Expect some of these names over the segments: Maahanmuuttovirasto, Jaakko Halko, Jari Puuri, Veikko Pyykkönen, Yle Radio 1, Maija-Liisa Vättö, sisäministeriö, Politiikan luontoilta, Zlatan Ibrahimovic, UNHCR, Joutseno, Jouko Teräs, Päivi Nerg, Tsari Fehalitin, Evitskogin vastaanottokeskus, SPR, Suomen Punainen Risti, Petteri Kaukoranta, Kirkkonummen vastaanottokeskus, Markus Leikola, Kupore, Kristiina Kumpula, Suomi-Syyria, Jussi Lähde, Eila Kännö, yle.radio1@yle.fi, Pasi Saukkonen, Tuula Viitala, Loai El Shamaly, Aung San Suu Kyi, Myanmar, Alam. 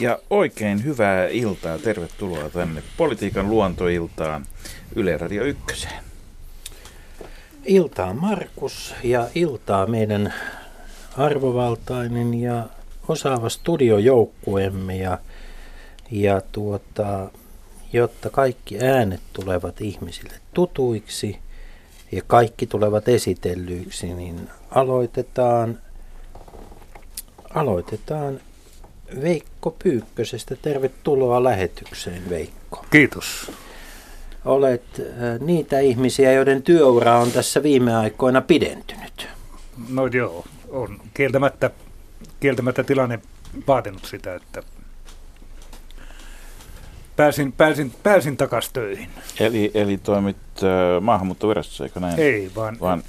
Ja oikein hyvää iltaa. Tervetuloa tänne Politiikan luontoiltaan Yle Radio 1. Iltaa Markus ja iltaa meidän arvovaltainen ja osaava studiojoukkueemme ja jotta kaikki äänet tulevat ihmisille tutuiksi ja kaikki tulevat esitellyiksi, niin aloitetaan Veikko Pyykkösestä. Tervetuloa lähetykseen, Veikko. Kiitos. Olet niitä ihmisiä, joiden työura on tässä viime aikoina pidentynyt. No joo, on kieltämättä tilanne vaatinut sitä, että pääsin takaisin töihin. Eli toimit Maahanmuuttovirastossa, eikö näin? Ei, vaan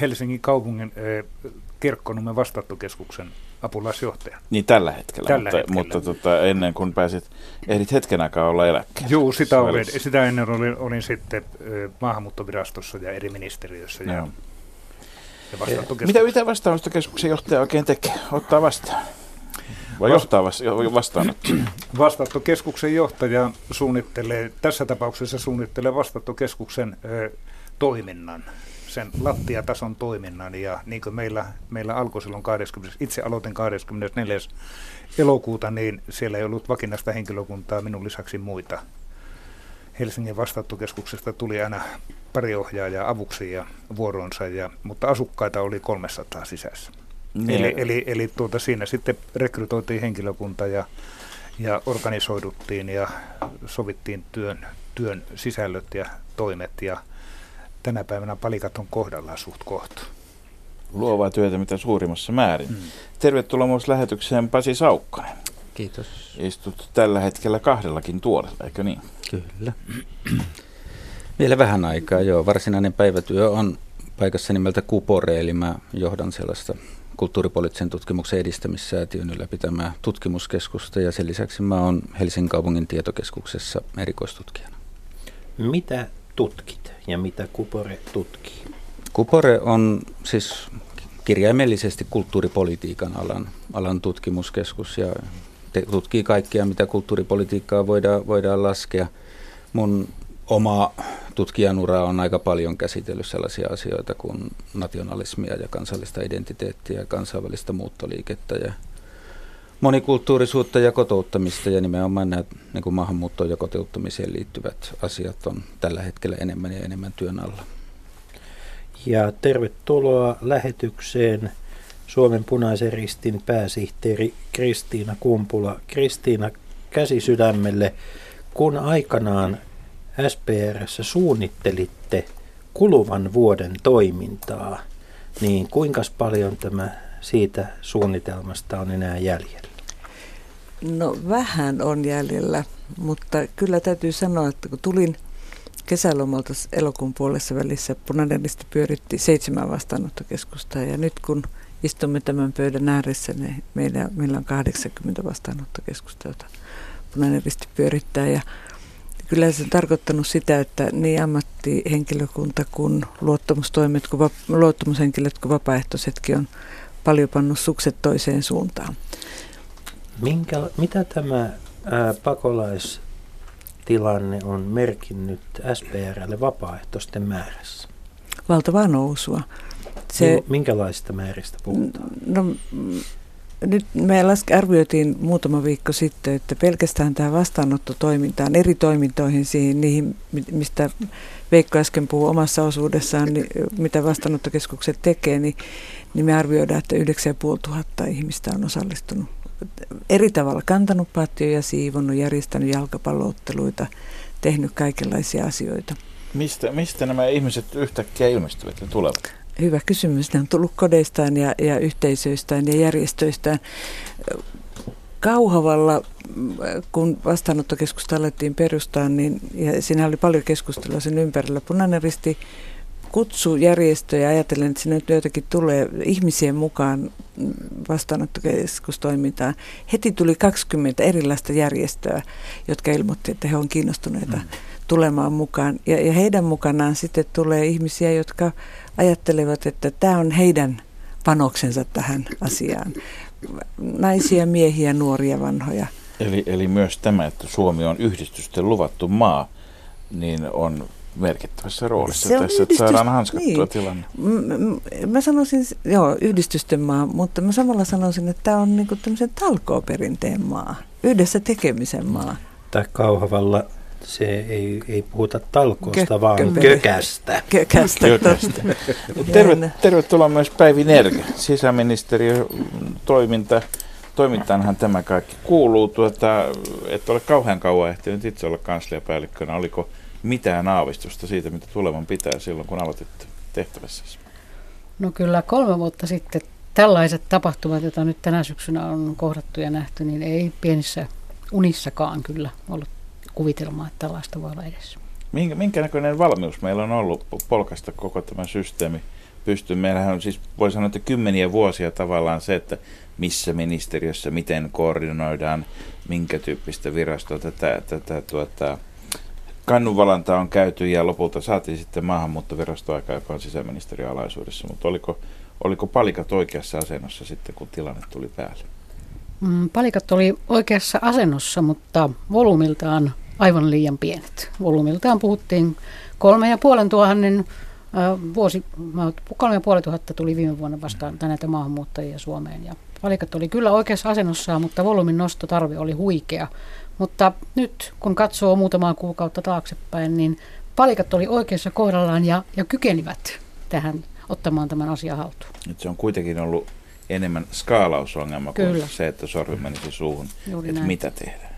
Helsingin kaupungin Kirkkonummen vastaanottokeskuksen apulaisjohtaja. Niin tällä hetkellä. Mutta ennen kuin ehdit hetken aikaa olla eläkkeellä. Joo, sitä ennen olin sitten Maahanmuuttovirastossa ja eri ministeriössä. No. Ja mitä vastaanottokeskuksen johtaja oikein tekee? Ottaa vastaan? Vai johtaa vastaanottoa? Vastaanottokeskuksen johtaja tässä tapauksessa suunnittelee vastaanottokeskuksen toiminnan, sen lattiatason toiminnan, ja niin kuin meillä alkoi silloin itse aloitin 24. elokuuta, niin siellä ei ollut vakinaista henkilökuntaa, minun lisäksi muita. Helsingin vastaanottokeskuksesta tuli aina pari ohjaajaa avuksi ja vuoroonsa, mutta asukkaita oli 300 sisässä. Eli siinä sitten rekrytoitiin henkilökunta ja organisoiduttiin ja sovittiin työn sisällöt ja toimet, ja tänä päivänä palikat on kohdallaan suht kohta. Luovaa työtä mitä suurimmassa määrin. Tervetuloa myös lähetykseen Pasi Saukkonen. Kiitos. Istut tällä hetkellä kahdellakin tuolella, eikö niin? Kyllä. Vielä vähän aikaa, joo. Varsinainen päivätyö on paikassa nimeltä Kupore, eli mä johdan sellaista kulttuuripoliittisen tutkimuksen edistämissäätiön ylläpitämää tutkimuskeskusta, ja sen lisäksi mä oon Helsingin kaupungin tietokeskuksessa erikoistutkijana. Mitä tutkit ja mitä Kupore tutkii? Kupore on siis kirjaimellisesti kulttuuripolitiikan alan tutkimuskeskus ja tutkii kaikkea, mitä kulttuuripolitiikkaa voidaan laskea. Mun oma tutkijanura on aika paljon käsitellyt sellaisia asioita kuin nationalismia ja kansallista identiteettiä, kansainvälistä muuttoliikettä ja monikulttuurisuutta ja kotouttamista, ja nimenomaan nämä niin maahanmuuttoon ja kotouttamiseen liittyvät asiat on tällä hetkellä enemmän ja enemmän työn alla. Ja tervetuloa lähetykseen Suomen Punaisen Ristin pääsihteeri Kristiina Kumpula. Kristiina, käsi sydämelle, kun aikanaan SPR:ssä suunnittelitte kuluvan vuoden toimintaa, niin kuinka paljon tämä siitä suunnitelmasta on enää jäljellä? No vähän on jäljellä, mutta kyllä täytyy sanoa, että kun tulin kesälomalta elokuun puolessa välissä, Punainen Risti pyöritti 7 vastaanottokeskusta, ja nyt kun istumme tämän pöydän ääressä, niin meillä on 80 vastaanottokeskusta, jota Punainen Risti pyörittää, ja kyllä se on tarkoittanut sitä, että niin ammattihenkilökunta kuin luottamustoimet, kuin luottamushenkilöt kuin vapaaehtoisetkin on paljon pannut sukset toiseen suuntaan. Mitä tämä pakolaistilanne on merkinnyt SPR:lle vapaaehtoisten määrässä? Valtavaa nousua. Minkälaisista määristä puhutaan? Nyt me arvioitiin muutama viikko sitten, että pelkästään tämä vastaanottotoimintaan, eri toimintoihin, niihin, mistä Veikko äsken puhui omassa osuudessaan, niin, mitä vastaanottokeskukset tekee, niin me arvioidaan, että 9500 ihmistä on osallistunut. Eri tavalla kantanut patioja, siivonnut, järjestänyt jalkapallootteluita, tehnyt kaikenlaisia asioita. Mistä nämä ihmiset yhtäkkiä ilmestyvät ja tulevat? Hyvä kysymys. Ne on tullut kodeistaan ja yhteisöistään ja järjestöistään. Kauhavalla, kun vastaanottokeskusta alettiin perustaa, niin siinä oli paljon keskustelua sen ympärillä. Punainen Risti kutsui järjestöjä, ajatellen, että sinne joitakin tulee ihmisien mukaan vastaanottokeskustoimintaan. Heti tuli 20 erilaista järjestöä, jotka ilmoitti, että he on kiinnostuneita tulemaan mukaan. Ja heidän mukanaan sitten tulee ihmisiä, jotka ajattelevat, että tämä on heidän panoksensa tähän asiaan. Naisia, miehiä, nuoria, vanhoja. Eli myös tämä, että Suomi on yhdistysten luvattu maa, niin on merkittävässä roolissa tässä, että saadaan hanskattua tilanne. Mä sanoisin, yhdistysten maa, mutta mä samalla sanoisin, että tämä on niinku tämmöisen talkooperinteen maa, yhdessä tekemisen maa. Tai Kauhavalla se ei puhuta talkoosta, vaan kökästä. Kökästä. Tervetuloa myös Päivi Nerg, sisäministeriön toimintaanhan tämä kaikki kuuluu. Et ole kauhean kauan ehtinyt itse olla kansliapäällikkönä. Oliko mitään aavistusta siitä, mitä tulevan pitää silloin, kun aloitit tehtävässä? No kyllä 3 vuotta sitten tällaiset tapahtumat, joita nyt tänä syksynä on kohdattu ja nähty, niin ei pienissä unissakaan kyllä ollut kuvitelmaa, että tällaista voi olla edessä. Minkä näköinen valmius meillä on ollut polkasta koko tämä systeemi pystyyn? Meillähän on siis, voi sanoa, että kymmeniä vuosia tavallaan se, että missä ministeriössä, miten koordinoidaan, minkä tyyppistä virastoa tätä kannunvalantaa on käyty ja lopulta saatiin sitten Maahanmuuttovirasto aika, joka on sisäministeriön alaisuudessa, mutta oliko palikat oikeassa asennossa sitten, kun tilanne tuli päälle? Palikat oli oikeassa asennossa, mutta volyymiltaan aivan liian pienet. Volyymiltaan puhuttiin 3 500 tuli viime vuonna vastaan näitä maahanmuuttajia Suomeen. Ja palikat oli kyllä oikeassa asennossa, mutta volyymin nostotarve oli huikea. Mutta nyt, kun katsoo muutamaa kuukautta taaksepäin, niin palikat oli oikeassa kohdallaan ja kykenivät tähän ottamaan tämän asian haltuun. Nyt se on kuitenkin ollut enemmän skaalausongelma kuin se, että sorvi menisi suuhun, että mitä tehdään.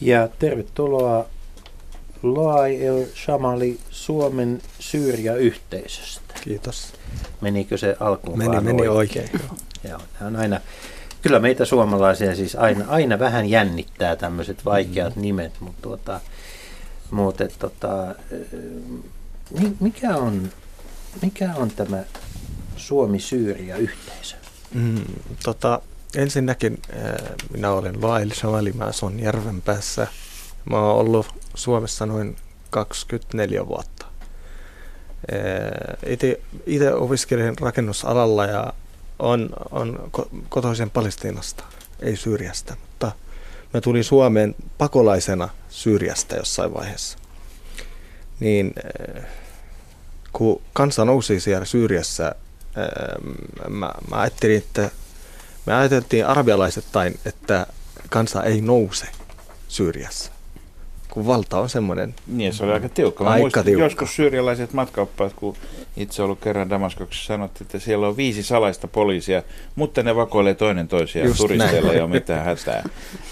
Ja tervetuloa Loai El Shamaly Suomen-Syyria-yhteisöstä. Kiitos. Menikö se alkuun? Meni oikein. Joo, nämä on aina, kyllä meitä suomalaisia siis aina vähän jännittää tämmöiset vaikeat nimet, mutta mikä on tämä Suomi-Syyria-yhteisö? Ensinnäkin minä olen Loai El Shamaly, mä asun Järvenpäässä. Mä oon ollut Suomessa noin 24 vuotta. Itse opiskelin rakennusalalla ja on kotoisen Palestiinasta, ei Syyriasta, mutta mä tulin Suomeen pakolaisena Syyriasta jossain vaiheessa. Niin kun kansa nousi siellä Syyriassa, me ajateltiin arabialaisittain, että kansa ei nouse Syyriassa, kun valta on semmoinen. Niin, se oli aika tiukka. Mä muistan, joskus syyrialaiset matkaoppaat, kun itse ollut kerran Damaskoksessa, sanottiin, että siellä on 5 salaista poliisia, mutta ne vakoilee toinen toisiaan. Just turisteilla näin. Ei ole mitään hätää.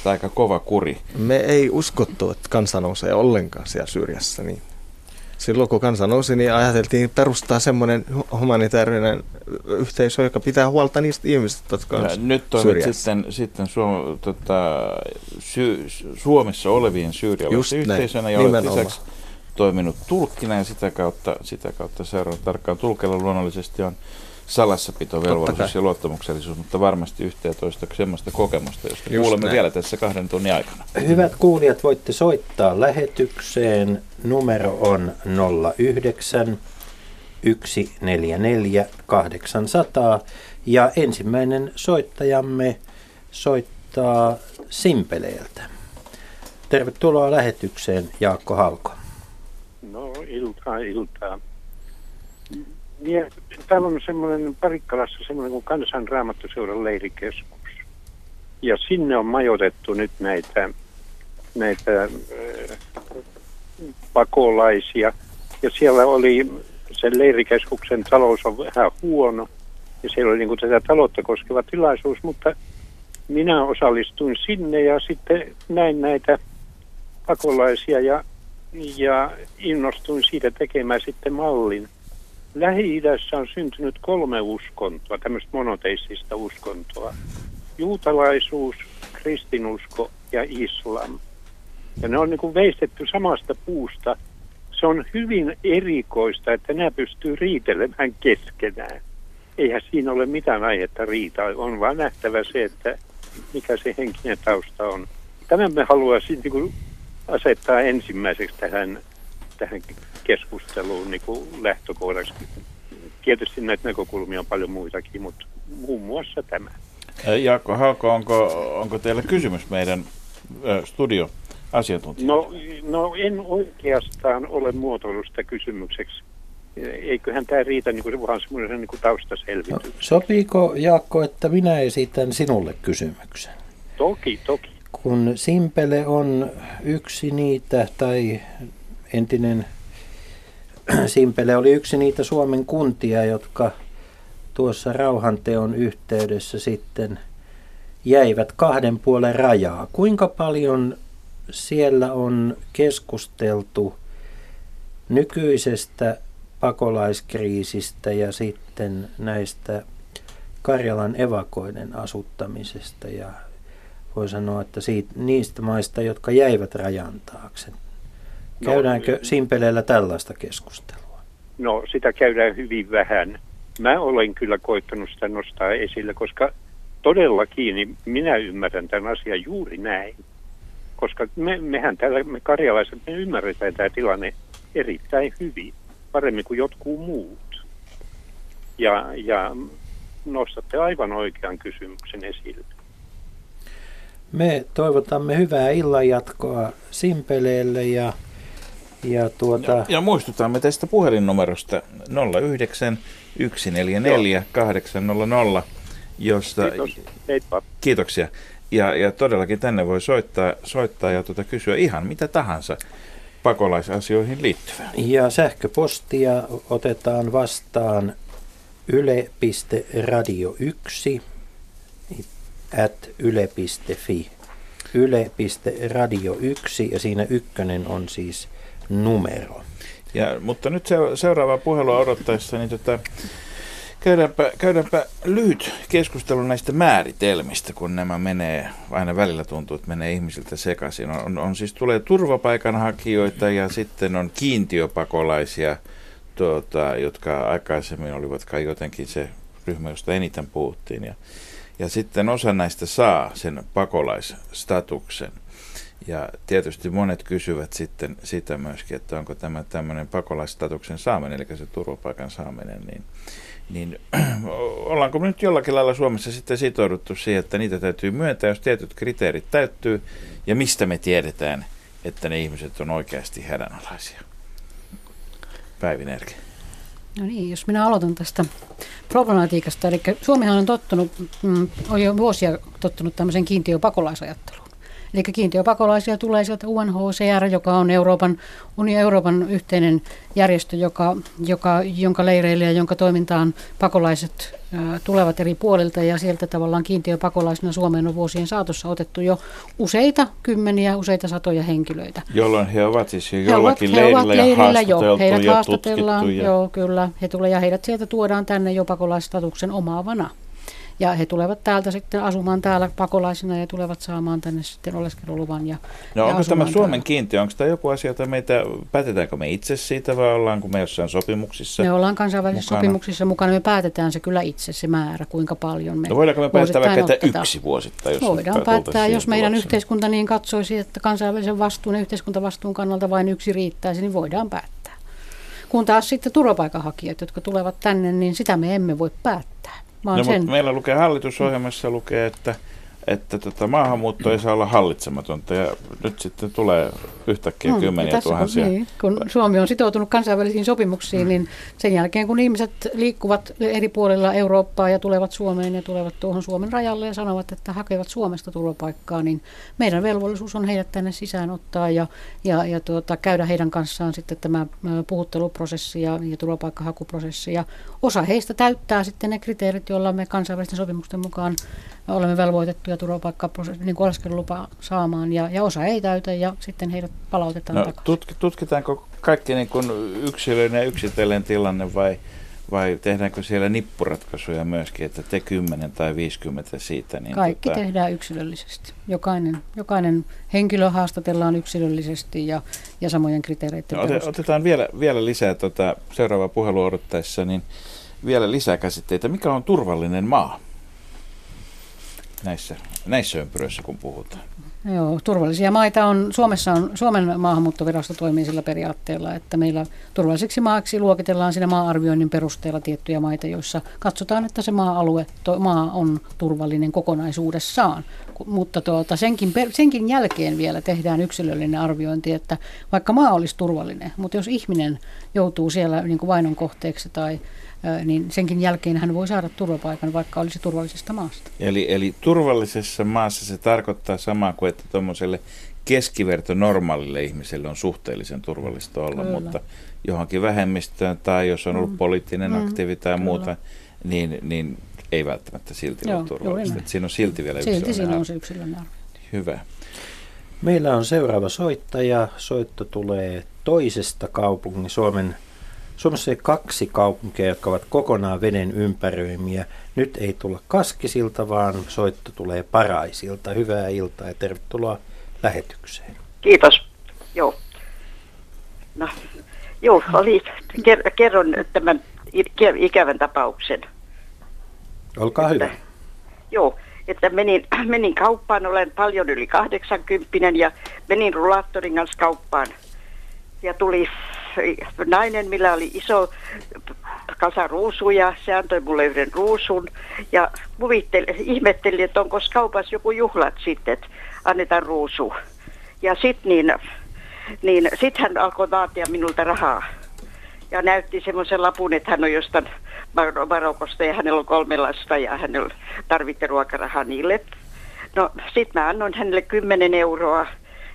Tämä aika kova kuri. Me ei uskottu, että kansa nousee ollenkaan siellä Syyriassa. Niin silloin kun kansa nousi, niin ajateltiin perustaa semmoinen humanitaarinen yhteisö, joka pitää huolta niistä ihmisistä, jotka on Syyriassa. Nyt toimit sitten Suomessa olevien syyrialaisten yhteisönä, ja olet lisäksi toiminut tulkkina, ja sitä kautta seurannut tarkkaan. Tulkella luonnollisesti on salassapitovelvollisuus ja luottamuksellisuus, mutta varmasti yhtä ja toista semmoista kokemusta, josta kuulemme vielä tässä 2 tunnin aikana. Hyvät kuulijat, voitte soittaa lähetykseen. Numero on 09 144 800, ja ensimmäinen soittajamme soittaa Simpeleeltä. Tervetuloa lähetykseen, Jaakko Halko. No, iltaa. Täällä on semmoinen Parikkalassa semmoinen kuin Kansanraamattoseuran leirikeskus. Ja sinne on majoitettu nyt näitä pakolaisia. Ja siellä oli sen leirikeskuksen talous on vähän huono. Ja siellä oli niin kuin tätä taloutta koskeva tilaisuus. Mutta minä osallistuin sinne ja sitten näin näitä pakolaisia ja innostuin siitä tekemään sitten mallin. Lähi-idässä on syntynyt 3 uskontoa, tämmöistä monoteistista uskontoa. Juutalaisuus, kristinusko ja islam. Ja ne on niin kuin veistetty samasta puusta. Se on hyvin erikoista, että nämä pystyy riitelemään keskenään. Eihän siinä ole mitään aihetta riitaa, on vaan nähtävä se, että mikä se henkinen tausta on. Tämän me haluaisin niin kuin asettaa ensimmäiseksi tähän keskusteluun niin kuin lähtökohdaksi. Tietysti näitä näkökulmia on paljon muitakin, mutta muun muassa tämä. Jaakko Hauko, onko teillä kysymys meidän studioasiantuntijoille? No en oikeastaan ole muotoillut sitä kysymykseksi. Eiköhän tämä riitä niin vaan semmoisen niin taustaselvityksen. No, sopiiko, Jaakko, että minä esitän sinulle kysymyksen? Toki. Kun Simpele on yksi niitä, tai entinen Simpele oli yksi niitä Suomen kuntia, jotka tuossa rauhanteon yhteydessä sitten jäivät kahden puolen rajaa. Kuinka paljon siellä on keskusteltu nykyisestä pakolaiskriisistä ja sitten näistä Karjalan evakoiden asuttamisesta ja voi sanoa, että niistä maista, jotka jäivät rajan taakse. Käydäänkö Simpeleellä tällaista keskustelua? No, sitä käydään hyvin vähän. Mä olen kyllä koittanut sitä nostaa esille, koska todellakin minä ymmärrän tämän asian juuri näin. Koska me karjalaiset, me ymmärretään tämä tilanne erittäin hyvin, paremmin kuin jotkut muut. Ja nostatte aivan oikean kysymyksen esille. Me toivotamme hyvää illanjatkoa Simpeleelle ja muistutamme tästä puhelinnumerosta 09 144 800, josta kiitoksia. Ja todellakin tänne voi soittaa ja kysyä ihan mitä tahansa pakolaisasioihin liittyvää. Ja sähköpostia otetaan vastaan yle.radio1@yle.fi. Yle.radio1 ja siinä ykkönen on siis numero. Mutta nyt seuraavaa puhelua odottaessa, niin käydäänpä lyhyt keskustelu näistä määritelmistä, kun nämä menee, aina välillä tuntuu, että menee ihmisiltä sekaisin. Siis tulee turvapaikanhakijoita ja sitten on kiintiöpakolaisia, jotka aikaisemmin olivat kai jotenkin se ryhmä, josta eniten puhuttiin. Ja sitten osa näistä saa sen pakolaisstatuksen. Ja tietysti monet kysyvät sitten sitä myöskin, että onko tämä tämmöinen pakolaisstatuksen saaminen, eli se turvapaikan saaminen, niin ollaanko me nyt jollakin lailla Suomessa sitten sitouduttu siihen, että niitä täytyy myöntää, jos tietyt kriteerit täyttyy, ja mistä me tiedetään, että ne ihmiset on oikeasti hädänalaisia? Päivi Nerg. No niin, jos minä aloitan tästä problematiikasta, eli Suomihan on tottunut, on jo vuosia tottunut tämmöiseen kiintiöpakolaisajatteluun. Eli kiintiöpakolaisia tulee sieltä UNHCR, joka on Euroopan yhteinen järjestö, jonka leireille ja jonka toimintaan pakolaiset tulevat eri puolilta, ja sieltä tavallaan kiintiöpakolaisina Suomeen on vuosien saatossa otettu jo useita satoja henkilöitä. Jolloin he ovat siis jollakin leirillä ja haastatellaan. Joo, kyllä. Heidät sieltä tuodaan tänne jo pakolaisstatuksen omaavana. Ja he tulevat täältä sitten asumaan täällä pakolaisina ja tulevat saamaan tänne sitten oleskeluluvan. Onko tämä Suomen kiintiö? Onko tämä joku asia, jota päätetäänkö me itse siitä vai ollaanko me jossain sopimuksissa? Me ollaan kansainvälisissä sopimuksissa mukana. Me päätetään se kyllä itse se määrä, kuinka paljon me voidaanko me päättää vaikka yksi vuosittain? Voidaan päättää, jos meidän yhteiskunta niin katsoisi, että kansainvälisen vastuun ja yhteiskuntavastuun kannalta vain yksi riittäisi, niin voidaan päättää. Kun taas sitten turvapaikanhakijat, jotka tulevat tänne, niin sitä me emme voi päättää. Mutta meillä lukee hallitusohjelmassa, että maahanmuutto ei saa olla hallitsematonta ja nyt sitten tulee yhtäkkiä kymmeniä tuhansia. Kun Suomi on sitoutunut kansainvälisiin sopimuksiin, niin sen jälkeen kun ihmiset liikkuvat eri puolilla Eurooppaa ja tulevat Suomeen ja tulevat tuohon Suomen rajalle ja sanovat, että hakevat Suomesta turvapaikkaa, niin meidän velvollisuus on heidät tänne sisään ottaa ja käydä heidän kanssaan sitten tämä puhutteluprosessi ja turvapaikkahakuprosessi. Ja osa heistä täyttää sitten ne kriteerit, joilla me kansainvälisten sopimusten mukaan olemme velvoitettuja turvapaikkaprosessin niin oleskelulupaa saamaan ja osa ei täytä ja sitten heidät palautetaan takaisin. Tutkitaanko kaikki niin kuin yksilön ja yksitellen tilanne vai tehdäänkö siellä nippuratkaisuja myöskin, että te 10 tai 50 siitä? Niin kaikki tehdään yksilöllisesti. Jokainen henkilö haastatellaan yksilöllisesti ja samojen kriteereiden perusteella. Otetaan vielä lisää seuraavaa puhelua odottaessa, niin vielä lisää käsitteitä. Mikä on turvallinen maa? Näissä ympyröissä, kun puhutaan. Joo, turvallisia maita on. Suomessa on, Suomen maahanmuuttovirasto toimii sillä periaatteella, että meillä turvallisiksi maaksi luokitellaan siinä maa-arvioinnin perusteella tiettyjä maita, joissa katsotaan, että se maa-alue, maa on turvallinen kokonaisuudessaan. Mutta senkin jälkeen vielä tehdään yksilöllinen arviointi, että vaikka maa olisi turvallinen, mutta jos ihminen joutuu siellä niin kuin vainon kohteeksi tai niin senkin jälkeen hän voi saada turvapaikan, vaikka olisi turvallisesta maasta. Eli turvallisessa maassa se tarkoittaa samaa kuin, että tuommoiselle keskivertonormaalille ihmiselle on suhteellisen turvallista olla, kyllä, mutta johonkin vähemmistöön tai jos on ollut poliittinen aktiivi tai kyllä, muuta, niin ei välttämättä silti ole turvallista. Siinä on silti vielä yksilöllinen arvo. Hyvä. Meillä on seuraava soittaja. Soitto tulee toisesta kaupungin Suomessa on kaksi kaupunkia, jotka ovat kokonaan veden ympäröimiä. Nyt ei tulla Kaskisilta, vaan soitto tulee Paraisilta. Hyvää iltaa ja tervetuloa lähetykseen. Kiitos. Joo. No, joo, kerron tämän ikävän tapauksen. Olkaa hyvä. Joo, että menin kauppaan, olen paljon yli 80 ja menin rulaattorin kanssa kauppaan ja tuli nainen, millä oli iso kasa ruusuja, se antoi mulle yhden ruusun ja ihmetteli, että onko kaupassa joku juhlat sitten, että annetaan ruusu. Ja sitten sit hän alkoi vaatia minulta rahaa ja näytti semmoisen lapun, että hän on jostain Marokosta ja hänellä on 3 lasta ja hänellä tarvitse ruokarahaa niille. No sitten mä annoin hänelle 10 euroa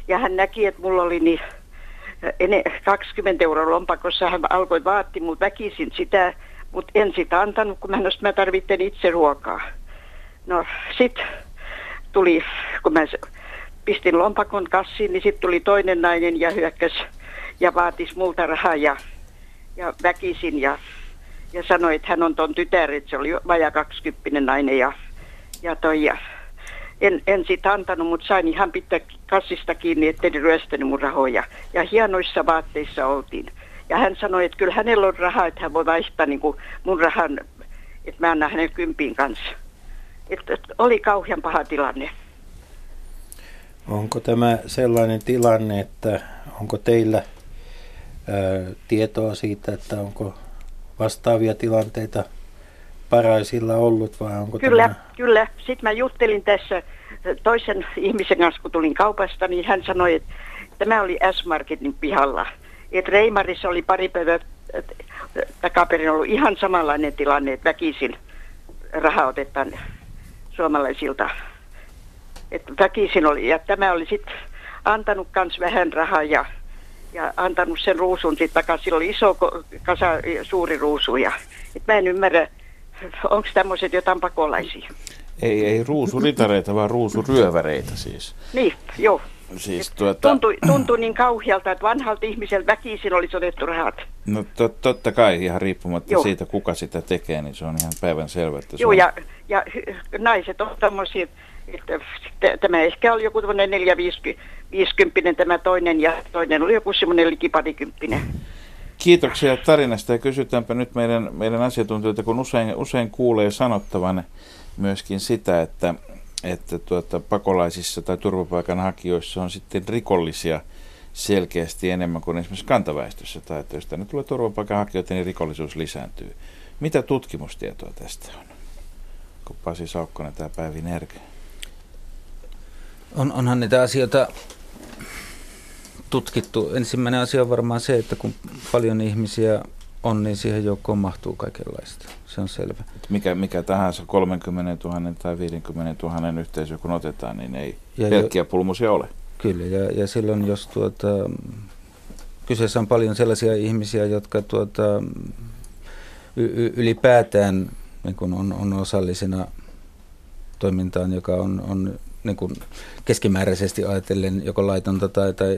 ja hän näki, että mulla oli niin 20 euroa lompakossa, hän alkoi vaattia, mutta väkisin sitä, mutta en sitä antanut, kun mä tarvitsen itse ruokaa. No sit tuli, kun mä pistin lompakon kassiin, niin sit tuli toinen nainen ja hyökkäsi ja vaatisi multa rahaa ja väkisin ja sanoi, että hän on ton tytär, että se oli vajaa 20 nainen ja En sitä antanut, mutta sain ihan pitää kassista kiinni, ettei ryöstänyt mun rahoja. Ja hienoissa vaatteissa oltiin. Ja hän sanoi, että kyllä hänellä on rahaa, että hän voi vaihtaa niin kuin mun rahan, että mä annan hänen 10 kanssa. Että oli kauhean paha tilanne. Onko tämä sellainen tilanne, että onko teillä tietoa siitä, että onko vastaavia tilanteita Paraisilla ollut vai onko Kyllä. Sitten mä juttelin tässä toisen ihmisen kanssa, kun tulin kaupasta, niin hän sanoi, että tämä oli S-Marketin pihalla. Että Reimarissa oli pari päivää takaperin ollut ihan samanlainen tilanne, että väkisin rahaa otetaan suomalaisilta. Että väkisin oli. Ja tämä oli sitten antanut kans vähän rahaa ja antanut sen ruusun sitten takaisin. Sillä oli iso kasa, suuri ruusuja. Että mä en ymmärrä, onko tämmöiset jotain pakolaisia? Ei ruusuritareita, vaan ruusuryöväreitä siis. Niin, joo. Siis tuntui niin kauhealta, että vanhalta ihmiseltä väkisin olisi otettu rahat. No totta kai, ihan riippumatta siitä, kuka sitä tekee, niin se on ihan päivänselvä. Joo, on ja naiset on tämmöisiä, että tämä ehkä oli joku tämmöinen 4-50, tämä toinen, ja toinen oli joku semmoinen likiparikymppinen. Kiitoksia tarinasta ja kysytäänpä nyt meidän asiantuntijoita, kun usein kuulee sanottavan myöskin sitä, että pakolaisissa tai turvapaikanhakijoissa on sitten rikollisia selkeästi enemmän kuin esimerkiksi kantaväestössä. Tai että jos tänne tulee turvapaikanhakijoita, niin rikollisuus lisääntyy. Mitä tutkimustietoa tästä on? Kun Pasi Saukkonen tai Päivi Nerg. Onhan niitä asioita tutkittu. Ensimmäinen asia on varmaan se, että kun paljon ihmisiä on, niin siihen joukkoon mahtuu kaikenlaista. Se on selvä. Mikä tahansa 30 000 tai 50 000 yhteisö, kun otetaan, niin ei pelkkiä pulmusia ole. Kyllä, ja silloin jos kyseessä on paljon sellaisia ihmisiä, jotka ylipäätään niin kun on osallisena toimintaan, joka on niin kuin keskimääräisesti ajatellen joko laitonta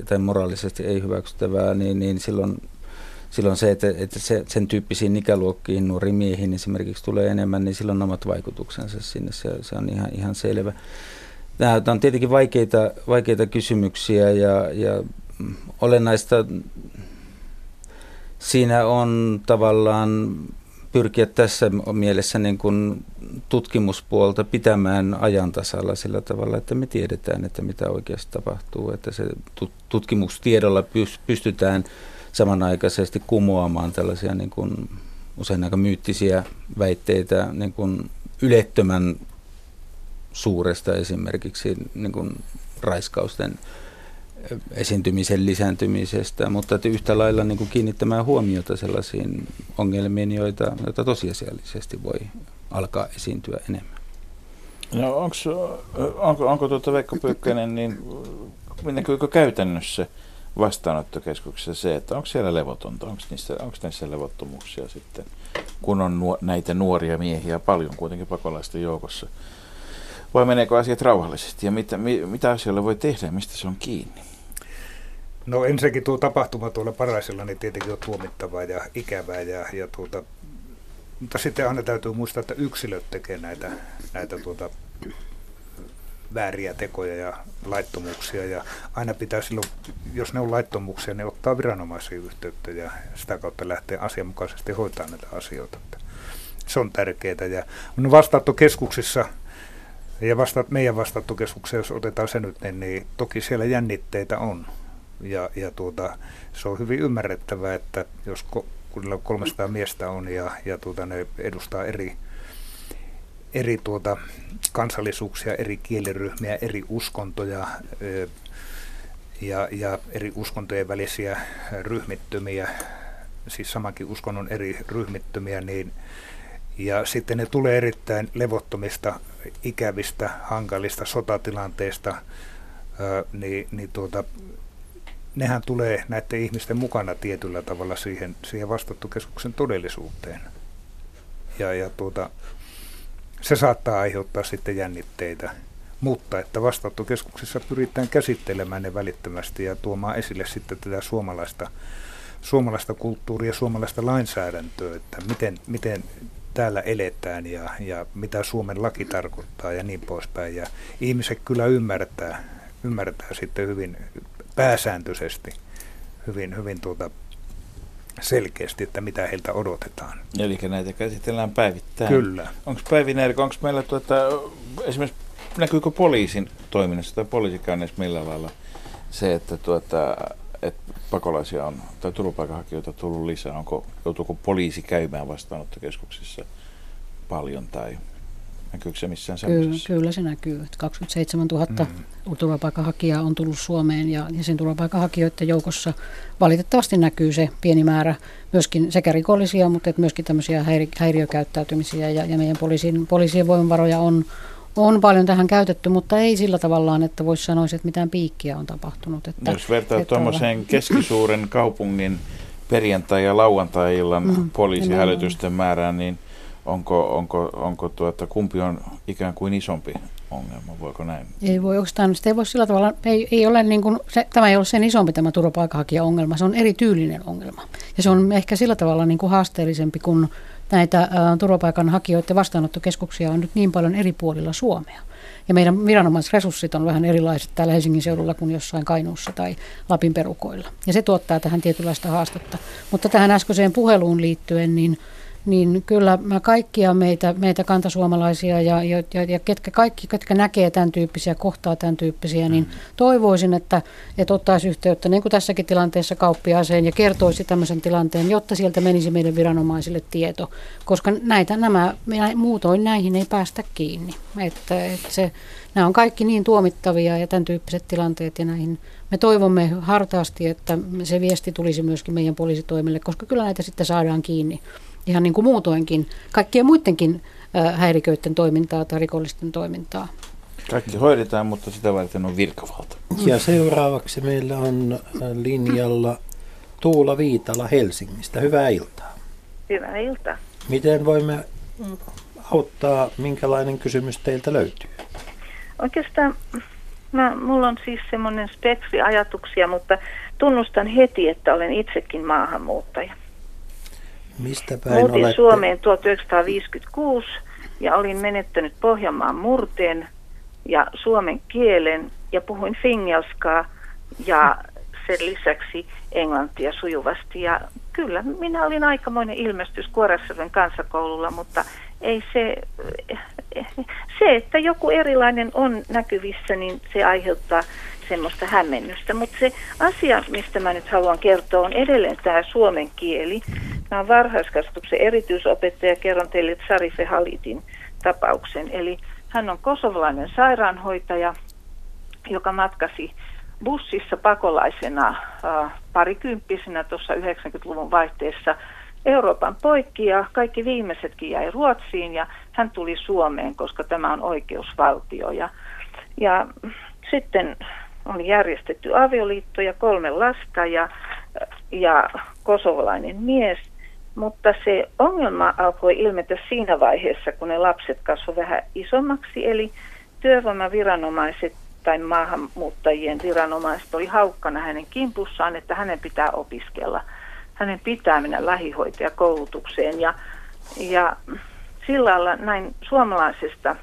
tai moraalisesti ei hyväksyttävää, niin silloin se, että sen tyyppisiin ikäluokkiin nuoriin miehiin esimerkiksi tulee enemmän, niin silloin omat vaikutuksensa sinne, se on ihan selvä. Nämä on tietenkin vaikeita kysymyksiä ja olennaista siinä on tavallaan pyrkiä tässä mielessä niin kuin tutkimuspuolta pitämään ajan tasalla sillä tavalla, että me tiedetään, että mitä oikeasti tapahtuu, että se tutkimustiedolla pystytään samanaikaisesti kumoamaan tällaisia niin kuin usein aika myyttisiä väitteitä niin kuin ylettömän suuresta esimerkiksi niin kuin raiskausten esiintymisen lisääntymisestä, mutta että yhtä lailla niin kuin kiinnittämään huomiota sellaisiin ongelmiin, joita tosiasiallisesti voi alkaa esiintyä enemmän. No onko Veikko Pyykkönen, niin näkyykö käytännössä vastaanottokeskuksessa se, että onko siellä levotonta, onko näissä levottomuuksia sitten, kun on näitä nuoria miehiä paljon kuitenkin pakolaisten joukossa, vai meneekö asiat rauhallisesti ja mitä asioilla voi tehdä, mistä se on kiinni? No ensinnäkin tuo tapahtuma tuolla Paraisilla niin tietenkin on tuomittavaa ja ikävää ja mutta sitten aina täytyy muistaa, että yksilöt tekee näitä vääriä tekoja ja laittomuuksia, ja aina pitää silloin, jos ne on laittomuuksia, niin ottaa viranomaisiin yhteyttä ja sitä kautta lähtee asianmukaisesti hoitaa näitä asioita. Se on tärkeää. Ja vastaanottokeskuksissa ja meidän vastaanottokeskuksessa, jos otetaan se nyt, niin toki siellä jännitteitä on. Ja se on hyvin ymmärrettävää, että jos 300 miestä on ja ne edustaa eri kansallisuuksia, eri kieliryhmiä, eri uskontoja ja eri uskontojen välisiä ryhmittymiä, siis samankin uskonnon eri ryhmittymiä, niin, ja sitten ne tulee erittäin levottomista, ikävistä, hankalista sotatilanteista, niin nehän tulee näiden ihmisten mukana tietyllä tavalla siihen vastaanottokeskuksen todellisuuteen. Se saattaa aiheuttaa sitten jännitteitä, mutta että vastaanottokeskuksessa pyritään käsittelemään ne välittömästi ja tuomaan esille sitten tätä suomalaista kulttuuria, suomalaista lainsäädäntöä, että miten täällä eletään ja mitä Suomen laki tarkoittaa ja niin poispäin. Ja ihmiset kyllä ymmärtää sitten hyvin pääsääntöisesti, hyvin selkeästi, että mitä heiltä odotetaan. Eli näitä käsitellään päivittäin. Kyllä. Onko Päivi Nerg, onko meillä esimerkiksi näkyykö poliisin toiminnassa tai poliisikäynnissä millä lailla se, että pakolaisia on tai turvapaikanhakijoita tullut lisää, joutuuko poliisi käymään vastaanottokeskuksissa paljon tai näkyykö se missään sellaisessa? Kyllä se näkyy, että 27 000 turvapaikanhakijaa on tullut Suomeen ja sen turvapaikanhakijoiden joukossa valitettavasti näkyy se pieni määrä myöskin sekä rikollisia, mutta myöskin tämmöisiä häiriökäyttäytymisiä ja meidän poliisien voimavaroja on paljon tähän käytetty, mutta ei sillä tavallaan, että voisi sanoa, että mitään piikkiä on tapahtunut. Että, jos vertaa tuommoisen keskisuuren kaupungin perjantai- ja lauantai-illan poliisihälytysten määrään, niin Onko kumpi on ikään kuin isompi ongelma, voiko näin? Ei voi oikeastaan, sitä ei voi sillä tavalla, ei ole niin kuin, tämä ei ole sen isompi tämä turvapaikanhakija-ongelma, se on erityylinen ongelma. Ja se on ehkä sillä tavalla niin kuin haasteellisempi, kun näitä turvapaikanhakijoiden vastaanottokeskuksia on nyt niin paljon eri puolilla Suomea. Ja meidän viranomaisresurssit on vähän erilaiset täällä Helsingin seudulla kuin jossain Kainuussa tai Lapin perukoilla. Ja se tuottaa tähän tietynlaista haastetta. Mutta tähän äskeiseen puheluun liittyen, niin kyllä mä kaikkia meitä kantasuomalaisia ja ketkä näkee tämän tyyppisiä, kohtaa tämän tyyppisiä, niin toivoisin, että ottaisi yhteyttä niin kuin tässäkin tilanteessa kauppiaaseen ja kertoisi tämmöisen tilanteen, jotta sieltä menisi meidän viranomaisille tieto, koska muutoin näihin ei päästä kiinni. Nämä on kaikki niin tuomittavia ja tämän tyyppiset tilanteet ja näihin. Me toivomme hartaasti, että se viesti tulisi myöskin meidän poliisitoimille, koska kyllä näitä sitten saadaan kiinni. Ihan niin kuin muutoinkin, kaikkien muidenkin häiriköiden toimintaa tai rikollisten toimintaa. Kaikki hoidetaan, mutta sitä varten on virkavalta. Ja seuraavaksi meillä on linjalla Tuula Viitala Helsingistä. Hyvää iltaa. Hyvää iltaa. Miten voimme auttaa, minkälainen kysymys teiltä löytyy? Oikeastaan mulla on siis semmoinen spektri ajatuksia, mutta tunnustan heti, että olen itsekin maahanmuuttaja. Mistä päin olette? Muutin Suomeen 1956 ja olin menettänyt Pohjanmaan murteen ja suomen kielen ja puhuin fingalskaa ja sen lisäksi englantia sujuvasti. Ja kyllä, minä olin aikamoinen ilmestys Kuorassalmen kansakoululla, mutta ei se, että joku erilainen on näkyvissä, niin se aiheuttaa semmoista hämmennystä. Mutta se asia, mistä mä nyt haluan kertoa, on edelleen tämä suomen kieli. Mä oon varhaiskasvatuksen erityisopettaja, kerron teille Tsari Fehalitin tapauksen. Eli hän on kosovalainen sairaanhoitaja, joka matkasi bussissa pakolaisena parikymppisenä tuossa 90-luvun vaihteessa Euroopan poikki, ja kaikki viimeisetkin jäi Ruotsiin ja hän tuli Suomeen, koska tämä on oikeusvaltio. Ja sitten oli järjestetty avioliitto ja 3 lasta ja kosovalainen mies, mutta se ongelma alkoi ilmetä siinä vaiheessa, kun ne lapset kasvoivat vähän isommaksi, eli työvoimaviranomaiset tai maahanmuuttajien viranomaiset oli haukkana hänen kimpussaan, että hänen pitää opiskella. Hänen pitää mennä lähihoitajakoulutukseen ja sillä lailla näin suomalaisesta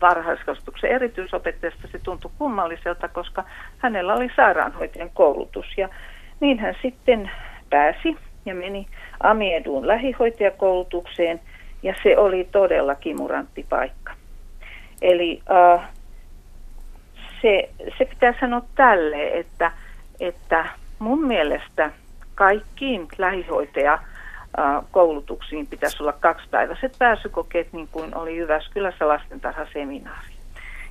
varhaiskasvatuksen erityisopettajasta se tuntui kummalliselta, koska hänellä oli sairaanhoitajan koulutus. Ja niin hän sitten pääsi ja meni Amieduun lähihoitajakoulutukseen ja se oli todella kimurantti paikka. Eli se pitää sanoa tälleen, että mun mielestä kaikkiin lähihoitajakoulutuksiin pitäisi olla 2-päiväiset pääsykokeet, niin kuin oli Jyväskylässä lastentarhaseminaari.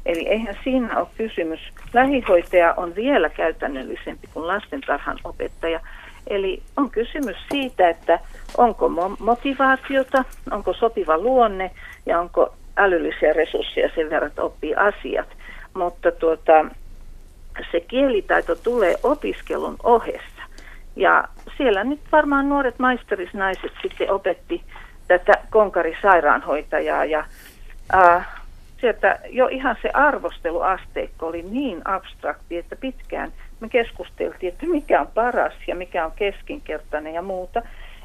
Eli eihän siinä ole kysymys. Lähihoitaja on vielä käytännöllisempi kuin lastentarhan opettaja. Eli on kysymys siitä, että onko motivaatiota, onko sopiva luonne ja onko älyllisiä resursseja sen verran, että oppii asiat. Mutta se kielitaito tulee opiskelun ohessa. Ja siellä nyt varmaan nuoret maisterisnaiset sitten opetti tätä konkarisairaanhoitajaa ja sieltä jo ihan se arvosteluasteikko oli niin abstrakti, että pitkään me keskusteltiin, että mikä on paras ja mikä on keskinkertainen ja muuta.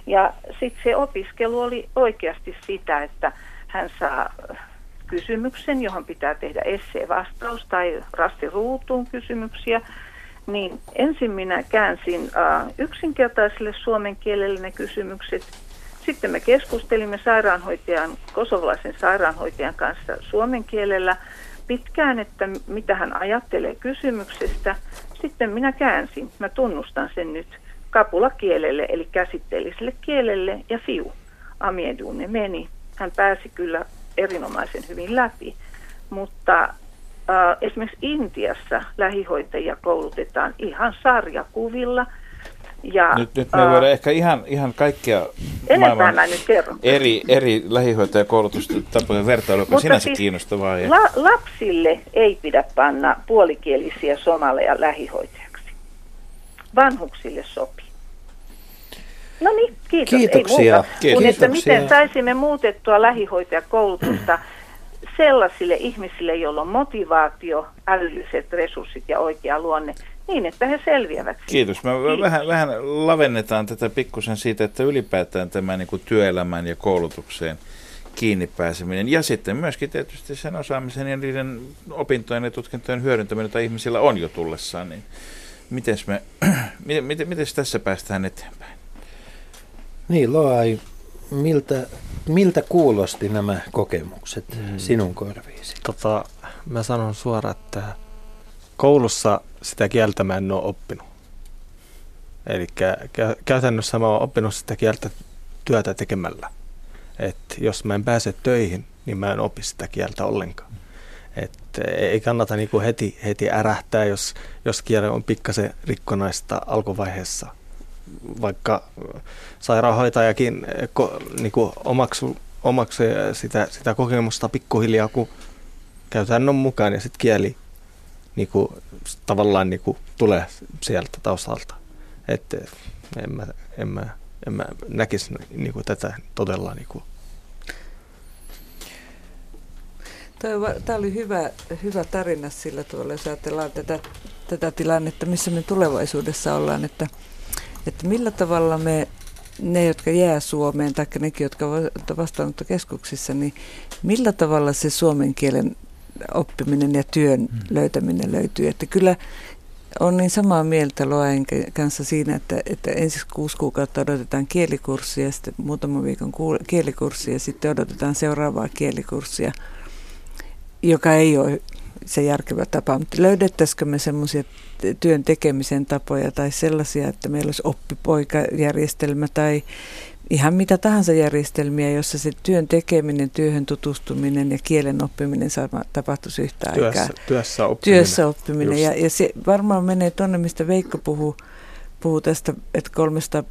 Ja sitten se opiskelu oli oikeasti sitä, että hän saa kysymyksen, johon pitää tehdä esseevastaus tai rastiruutuun kysymyksiä. Niin ensin minä käänsin yksinkertaiselle suomen kielelle ne kysymykset. Sitten me keskustelimme kosovalaisen sairaanhoitajan kanssa suomen kielellä pitkään, että mitä hän ajattelee kysymyksestä. Sitten minä käänsin, mä tunnustan sen nyt, kapulakielelle eli käsitteelliselle kielelle ja fiu. Amieduun ne meni. Hän pääsi kyllä erinomaisen hyvin läpi, mutta esimerkiksi Intiassa lähihoitajia koulutetaan ihan sarjakuvilla. Ja, nyt me voidaan ehkä ihan kaikkia maailman eri lähihoitajakoulutustapojen vertailu, joka sinänsä siis kiinnostavaa. Ja lapsille ei pidä panna puolikielisiä somaleja lähihoitajaksi. Vanhuksille sopii. No niin, kiitos. Kiitoksia. Miten saisimme muutettua lähihoitajakoulutusta sellaisille ihmisille, joilla on motivaatio, älylliset resurssit ja oikea luonne, niin että he selviävät. Kiitos. Vähän lavennetaan tätä pikkusen siitä, että ylipäätään tämä niin kuin työelämän ja koulutukseen kiinni pääseminen ja sitten myöskin tietysti sen osaamisen ja niiden opintojen ja tutkintojen hyödyntäminen, jota ihmisillä on jo tullessaan. Niin mites tässä päästään eteenpäin? Niin, Loai, miltä kuulosti nämä kokemukset sinun korviisi? Mä sanon suoraan, että koulussa sitä kieltä mä en ole oppinut. Eli käytännössä mä oon oppinut sitä kieltä työtä tekemällä. Et jos mä en pääse töihin, niin mä en opi sitä kieltä ollenkaan. Et ei kannata niinku heti ärähtää, jos kieli on pikkasen rikkonaista alkuvaiheessa. Vaikka sairaanhoitajakin niinku omaksui sitä kokemusta pikkuhiljaa, kun käytännön mukaan ja sitten kieli niinku, tavallaan niinku, tulee sieltä taustalta. Et en mä näkisi niinku, tätä todella. Niinku. Tämä oli hyvä tarina sillä tavalla, jos ajatellaan tätä tilannetta, missä me tulevaisuudessa ollaan, että millä tavalla ne, jotka jää Suomeen, tai nekin, jotka ovat vastaanottokeskuksissa, niin millä tavalla se suomen kielen oppiminen ja työn löytäminen löytyy. Että kyllä Olen niin samaa mieltä Loain kanssa siinä, että ensin 6 kuukautta odotetaan kielikurssia, sitten muutaman viikon kielikurssia ja sitten odotetaan seuraavaa kielikurssia, joka ei ole se järkevä tapa. Mutta löydettäisikö me semmoisia työn tekemisen tapoja tai sellaisia, että meillä olisi oppipoikajärjestelmä tai ihan mitä tahansa järjestelmiä, jossa se työn tekeminen, työhön tutustuminen ja kielen oppiminen tapahtuisi yhtä aikaa. Työssä oppiminen. Ja se varmaan menee tuonne, mistä Veikko puhuu tästä, että 300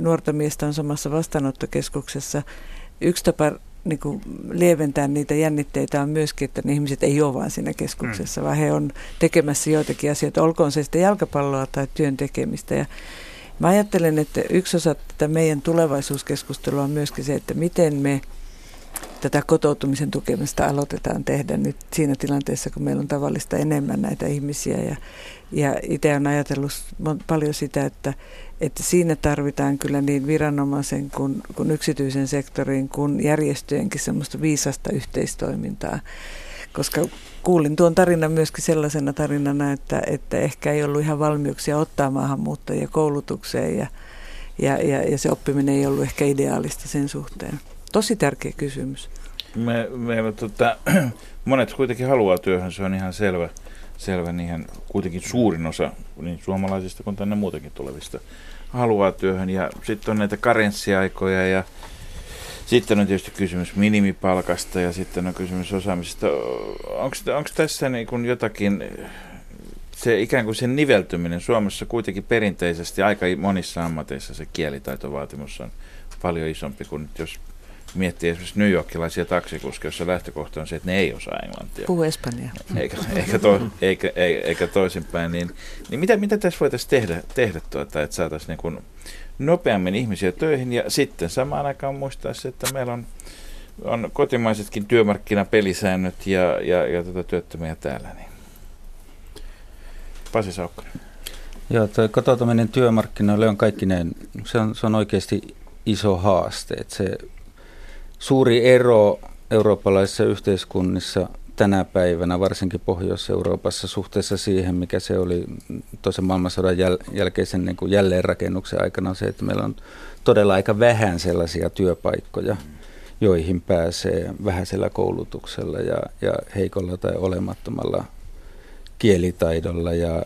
nuorta miestä on samassa vastaanottokeskuksessa. Yksi tapa niin kuin lieventää niitä jännitteitä on myöskin, että ne ihmiset ei ole vain siinä keskuksessa, vaan he on tekemässä joitakin asioita, olkoon se sitä jalkapalloa tai työn tekemistä. Ja mä ajattelen, että yksi osa tätä meidän tulevaisuuskeskustelua on myöskin se, että miten me tätä kotoutumisen tukemista aloitetaan tehdä nyt siinä tilanteessa, kun meillä on tavallista enemmän näitä ihmisiä. Ja itse olen ajatellut paljon sitä, että siinä tarvitaan kyllä niin viranomaisen kuin yksityisen sektorin kuin järjestöjenkin semmoista viisasta yhteistoimintaa. Koska kuulin tuon tarinan myöskin sellaisena tarinana, että ehkä ei ollut ihan valmiuksia ottaa maahanmuuttajia koulutukseen ja se oppiminen ei ollut ehkä ideaalista sen suhteen. Tosi tärkeä kysymys. Monet kuitenkin haluaa työhön, se on ihan selvä niihin kuitenkin suurin osa niin suomalaisista kuin tänne muutakin tulevista haluaa työhön ja sitten on näitä karenssiaikoja ja sitten on tietysti kysymys minimipalkasta ja sitten on kysymys osaamisesta. Onko tässä niin kuin jotakin, se ikään kuin sen niveltyminen Suomessa kuitenkin perinteisesti aika monissa ammateissa se kielitaitovaatimus on paljon isompi kuin jos miettii esimerkiksi newyorkilaisia taksikuskeja, jossa lähtökohta on se, että ne ei osaa englantia. Puhu espanjaa. Eikä toisinpäin. Niin mitä tässä voitaisiin tehdä että saataisiin niin kuin nopeammin ihmisiä töihin ja sitten samaan aikaan muistaa se, että meillä on kotimaisetkin työmarkkinapelisäännöt ja työttömiä täällä. Niin. Pasi Saukkonen. Joo, tuo kotoutuminen työmarkkinoille on kaikkineen, se on oikeasti iso haaste. Että se suuri ero eurooppalaisissa yhteiskunnissa tänä päivänä, varsinkin Pohjois-Euroopassa, suhteessa siihen, mikä se oli toisen maailmansodan jälkeisen niin kuin jälleenrakennuksen aikana, on se, että meillä on todella aika vähän sellaisia työpaikkoja, joihin pääsee vähäisellä koulutuksella ja heikolla tai olemattomalla kielitaidolla. Ja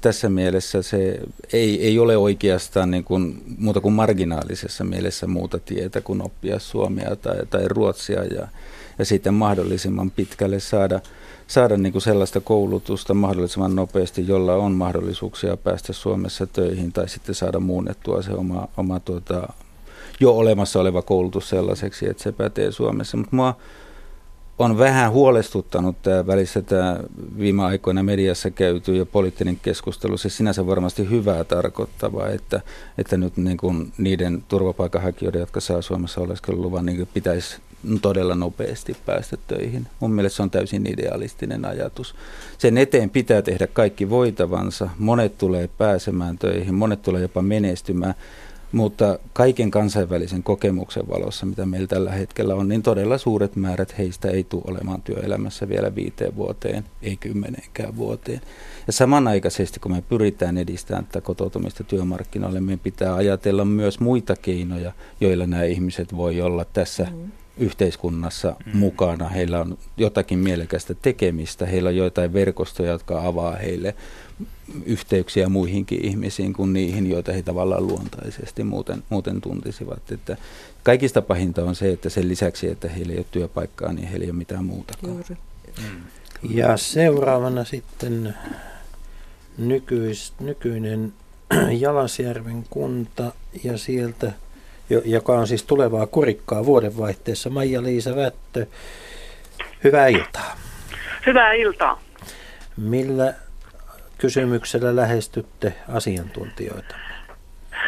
tässä mielessä se ei ole oikeastaan niin kuin muuta kuin marginaalisessa mielessä muuta tietä kuin oppia suomea tai ruotsia ja sitten mahdollisimman pitkälle saada niin kuin sellaista koulutusta mahdollisimman nopeasti, jolla on mahdollisuuksia päästä Suomessa töihin tai sitten saada muunnettua se oma jo olemassa oleva koulutus sellaiseksi, että se pätee Suomessa. Mutta minua on vähän huolestuttanut tämä viime aikoina mediassa käyty ja poliittinen keskustelu, se sinänsä varmasti hyvää tarkoittavaa, että nyt niin kuin niiden turvapaikanhakijoiden, jotka saa Suomessa oleskeluluvan, niin pitäisi todella nopeasti päästä töihin. Mun mielestä se on täysin idealistinen ajatus. Sen eteen pitää tehdä kaikki voitavansa. Monet tulee pääsemään töihin, monet tulee jopa menestymään, mutta kaiken kansainvälisen kokemuksen valossa, mitä meillä tällä hetkellä on, niin todella suuret määrät heistä ei tule olemaan työelämässä vielä 5 vuoteen, ei 10 vuoteen. Ja samanaikaisesti, kun me pyritään edistämään tätä kotoutumista työmarkkinoille, meidän pitää ajatella myös muita keinoja, joilla nämä ihmiset voi olla tässä yhteiskunnassa mukana. Heillä on jotakin mielekästä tekemistä, heillä on joitain verkostoja, jotka avaa heille yhteyksiä muihinkin ihmisiin kuin niihin, joita he tavallaan luontaisesti muuten tuntisivat. Että kaikista pahinta on se, että sen lisäksi, että heillä ei ole työpaikkaa, niin heillä ei ole mitään muutakaan. Ja seuraavana sitten nykyinen Jalasjärven kunta ja sieltä, joka on siis tulevaa Kurikkaa vuodenvaihteessa, Maija-Liisa Vättö. Hyvää iltaa. Hyvää iltaa. Millä kysymyksellä lähestytte asiantuntijoita?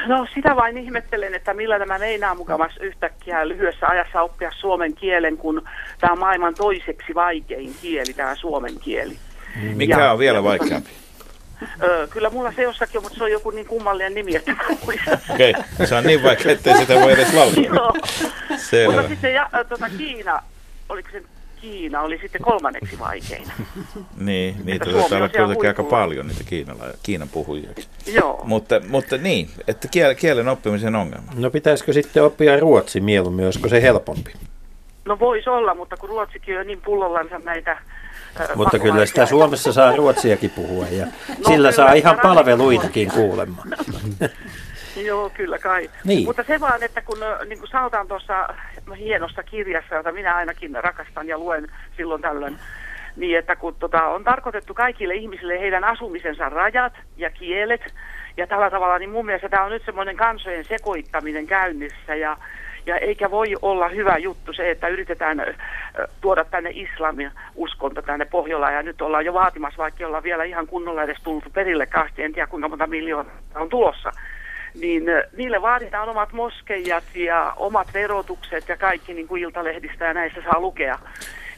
No sitä vain ihmettelen, että millä tämä meinaa mukavasti yhtäkkiä lyhyessä ajassa oppia suomen kielen, kun tämä on maailman toiseksi vaikein kieli, tämä suomen kieli. Mikä on vielä vaikeampi? Kyllä mulla se jossakin on, mutta se on joku niin kummallinen nimi, että muista. Okei, se on niin vaikea, ettei sitä voi edes lausua. Mutta sitten Kiina, oliko se Kiina oli sitten kolmanneksi vaikeina. Niin, niitä täällä kuitenkin aika paljon niitä Kiinan puhujia. Joo. Mutta niin, että kielen oppimisen ongelma. No pitäisikö sitten oppia ruotsi mieluummin, olisiko se helpompi? No voisi olla, mutta kun ruotsikin on niin pullollansa näitä... Mutta kyllä sitä Suomessa saa ruotsiakin puhua ja no, sillä saa ihan palveluitakin kuulemaan. Joo, kyllä kai. Niin. Mutta se vaan, että kun niin kuin sanotaan tuossa hienossa kirjassa, jota minä ainakin rakastan ja luen silloin tällöin, niin että kun on tarkoitettu kaikille ihmisille heidän asumisensa rajat ja kielet ja tällä tavalla, niin mun mielestä tämä on nyt semmoinen kansojen sekoittaminen käynnissä ja eikä voi olla hyvä juttu se, että yritetään tuoda tänne islamin uskonto tänne Pohjolaan ja nyt ollaan jo vaatimassa, vaikka ollaan vielä ihan kunnolla edes tultu perille kahti, en tiedä kuinka monta miljoonaa on tulossa. Niin niille vaaditaan omat moskeijat ja omat verotukset ja kaikki niin kuin iltalehdistä ja näissä saa lukea.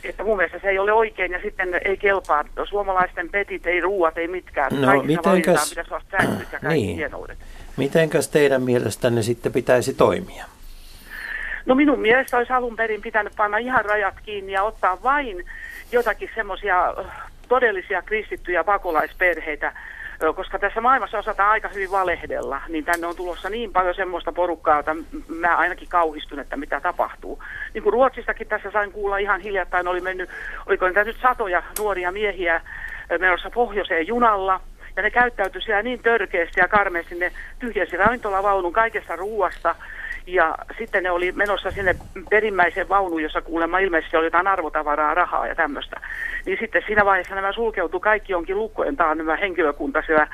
Että mun mielestä se ei ole oikein ja sitten ei kelpaa. Suomalaisten petit, ei ruuat, ei mitkään. No, kaikissa valitaan, pitäisi olla sääntöt ja kaikki niin. Hienoudet. Mitenkäs teidän mielestänne sitten pitäisi toimia? No minun mielestä olisi alun perin pitänyt panna ihan rajat kiinni ja ottaa vain jotakin semmoisia todellisia kristittyjä pakolaisperheitä. Koska tässä maailmassa osataan aika hyvin valehdella, niin tänne on tulossa niin paljon semmoista porukkaa, että mä ainakin kauhistun, että mitä tapahtuu. Niin kuin Ruotsistakin tässä sain kuulla ihan hiljattain, oliko niitä nyt satoja nuoria miehiä menossa pohjoiseen junalla, ja ne käyttäytyi siellä niin törkeästi ja karmeasti, ne tyhjensi ravintolavaunun kaikesta ruuasta, ja sitten ne oli menossa sinne perimmäiseen vaunuun, jossa kuulemma ilmeisesti oli jotain arvotavaraa, rahaa ja tämmöistä. Niin sitten siinä vaiheessa nämä sulkeutui kaikki jonkin lukkojen taan nämä henkilökunta siellä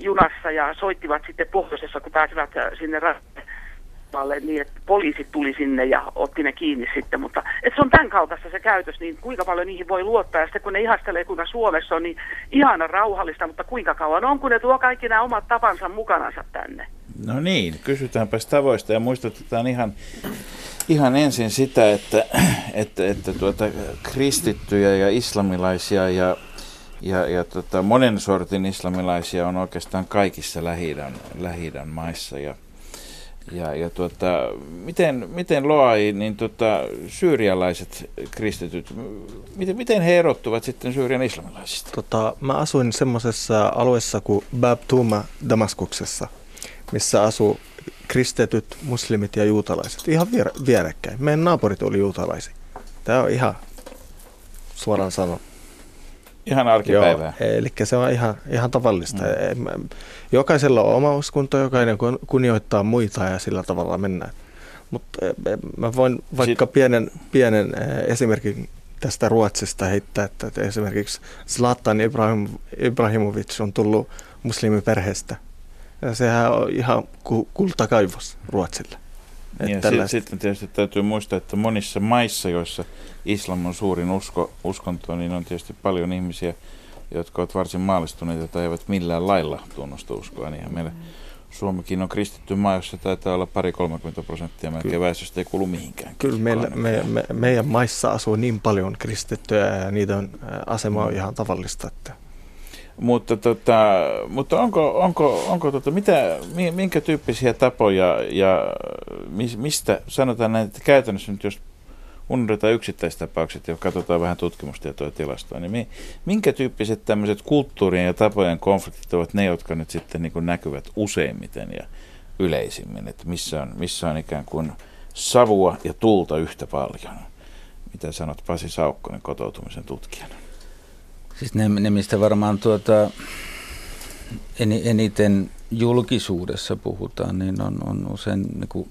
junassa ja soittivat sitten pohjoisessa, kun pääsivät sinne rastalle, niin että poliisit tuli sinne ja otti ne kiinni sitten. Mutta et se on tämän kaltaista se käytös, niin kuinka paljon niihin voi luottaa. Ja sitten kun ne ihastelee, kuinka Suomessa on niin ihana rauhallista, mutta kuinka kauan on, kun ne tuo kaikki nämä omat tapansa mukanansa tänne. No niin, kysytäänpäs tavoista ja muistutetaan ihan ensin sitä, että kristittyjä ja islamilaisia ja monen sortin islamilaisia on oikeastaan kaikissa Lähi-idän maissa miten Loai, niin syyrialaiset kristityt, miten he erottuvat sitten Syyrian islamilaisista? Mä asuin semmoisessa alueessa kuin Babtuma Damaskuksessa, missä asuu kristityt, muslimit ja juutalaiset. Ihan vierekkäin. Meidän naapurit oli juutalaisia. Tämä on ihan suoraan sanon. Ihan arkipäivää. Eli se on ihan tavallista. Mm. Jokaisella on oma uskonto, jokainen kunnioittaa muita ja sillä tavalla mennään. Mutta mä voin vaikka pienen esimerkin tästä Ruotsista heittää, että esimerkiksi Zlatan Ibrahimovic on tullut muslimiperheestä. Ja sehän on ihan kultakaivos Ruotsille. Sitten tietysti täytyy muistaa, että monissa maissa, joissa islam on suurin uskonto, niin on tietysti paljon ihmisiä, jotka ovat varsin maallistuneita tai eivät millään lailla tunnusta uskoa. Niin meillä Suomikin on kristitty maa, jossa taitaa olla 30% melkein väestöstä ei kuulu mihinkään. Kyllä meidän maissa asuu niin paljon kristittyjä ja niiden asema on ihan tavallista, että... Mutta onko minkä tyyppisiä tapoja ja mistä, sanotaan näin, että käytännössä nyt jos unohdetaan yksittäistapaukset ja katsotaan vähän tutkimustietoa ja tilastoa, niin minkä tyyppiset tämmöiset kulttuurien ja tapojen konfliktit ovat ne, jotka nyt sitten niin kuin näkyvät useimmiten ja yleisimmin, että missä on ikään kuin savua ja tulta yhtä paljon? Mitä sanot Pasi Saukkonen kotoutumisen tutkijana? Siis ne mistä varmaan eniten julkisuudessa puhutaan, niin on usein niin kuin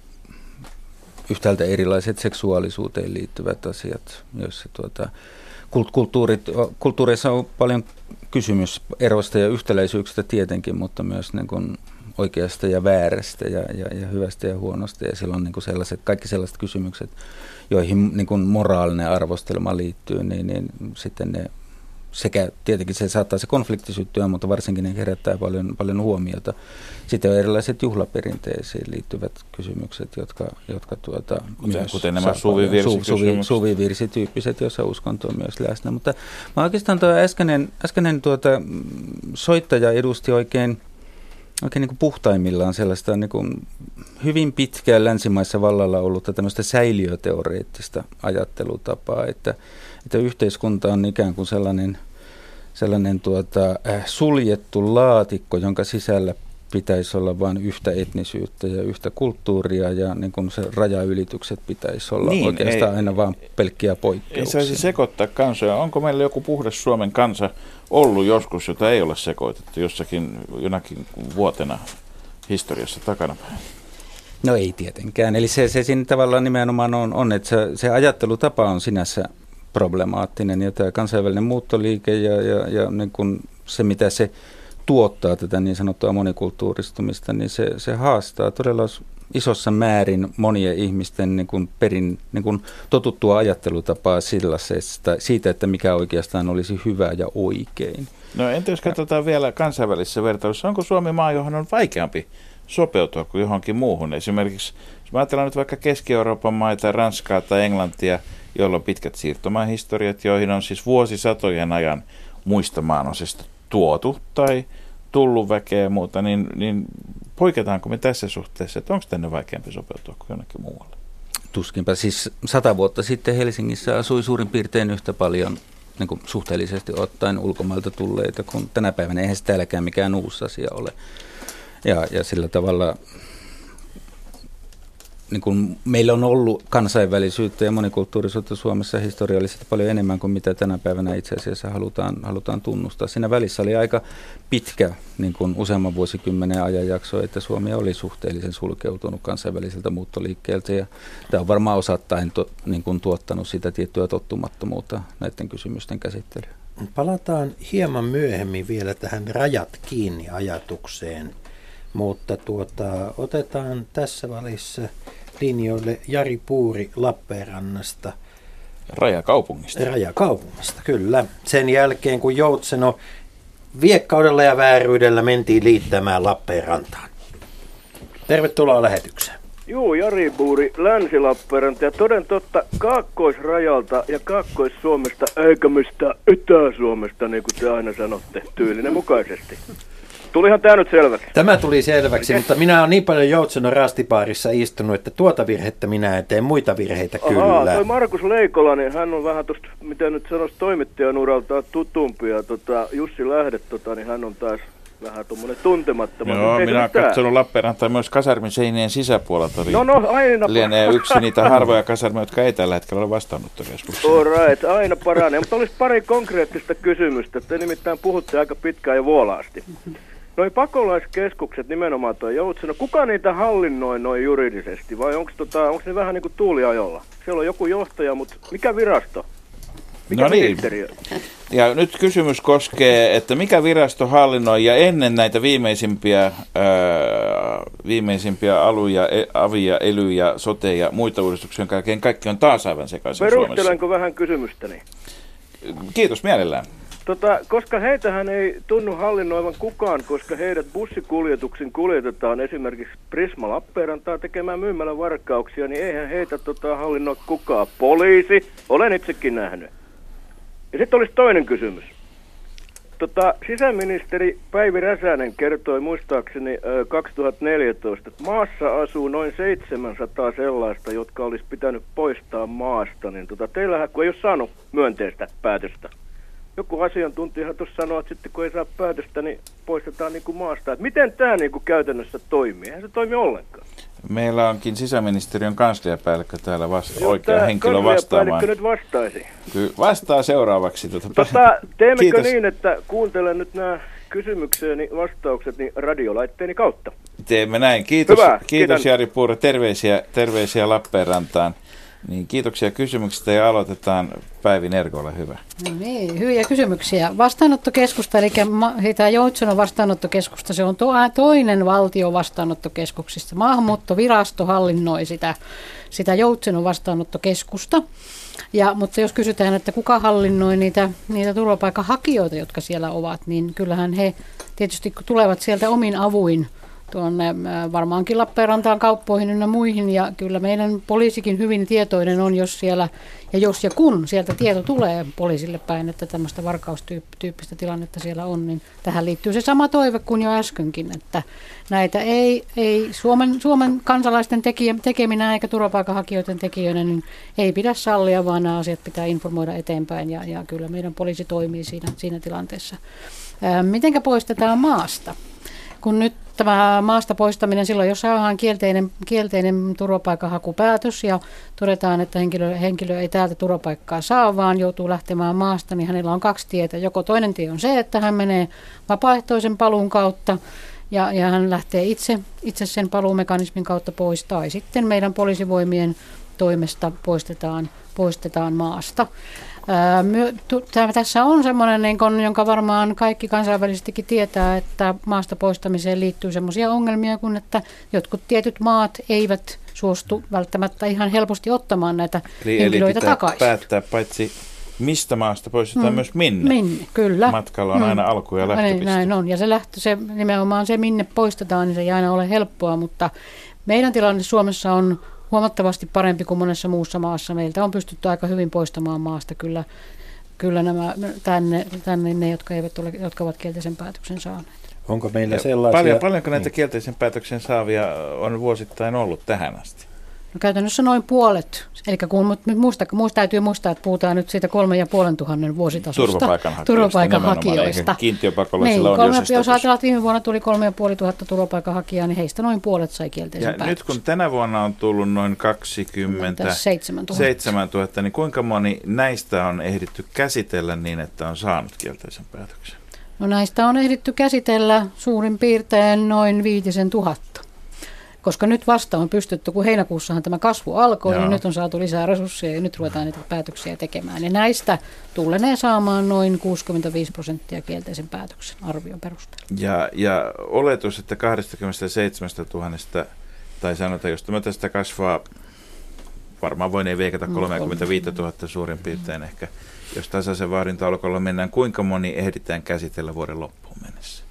yhtäältä erilaiset seksuaalisuuteen liittyvät asiat, joissa kulttuureissa on paljon kysymys eroista ja yhtäläisyyksistä tietenkin, mutta myös niin kuin oikeasta ja väärästä ja hyvästä ja huonosta. Ja silloin niin kuin kaikki sellaiset kysymykset, joihin niin kuin moraalinen arvostelma liittyy, niin sitten ne... Sekä tietenkin se saattaa se konflikti syttyä, mutta varsinkin ne herättää paljon huomiota. Sitten on erilaiset juhlaperinteisiin liittyvät kysymykset, jotka kuten nämä suvivirsityyppiset, joissa uskonto on myös läsnä. Mutta mä oikeastaan tuo äskeinen soittaja edusti oikein oikein niin kuin puhtaimmillaan sellaista niin kuin hyvin pitkään länsimaissa vallalla ollutta tämmöistä säiliöteoreettista ajattelutapaa, että yhteiskunta on ikään kuin sellainen suljettu laatikko, jonka sisällä pitäisi olla vain yhtä etnisyyttä ja yhtä kulttuuria, ja niin kun se rajaylitykset pitäisi olla niin, oikeastaan aina vain pelkkiä poikkeuksia. Ei saisi sekoittaa kansoja. Onko meillä joku puhdas Suomen kansa ollut joskus, jota ei ole sekoitettu jossakin jonakin vuotena historiassa takanapäin? No ei tietenkään. Eli se siinä tavallaan nimenomaan on että se ajattelutapa on sinänsä problemaattinen, ja tämä kansainvälinen muuttoliike ja niin kun se, mitä se tuottaa tätä niin sanottua monikulttuuristumista, niin se haastaa todella isossa määrin monien ihmisten niin kuin totuttua ajattelutapaa siitä, että mikä oikeastaan olisi hyvä ja oikein. No entä jos katsotaan vielä kansainvälisessä vertailussa, onko Suomi maa, johon on vaikeampi sopeutua kuin johonkin muuhun? Esimerkiksi, jos ajatellaan nyt vaikka Keski-Euroopan maita, Ranskaa tai Englantia, joilla on pitkät siirtomahistoriat, joihin on siis vuosisatojen ajan muista maanosista tuotu tai tullut väkeä ja muuta, niin poiketaanko me tässä suhteessa, että onko tänne vaikeampi sopeutua kuin jonnekin muualle? Tuskinpä. Siis 100 vuotta sitten Helsingissä asui suurin piirtein yhtä paljon niin kuin suhteellisesti ottaen ulkomailta tulleita kuin tänä päivänä. Eihän se täälläkään mikään uusi asia ole. Ja sillä tavalla niin kuin meillä on ollut kansainvälisyyttä ja monikulttuurisuutta Suomessa historiallisesti paljon enemmän kuin mitä tänä päivänä itse asiassa halutaan tunnustaa. Siinä välissä oli aika pitkä niin kuin useamman vuosikymmenen ajanjakso, että Suomi oli suhteellisen sulkeutunut kansainväliseltä muuttoliikkeeltä, ja tämä on varmaan osattain niin kuin tuottanut sitä tiettyä tottumattomuutta näiden kysymysten käsittelyyn. Palataan hieman myöhemmin vielä tähän rajat kiinni ajatukseen, mutta otetaan tässä välissä linjoille Jari Puuri Lappeenrannasta. Rajakaupungista, kyllä. Sen jälkeen, kun Joutseno viekkaudella ja vääryydellä mentiin liittämään Lappeenrantaan. Tervetuloa lähetykseen. Juu, Jari Puuri, Länsi-Lappeenranta, ja toden totta Kaakkoisrajalta ja Kaakkois-Suomesta, eikä mistään Itä-Suomesta, niin kuin te aina sanotte, tyylinen mukaisesti. Tulihan tämä nyt selväksi. Tämä tuli selväksi, mutta minä olen niin paljon Joutsenon rastipaarissa istunut, että tuota virhettä minä en tee, muita virheitä kyllä. Ahaa, toi Markus Leikola, niin hän on vähän tuosta, mitä nyt sanoisi, toimittajan uraltaan tutumpi, ja Jussi Lähde, niin hän on taas vähän tuommoinen tuntemattoman. Joo, minä olen katsonut Lappeenrantaa myös kasarmin seinien sisäpuolelta. Aina lienee yksi niitä harvoja kasarmeja, jotka ei tällä hetkellä ole vastaanottokeskuksessa. Alright, aina paranee, mutta olisi pari konkreettista kysymystä. Te nimittäin puhutte aika pitkään ja vuolaasti. Noi pakolaiskeskukset, nimenomaan tuo Joutseno, kuka niitä hallinnoi noin juridisesti, vai onko ne vähän niin kuin tuuliajolla? Siellä on joku johtaja, mutta mikä virasto? Mikä ministeriö? Ja nyt kysymys koskee, että mikä virasto hallinnoi, ja ennen näitä viimeisimpiä aluja, avia, elyjä, sote ja muita uudistuksia, kaikki on taas aivan sekaisin Suomessa. Perustelenko vähän kysymystäni? Kiitos mielellään. Koska heitähän ei tunnu hallinnoivan kukaan, koska heidät bussikuljetuksin kuljetetaan esimerkiksi Prisma Lappeenrantaa tekemään myymälävarkauksia, niin eihän heitä hallinnoi kukaan. Poliisi, olen itsekin nähnyt. Ja sitten olisi toinen kysymys. Sisäministeri Päivi Räsänen kertoi muistaakseni 2014, että maassa asuu noin 700 sellaista, jotka olisi pitänyt poistaa maasta, niin teillähän kun ei ole saanut myönteistä päätöstä. Joku asiantuntijahan tuossa sanoo, että sitten kun ei saa päätöstä, niin poistetaan niin kuin maasta. Että miten tämä niin kuin käytännössä toimii? Eihän se toimi ollenkaan. Meillä onkin sisäministeriön kansliapäällikkö täällä oikea henkilö vastaamaan. Nyt vastaisi. Kyllä, vastaa seuraavaksi. Teemmekö kiitos. Niin, että kuuntelen nyt nämä kysymykseeni vastaukset niin radiolaitteeni kautta? Teemme näin. Kiitos, hyvä, kiitos Jari Puuri. Terveisiä Lappeenrantaan. Niin, kiitoksia kysymyksistä ja aloitetaan Päivi Nerg, ole hyvä. No niin, hyviä kysymyksiä. Vastaanottokeskusta, eli tämä Joutsenon vastaanottokeskusta, se on toinen valtio vastaanottokeskuksista. Maahanmuuttovirasto hallinnoi sitä Joutsenon vastaanottokeskusta. Mutta jos kysytään, että kuka hallinnoi niitä turvapaikanhakijoita, jotka siellä ovat, niin kyllähän he tietysti tulevat sieltä omin avuin tuonne varmaankin Lappeenrantaan kauppoihin ynnä muihin, ja kyllä meidän poliisikin hyvin tietoinen on, jos siellä, ja jos ja kun sieltä tieto tulee poliisille päin, että tämmöistä varkaustyyppistä tilannetta siellä on, niin tähän liittyy se sama toive kuin jo äskenkin, että näitä ei Suomen kansalaisten tekeminen eikä turvapaikanhakijoiden tekijöiden niin ei pidä sallia, vaan nämä asiat pitää informoida eteenpäin, ja kyllä meidän poliisi toimii siinä tilanteessa. Mitenkä poistetaan maasta? Kun nyt tämä maasta poistaminen, silloin jos saadaan kielteinen turvapaikanhakupäätös ja todetaan, että henkilö ei täältä turvapaikkaa saa, vaan joutuu lähtemään maasta, niin hänellä on kaksi tietä. Joko toinen tie on se, että hän menee vapaaehtoisen paluun kautta ja hän lähtee itse sen paluumekanismin kautta pois, tai sitten meidän poliisivoimien toimesta poistetaan maasta. Tässä on semmoinen, jonka varmaan kaikki kansainvälisestikin tietää, että maasta poistamiseen liittyy semmoisia ongelmia kuin, että jotkut tietyt maat eivät suostu välttämättä ihan helposti ottamaan näitä henkilöitä takaisin. Eli pitää päättää paitsi mistä maasta poistetaan myös minne. Kyllä. Matkalla on aina alku- ja lähtöpiste. Näin on, ja se nimenomaan se minne poistetaan, niin se ei aina ole helppoa, mutta meidän tilanne Suomessa on huomattavasti parempi kuin monessa muussa maassa. Meiltä on pystytty aika hyvin poistamaan maasta kyllä nämä tänne ne, jotka ovat kielteisen päätöksen saaneet. Onko meillä sellaisia? Paljonko näitä kielteisen päätöksen saavia on vuosittain ollut tähän asti? No käytännössä noin puolet. Eli kun täytyy muistaa, että puhutaan nyt siitä 3,500 vuositasosta turvapaikanhakijoista. Kiintiöpakolaisilla on jo 100. Jos ajatellaan, että viime vuonna tuli 3,500 turvapaikanhakijaa, niin heistä noin puolet sai kielteisen päätöksen. Nyt kun tänä vuonna on tullut noin 27 000, niin kuinka moni näistä on ehditty käsitellä niin, että on saanut kielteisen päätöksen? No näistä on ehditty käsitellä suurin piirtein noin 5,000. Koska nyt vasta on pystytty, kun heinäkuussahan tämä kasvu alkoi, niin nyt on saatu lisää resursseja ja nyt ruvetaan niitä päätöksiä tekemään. Ja näistä tullenee saamaan noin 65% kielteisen päätöksen arvion perusteella. Ja oletus, että 27 000, tai sanotaan, jos tämä tästä kasvaa, varmaan voineen veikata 35 000 suurin piirtein ehkä, jos tasaisen vaadintaulkolla mennään, kuinka moni ehditään käsitellä vuoden loppuun mennessä?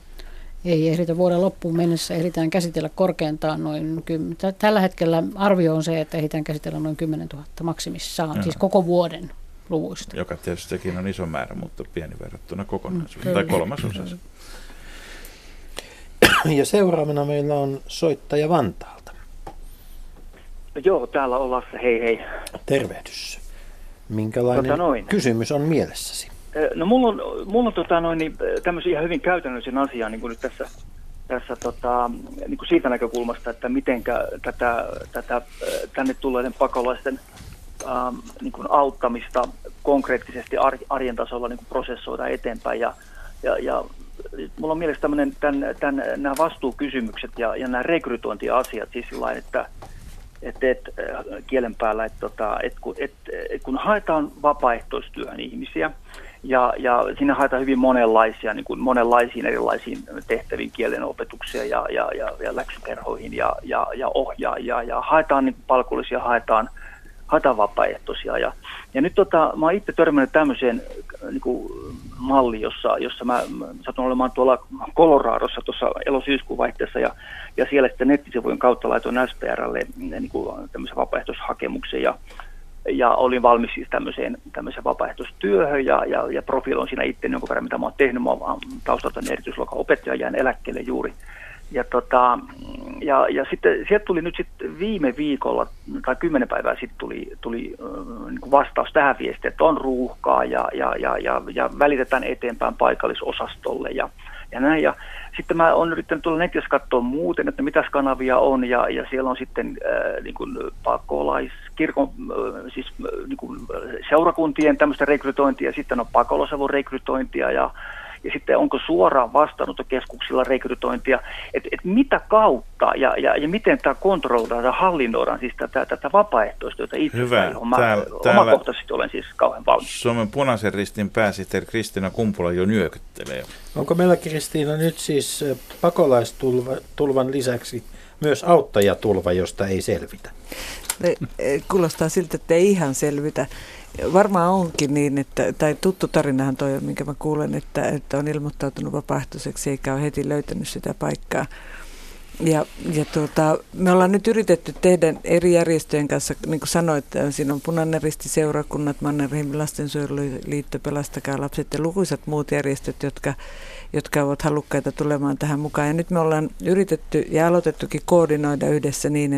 Ei ehditä vuoden loppuun mennessä, ehditään käsitellä korkeintaan noin 10. Tällä hetkellä arvio on se, että ehditään käsitellä noin 10 000 maksimissaan, siis koko vuoden luvuista. Joka tietysti sekin on iso määrä, mutta pieni verrattuna kokonaisuuteen, tai kolmasosassa. Ja seuraavana meillä on soittaja Vantaalta. Joo, täällä on Lasse, hei hei. Tervehdys. Minkälainen kysymys on mielessäsi? No mulla on tämmöisiä ihan hyvin käytännöllisen asiaa niin kuin nyt tässä niin kuin siitä näkökulmasta, että mitenkä tätä tänne tulleiden pakolaisten niin kuin auttamista konkreettisesti arjen tasolla niin kuin prosessoida eteenpäin. Ja mulla on mielessä nämä vastuukysymykset ja nämä rekrytointiasiat siis sillain, että kielen päällä, että kun haetaan vapaaehtoistyöhön ihmisiä, ja siinä haetaan hyvin monenlaisia, niin kuin monenlaisiin erilaisiin tehtäviin, kielenopetuksia ja läksykerhoihin ja ohjaajia, ja haetaan niin palkullisia, haetaan vapaaehtoisia. Ja nyt mä oon itse törmännyt tämmöiseen niin kuin malliin, jossa mä satun olemaan tuolla Coloradossa tuossa elo-syyskuun vaihteessa, ja siellä sitten nettisivujen kautta laitoin SPR:lle niin kuin tämmöisen vapaaehtoishakemuksen, ja olin valmis siis tämmöiseen vapaaehtoistyöhön, ja profiiloin siinä itse jonkun verran, mitä mä oon tehnyt. Mä oon taustaltani erityisluokan opettaja, jään eläkkeelle juuri. Ja sitten sieltä tuli nyt sitten viime viikolla, tai 10 päivää sitten tuli niin vastaus tähän viestiin, että on ruuhkaa ja välitetään eteenpäin paikallisosastolle ja näin. Ja sitten mä oon yrittänyt tulla netissä katsoa muuten, että mitäs kanavia on, ja siellä on sitten niin kuin pakolaiskirkon, siis niin kuin seurakuntien tämmöistä rekrytointia, sitten on Pakolosavun rekrytointia, ja sitten onko suoraan vastaanottokeskuksilla rekrytointia, että mitä kautta ja miten tämä kontrolloidaan ja hallinnoidaan siis tätä vapaaehtoistyötä itse. Hyvä. Täällä omakohtaisesti olen siis kauhean valmis. Suomen Punaisen Ristin pääsihteeri Kristiina Kumpula jo nyökyttelee. Onko meillä, Kristiina, nyt siis pakolaistulvan lisäksi myös auttajatulva, josta ei selvitä? Kuulostaa siltä, että ei ihan selvitä. Varmaan onkin niin, että, tai tuttu tarinahan toi on, minkä mä kuulen, että on ilmoittautunut vapaaehtoiseksi eikä ole heti löytänyt sitä paikkaa. Me ollaan nyt yritetty tehdä eri järjestöjen kanssa, niin kuin sanoit, siinä on Punainen Risti, seurakunnat, Mannerheimin lastensuojeluliitto, Pelastakaa lapset ja lukuisat muut järjestöt, jotka ovat halukkaita tulemaan tähän mukaan. Ja nyt me ollaan yritetty ja aloitettukin koordinoida yhdessä niin,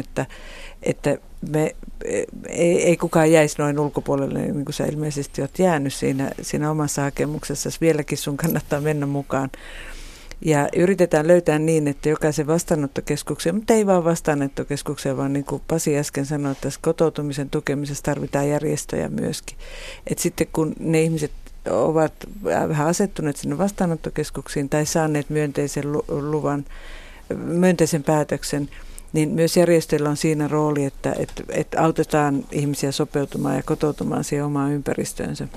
että me ei kukaan jäisi noin ulkopuolelle, niin kuin sä ilmeisesti olet jäänyt siinä omassa hakemuksessasi. Vieläkin sun kannattaa mennä mukaan. Ja yritetään löytää niin, että jokaisen vastaanottokeskukseen, mutta ei vaan vastaanottokeskukseen, vaan niin kuin Pasi äsken sanoi, että tässä kotoutumisen tukemisessa tarvitaan järjestöjä myöskin. Että sitten kun ne ihmiset ovat vähän asettuneet sinne vastaanottokeskuksiin tai saaneet myönteisen päätöksen, niin myös järjestöillä on siinä rooli, että autetaan ihmisiä sopeutumaan ja kotoutumaan siihen omaan ympäristöönsä.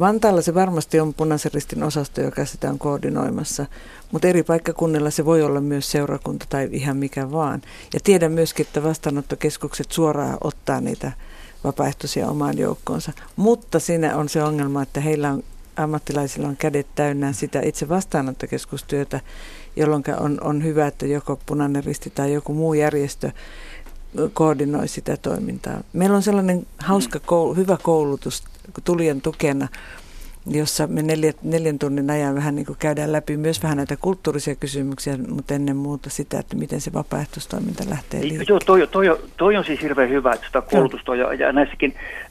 Vantaalla se varmasti on Punaisen Ristin osasto, joka sitä on koordinoimassa, mutta eri paikkakunnilla se voi olla myös seurakunta tai ihan mikä vaan. Ja tiedän myöskin, että vastaanottokeskukset suoraan ottaa niitä vapaaehtoisia omaan joukkoonsa, mutta siinä on se ongelma, että heillä on ammattilaisilla on kädet täynnä sitä itse vastaanottokeskustyötä, jolloin on hyvä, että joko Punainen Risti tai joku muu järjestö koordinoi sitä toimintaa. Meillä on sellainen hauska, hyvä koulutus tulijan tukena, jossa me 4 tunnin ajan vähän niin kuin käydään läpi myös vähän näitä kulttuurisia kysymyksiä, mutta ennen muuta sitä, että miten se vapaaehtoistoiminta lähtee liikkeelle. Joo, toi on siis hirveän hyvä, että sitä koulutusta ja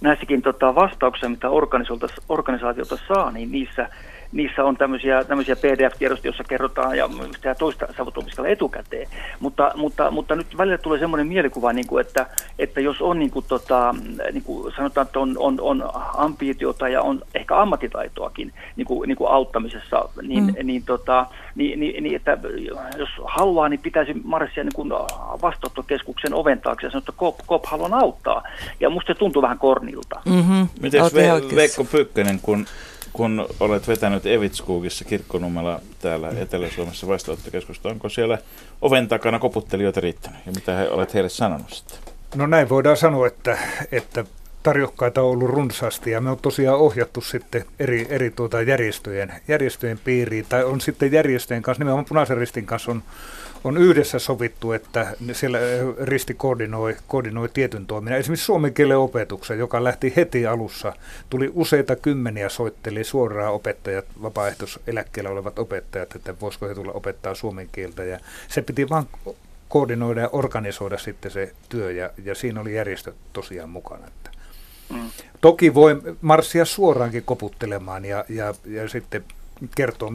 näissäkin vastauksissa, mitä organisaatiota saa, niin niissä on tämmöisiä PDF-tiedostoja, joissa kerrotaan ja tehdään toista saavutumiskalla etukäteen. Mutta nyt välillä tulee semmoinen mielikuva, niin kuin, että jos on, niin kuin sanotaan, että on ambiitiota ja on ehkä ammattitaitoakin niin kuin auttamisessa, niin että jos haluaa, niin pitäisi marssia niin kuin vastaanottokeskuksen oven taakse ja sanoa, että kop, haluan auttaa. Ja musta se tuntuu vähän kornilta. Mm-hmm. Miten Veikko Pyykkönen, kun olet vetänyt Evitskogissa Kirkkonummella täällä Etelä-Suomessa vastaanottokeskusta, onko siellä oven takana koputtelijoita riittänyt ja mitä olet heille sanonut sitten? No näin voidaan sanoa, että tarjokkaita on ollut runsaasti ja me on tosiaan ohjattu sitten eri järjestöjen piiriin tai on sitten järjestöjen kanssa, nimenomaan Punaisen Ristin kanssa on yhdessä sovittu, että siellä risti koordinoi tietyn toiminnan. Esimerkiksi suomen kielen opetuksen, joka lähti heti alussa, tuli useita kymmeniä, soitteli suoraan opettajat, vapaaehtoiseläkkeellä olevat opettajat, että voisiko he tulla opettaa suomen kieltä. Ja se piti vaan koordinoida ja organisoida sitten se työ, ja siinä oli järjestö tosiaan mukana. Toki voi marssia suoraankin koputtelemaan ja sitten kertoo,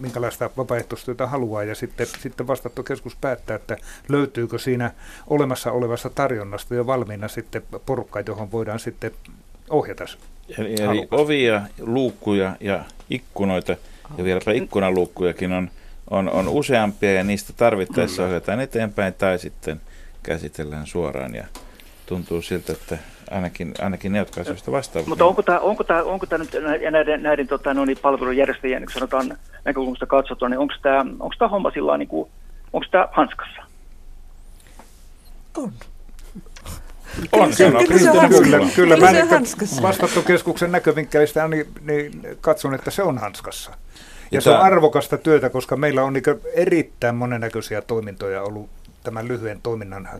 minkälaista vapaaehtoistyötä haluaa, ja sitten vastaanottokeskus päättää, että löytyykö siinä olemassa olevassa tarjonnasta jo valmiina sitten porukka, johon voidaan sitten ohjata. Eli ovia, luukkuja ja ikkunoita, ja vieläpä ikkunaluukkujakin on useampia, ja niistä tarvittaessa ohjataan eteenpäin tai sitten käsitellään suoraan, ja tuntuu siltä, että ainakin ne, jotka asioista vastaavat. Mutta onko tämä nyt näiden palvelujärjestäjien, kun sanotaan näkökulmasta katsotua, niin onko tämä homma sillä niin kuin, onko tämä hanskassa? On, sanoo Kristiina Kumpula. Kyllä, mä vastaanottokeskuksen näkövinkkelistä niin katson, että se on hanskassa. Ja se on arvokasta työtä, koska meillä on niin erittäin monennäköisiä toimintoja ollut tämän lyhyen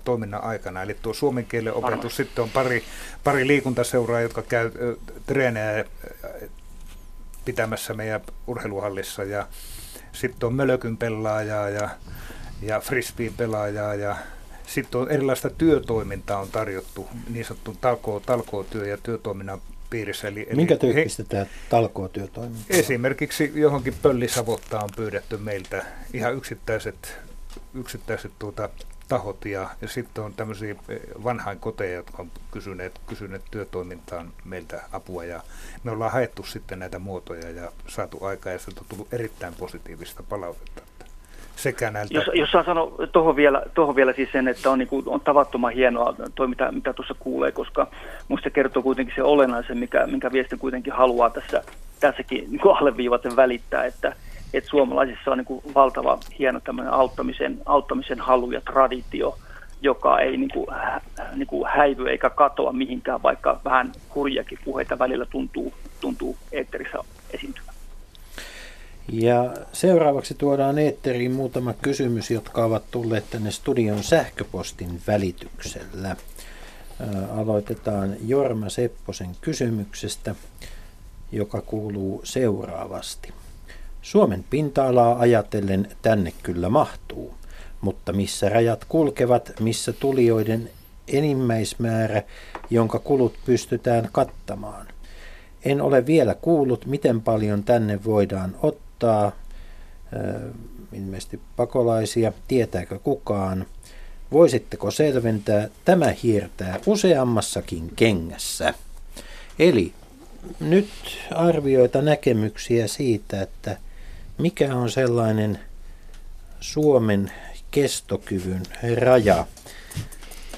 toiminnan aikana. Eli tuo suomen kielen opetus, sitten on pari liikuntaseuraa, jotka käy treenejä pitämässä meidän urheiluhallissa, ja sitten on mölökyn pelaajaa ja frisbeen pelaajaa, ja sitten on erilaista työtoimintaa on tarjottu, niin sanottu talkootyö ja työtoiminnan piirissä. Eli minkä tyyppistä tämä talkootyötoiminta? Esimerkiksi johonkin pöllisavottaa on pyydetty meiltä ihan yksittäiset tahot, ja sitten on tämmöisiä vanhainkoteja, jotka on kysyneet työtoimintaan meiltä apua, ja me ollaan haettu sitten näitä muotoja ja saatu aikaa, ja sieltä on tullut erittäin positiivista palautetta. Jos saan sanoa tuohon vielä siis sen, että on tavattoman hienoa toi, mitä tuossa kuulee, koska minusta se kertoo kuitenkin se olennaisen, minkä viestin kuitenkin haluaa tässäkin niin alleviivaten välittää, että suomalaisissa on niin kuin valtava hieno tämmöinen auttamisen halu ja traditio, joka ei niin kuin häivy eikä katoa mihinkään, vaikka vähän hurjakin puheita välillä tuntuu eetterissä esiintyvän. Ja seuraavaksi tuodaan eetteriin muutama kysymys, jotka ovat tulleet tänne studion sähköpostin välityksellä. Aloitetaan Jorma Sepposen kysymyksestä, joka kuuluu seuraavasti. Suomen pinta-alaa ajatellen tänne kyllä mahtuu, mutta missä rajat kulkevat, missä tulijoiden enimmäismäärä, jonka kulut pystytään kattamaan. En ole vielä kuullut, miten paljon tänne voidaan ottaa, ilmeisesti pakolaisia, tietääkö kukaan. Voisitteko selventää, tämä hiertää useammassakin kengässä. Eli nyt arvioita näkemyksiä siitä, että mikä on sellainen Suomen kestokyvyn raja.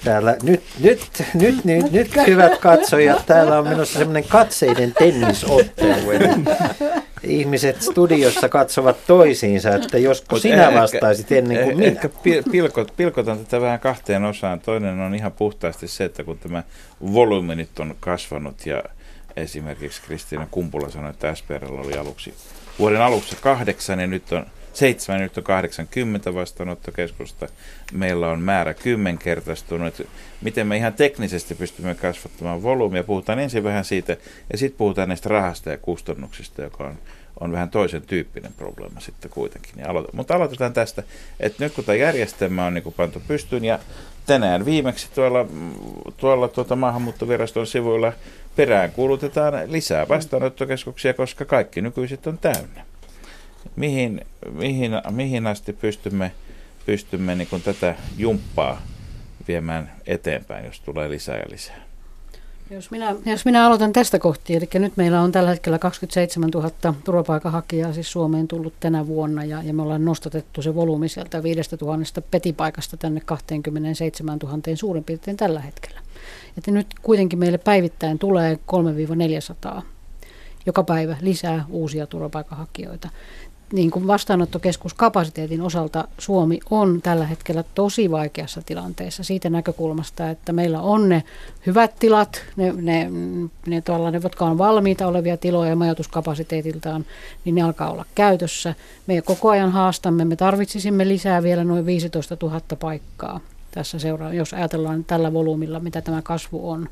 Täällä, nyt hyvät katsojat, täällä on menossa semmoinen katseiden tennisottelu. Ihmiset studiossa katsovat toisiinsa, että josko sinä vastaisit ennen kuin minä. Ehkä pilkotan tätä vähän kahteen osaan. Toinen on ihan puhtaasti se, että kun tämä volyymi nyt on kasvanut ja esimerkiksi Kristiina Kumpula sanoi, että SPR:llä oli aluksi vuoden alussa 8 ja nyt on 7, nyt on 80 vastaanottokeskusta. Meillä on määrä 10-kertaistunut. Miten me ihan teknisesti pystymme kasvattamaan volyymia? Puhutaan ensin vähän siitä ja sitten puhutaan näistä rahasta ja kustannuksista, joka on vähän toisen tyyppinen probleema sitten kuitenkin. Mutta aloitetaan tästä, että nyt kun tämä järjestelmä on niin kuin pantu pystyyn ja tänään viimeksi tuolla Maahanmuuttoviraston sivuilla peräänkuulutetaan lisää vastaanottokeskuksia, koska kaikki nykyiset on täynnä. Mihin asti pystymme niin kuin tätä jumppaa viemään eteenpäin, jos tulee lisää ja lisää? Jos minä aloitan tästä kohti, eli nyt meillä on tällä hetkellä 27 000 turvapaikanhakijaa siis Suomeen tullut tänä vuonna, ja me ollaan nostatettu se volyymi sieltä 5 000 petipaikasta tänne 27 000 suurin piirtein tällä hetkellä. Et nyt kuitenkin meille päivittäin tulee 300-400 joka päivä lisää uusia turvapaikanhakijoita. Niin kuin vastaanottokeskuskapasiteetin osalta Suomi on tällä hetkellä tosi vaikeassa tilanteessa siitä näkökulmasta, että meillä on ne hyvät tilat, ne jotka on valmiita olevia tiloja ja majoituskapasiteetiltaan, niin ne alkaa olla käytössä. Me koko ajan haastamme, me tarvitsisimme lisää vielä noin 15 000 paikkaa tässä seuraavassa, jos ajatellaan tällä volyymilla, mitä tämä kasvu on.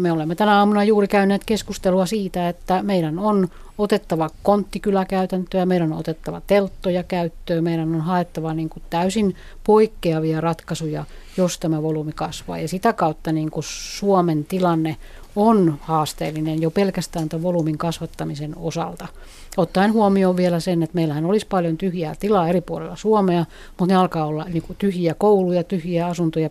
Me olemme tänä aamuna juuri käyneet keskustelua siitä, että meidän on otettava konttikyläkäytäntöä, meidän on otettava telttoja käyttöön, meidän on haettava niin kuin täysin poikkeavia ratkaisuja, jos tämä volyymi kasvaa. Ja sitä kautta niin kuin Suomen tilanne on haasteellinen jo pelkästään tämän volyymin kasvattamisen osalta. Ottaen huomioon vielä sen, että meillähän olisi paljon tyhjää tilaa eri puolilla Suomea, mutta ne alkaa olla niin kuin tyhjiä kouluja, tyhjiä asuntoja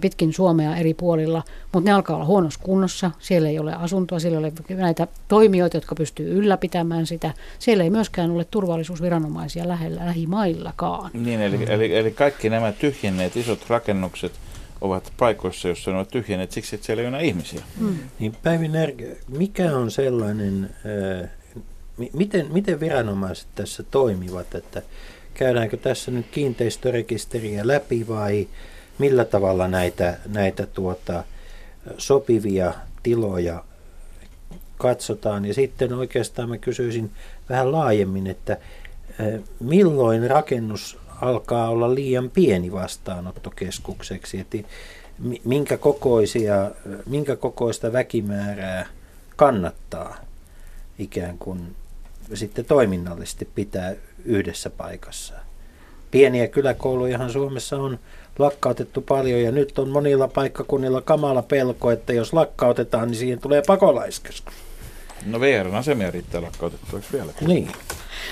pitkin Suomea eri puolilla, mutta ne alkaa olla huonossa kunnossa, siellä ei ole asuntoa, siellä ei ole näitä toimijoita, jotka pystyy ylläpitämään sitä, siellä ei myöskään ole turvallisuusviranomaisia lähellä lähimaillakaan. Niin, eli kaikki nämä tyhjenneet isot rakennukset ovat paikoissa, joissa ne ovat tyhjenneet siksi, että siellä ei ole ihmisiä. Mm. Niin, Päivi Nerg, mikä on sellainen... Miten viranomaiset tässä toimivat, että käydäänkö tässä nyt kiinteistörekisteriä läpi vai millä tavalla näitä sopivia tiloja katsotaan? Ja sitten oikeastaan mä kysyisin vähän laajemmin, että milloin rakennus alkaa olla liian pieni vastaanottokeskukseksi, että minkä kokoista väkimäärää kannattaa ikään kuin sitten toiminnallisesti pitää yhdessä paikassa. Pieniä kyläkoulujahan Suomessa on lakkautettu paljon ja nyt on monilla paikkakunnilla kamala pelko, että jos lakkautetaan, niin siihen tulee pakolaiskeskus. No VR:n asemia riittää lakkautettavaksi vielä. Niin.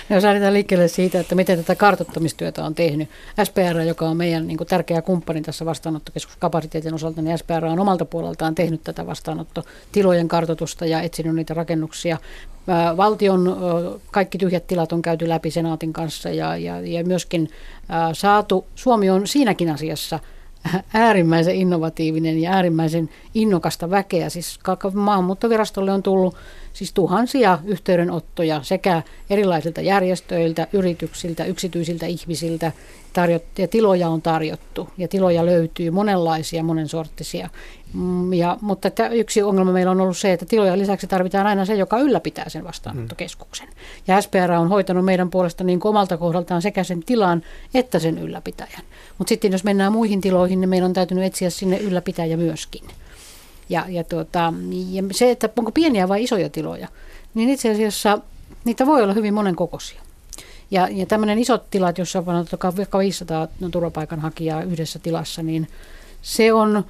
No, jos lähdetään liikkeelle siitä, että miten tätä kartoittamistyötä on tehnyt. SPR, joka on meidän niin kuin tärkeä kumppani tässä vastaanottokeskuskapasiteetin osalta, niin SPR on omalta puoleltaan tehnyt tätä vastaanottotilojen kartoitusta ja etsinyt niitä rakennuksia. Valtion kaikki tyhjät tilat on käyty läpi senaatin kanssa ja myöskin saatu. Suomi on siinäkin asiassa äärimmäisen innovatiivinen ja äärimmäisen innokasta väkeä. Siis Maahanmuuttovirastolle on tullut siis tuhansia yhteydenottoja sekä erilaisilta järjestöiltä, yrityksiltä, yksityisiltä ihmisiltä, ja tiloja on tarjottu ja tiloja löytyy monenlaisia, monensorttisia. Mutta yksi ongelma meillä on ollut se, että tiloja lisäksi tarvitaan aina se, joka ylläpitää sen vastaanottokeskuksen. Ja SPR on hoitanut meidän puolesta niin omalta kohdaltaan sekä sen tilan että sen ylläpitäjän. Mutta sitten jos mennään muihin tiloihin, niin meidän on täytynyt etsiä sinne ylläpitäjä myöskin. Ja se, että onko pieniä vai isoja tiloja, niin itse asiassa niitä voi olla hyvin monenkokoisia. Ja tämmöinen isot tilat, jossa on vaikka 500 turvapaikanhakijaa yhdessä tilassa, niin se on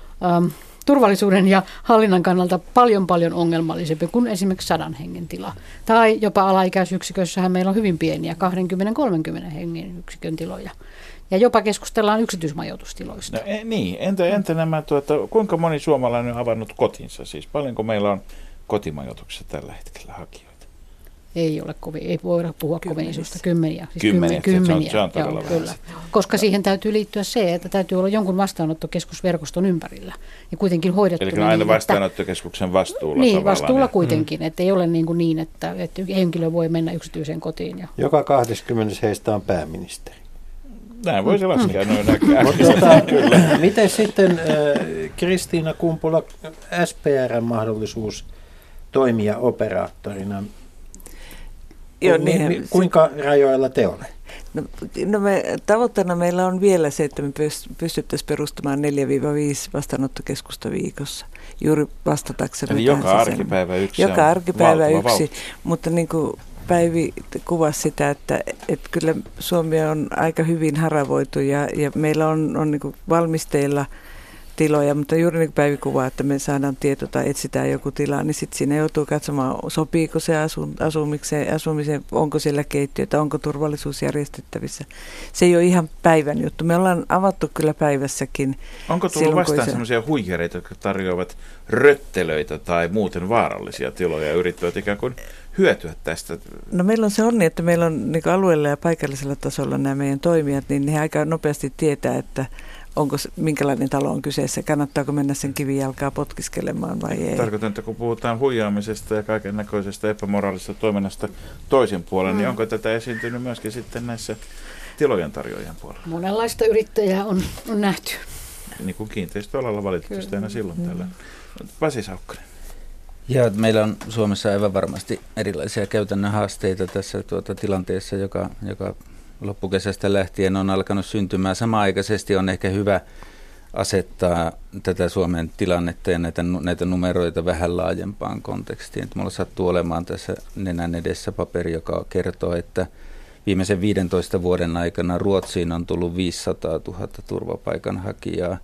turvallisuuden ja hallinnan kannalta paljon ongelmallisempi kuin esimerkiksi 100 hengen tila. Tai jopa alaikäisyksikössähän meillä on hyvin pieniä, 20-30 hengen yksikön tiloja. Ja jopa keskustellaan yksityismajoitustiloista. No, niin, entä nämä, kuinka moni suomalainen on avannut kotinsa? Siis paljonko meillä on kotimajoituksessa tällä hetkellä hakijoita? Ei ole kovin, ei voida puhua kovin isosta, kymmeniä. Se on todella vähän. Koska siihen täytyy liittyä se, että täytyy olla jonkun vastaanottokeskusverkoston ympärillä ja kuitenkin hoidettuna. Eli aina vastaanottokeskuksen vastuulla. Niin, vastuulla kuitenkin, että ei ole niin, että henkilö voi mennä yksityiseen kotiin. Ja. Joka 20. heistä on pääministeri. Näin voisi laskea noin näkään. Miten sitten Kristiina Kumpula, SPR:n mahdollisuus toimia operaattorina? Kuinka rajoilla te olette? Tavoitteena meillä on vielä se, että me pystyttäisiin perustamaan 4-5 vastaanottokeskusta viikossa. Juuri vastataksemme. Eli joka arkipäivä yksi. Joka arkipäivä yksi, mutta niin kuin Päivi kuvasi sitä, että kyllä Suomi on aika hyvin haravoitu ja meillä on niin kuin valmisteilla tiloja, mutta juuri niin kuin Päivi kuvaa, että me saadaan tieto tai etsitään joku tila, niin sitten siinä joutuu katsomaan, sopiiko se asumiseen, onko siellä keittiötä, onko turvallisuus järjestettävissä. Se ei ole ihan päivän juttu. Me ollaan avattu kyllä päivässäkin. Onko tullut vastaan sellaisia huijareita, jotka tarjoavat röttelöitä tai muuten vaarallisia tiloja ja yrittävät ikään kuin hyötyä tästä? No meillä on se onni, että meillä on niin kuin alueella ja paikallisella tasolla nämä meidän toimijat, niin he aika nopeasti tietää, että minkälainen talo on kyseessä, kannattaako mennä sen kivijalkaa potkiskelemaan vai ei. Tarkoitan, että kun puhutaan huijaamisesta ja kaiken näköisestä epämoraalisesta toiminnasta toisen puolen, niin onko tätä esiintynyt myöskin sitten näissä tilojen tarjoajien puolella? Monenlaista yrittäjää on nähty. Niin kuin kiinteistöalalla valitettavasti aina silloin tällä. Pasi Saukkonen. Ja meillä on Suomessa aivan varmasti erilaisia käytännön haasteita tässä tilanteessa, joka loppukesästä lähtien on alkanut syntymään. Samaaikaisesti on ehkä hyvä asettaa tätä Suomen tilannetta ja näitä numeroita vähän laajempaan kontekstiin. Että mulla sattuu olemaan tässä nenän edessä paperi, joka kertoo, että viimeisen 15 vuoden aikana Ruotsiin on tullut 500 000 turvapaikanhakijaa,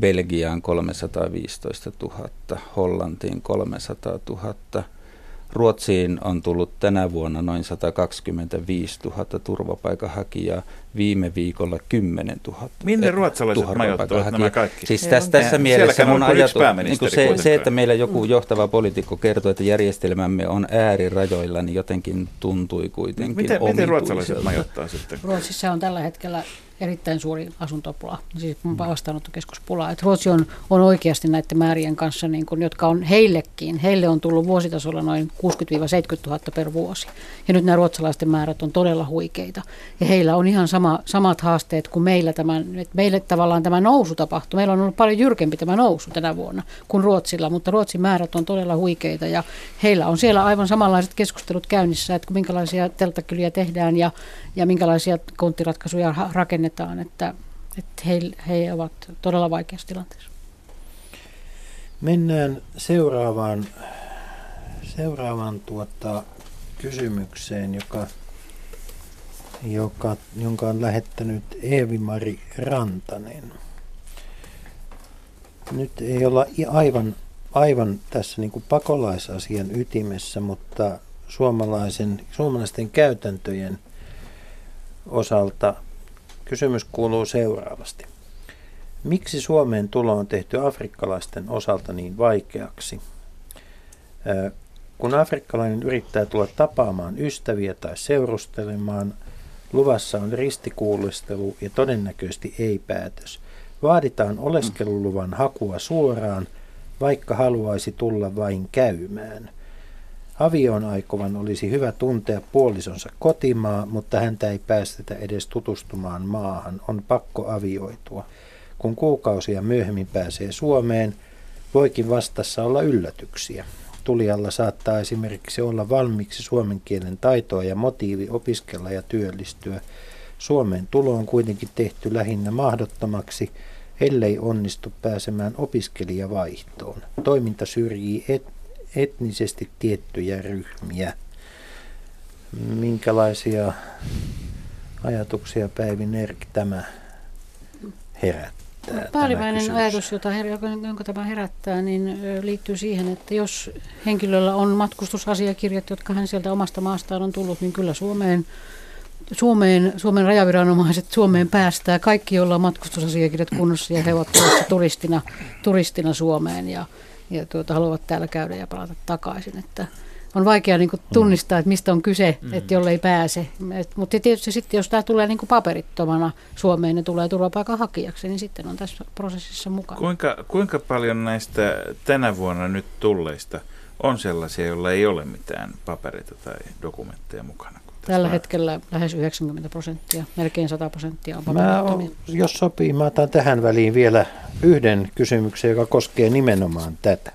Belgiaan 315 000, Hollantiin 300 000. Ruotsiin on tullut tänä vuonna noin 125 000 turvapaikanhakijaa, viime viikolla 10 000. Minne ruotsalaiset majoittavat nämä kaikki? Siis tässä mielessä mun ajatus, niin se, että meillä joku johtava poliitikko kertoo, että järjestelmämme on äärirajoilla, niin jotenkin tuntui kuitenkin omituiselta. Miten ruotsalaiset majoittaa sitten? Ruotsissa on tällä hetkellä erittäin suuri asuntopula, siis vastaanottokeskuspula. Että Ruotsi on oikeasti näiden määrien kanssa, niin kun, jotka on heille on tullut vuositasolla noin 60-70 000 per vuosi. Ja nyt nämä ruotsalaisten määrät on todella huikeita. Ja heillä on ihan samat haasteet kuin meillä. Meille tavallaan tämä nousu tapahtui. Meillä on ollut paljon jyrkempi tämä nousu tänä vuonna kuin Ruotsilla, mutta Ruotsin määrät on todella huikeita. Ja heillä on siellä aivan samanlaiset keskustelut käynnissä, että minkälaisia telttakyliä tehdään ja minkälaisia konttiratkaisuja rakennetaan. Että he ovat todella vaikeassa tilanteessa. Mennään seuraavaan kysymykseen, jonka on lähettänyt Eevi-Mari Rantanen. Nyt ei olla aivan tässä niin kuin pakolaisasian ytimessä, mutta suomalaisten käytäntöjen osalta kysymys kuuluu seuraavasti. Miksi Suomeen tulo on tehty afrikkalaisten osalta niin vaikeaksi? Kun afrikkalainen yrittää tulla tapaamaan ystäviä tai seurustelemaan, luvassa on ristikuulustelu ja todennäköisesti ei-päätös. Vaaditaan oleskeluluvan hakua suoraan, vaikka haluaisi tulla vain käymään. Avioon aikovan olisi hyvä tuntea puolisonsa kotimaa, mutta häntä ei päästetä edes tutustumaan maahan. On pakko avioitua. Kun kuukausia myöhemmin pääsee Suomeen, voikin vastassa olla yllätyksiä. Tulijalla saattaa esimerkiksi olla valmiiksi suomen kielen taitoa ja motiivi opiskella ja työllistyä. Suomeen tulo on kuitenkin tehty lähinnä mahdottomaksi, ellei onnistu pääsemään opiskelijavaihtoon. Toiminta syrjii etnisesti tiettyjä ryhmiä. Minkälaisia ajatuksia, Päivi Nerg, tämä herättää? Päällimmäinen ajatus, jonka tämä herättää, niin liittyy siihen, että jos henkilöllä on matkustusasiakirjat, jotka hän sieltä omasta maastaan on tullut, niin kyllä Suomen rajaviranomaiset Suomeen päästää kaikki, joilla on matkustusasiakirjat kunnossa ja he ovat turistina Suomeen ja haluavat täällä käydä ja palata takaisin. Että on vaikea niin kuin tunnistaa, että mistä on kyse, että jolle ei pääse. Mutta tietysti sitten, jos tämä tulee niin kuin paperittomana Suomeen ja tulee turvapaikanhakijaksi, niin sitten on tässä prosessissa mukana. Kuinka paljon näistä tänä vuonna nyt tulleista on sellaisia, joilla ei ole mitään papereita tai dokumentteja mukana? Tällä hetkellä lähes 90%, melkein 100% on paperittomia. Jos sopii, mä otan tähän väliin vielä yhden kysymyksen, joka koskee nimenomaan tätä.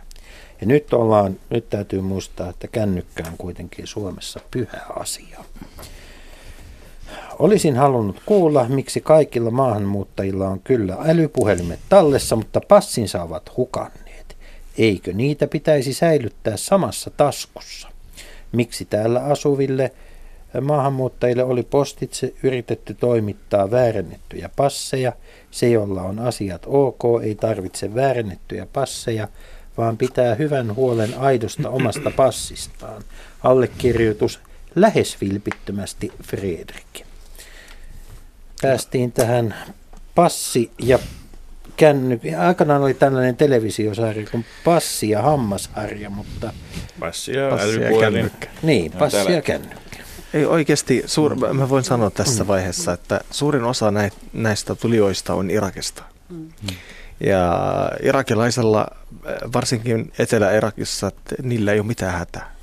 Ja nyt täytyy muistaa, että kännykkä on kuitenkin Suomessa pyhä asia. Olisin halunnut kuulla, miksi kaikilla maahanmuuttajilla on kyllä älypuhelimet tallessa, mutta passinsa ovat hukanneet. Eikö niitä pitäisi säilyttää samassa taskussa? Miksi täällä asuville maahanmuuttajille oli postitse yritetty toimittaa väärennettyjä passeja? Se, jolla on asiat ok, ei tarvitse väärennettyjä passeja, vaan pitää hyvän huolen aidosta omasta passistaan. Allekirjoitus lähes vilpittömästi Fredrik. Päästiin tähän passi ja kännykkä. Aikanaan oli tällainen televisiosarja kuin Passi ja hammasharja, mutta passi ja kännykkä. Niin, passi ja kännykkä. Ei oikeasti, mä voin sanoa tässä vaiheessa, että suurin osa näistä tulijoista on Irakista. Ja irakilaisilla, varsinkin Etelä-Irakissa, niillä ei ole mitään hätää.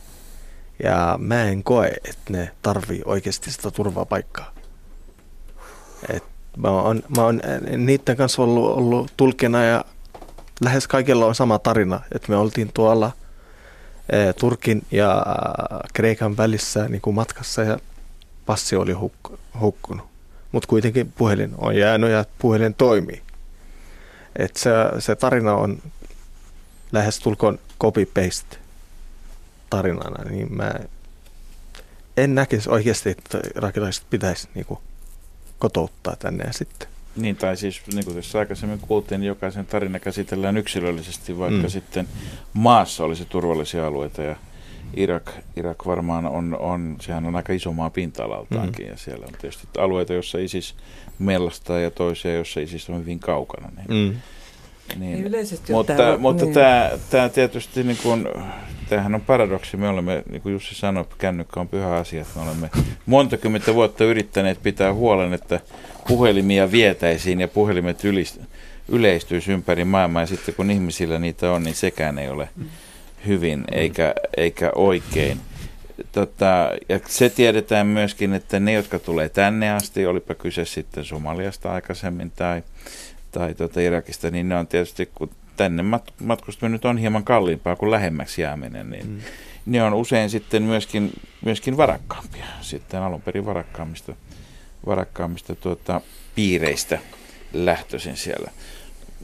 Ja mä en koe, että ne tarvii oikeasti sitä turvapaikkaa. Mä oon niiden kanssa ollut tulkina ja lähes kaikilla on sama tarina, että me oltiin tuolla Turkin ja Kreikan välissä niin kuin matkassa ja passi oli hukkunut. Mutta kuitenkin puhelin on jäänyt ja puhelin toimii. Et se tarina on lähes tulkoon copy-paste tarinana, niin mä en näkisi oikeasti, että rakentajat pitäisi niin kuin kotouttaa tänne ja sitten. Niin, tai siis niin kuin tässä aikaisemmin kuultiin, niin jokaisen tarina käsitellään yksilöllisesti, vaikka sitten maassa olisi turvallisia alueita. Ja Irak varmaan on sehän on aika iso maa pinta-alaltaankin, ja siellä on tietysti alueita, joissa ISIS mellastaa ja toisia, joissa ISIS on hyvin kaukana. Niin, yleisesti mutta tämä tietysti, niin kuin, tämähän on paradoksi. Me olemme, niin kuin Jussi sanoi, kännykkä on pyhä asia. Me olemme montakymmentä vuotta yrittäneet pitää huolen, että puhelimia vietäisiin ja puhelimet yleistyisi ympäri maailmaa. Ja sitten kun ihmisillä niitä on, niin sekään ei ole hyvin eikä oikein. Ja se tiedetään myöskin, että ne, jotka tulee tänne asti, olipa kyse sitten Somaliasta aikaisemmin tai Irakista, niin ne on tietysti, kun tänne matkustaminen nyt on hieman kalliimpaa kuin lähemmäksi jääminen, niin ne on usein sitten myöskin varakkaampia, sitten alun perin varakkaammista piireistä lähtöisin siellä.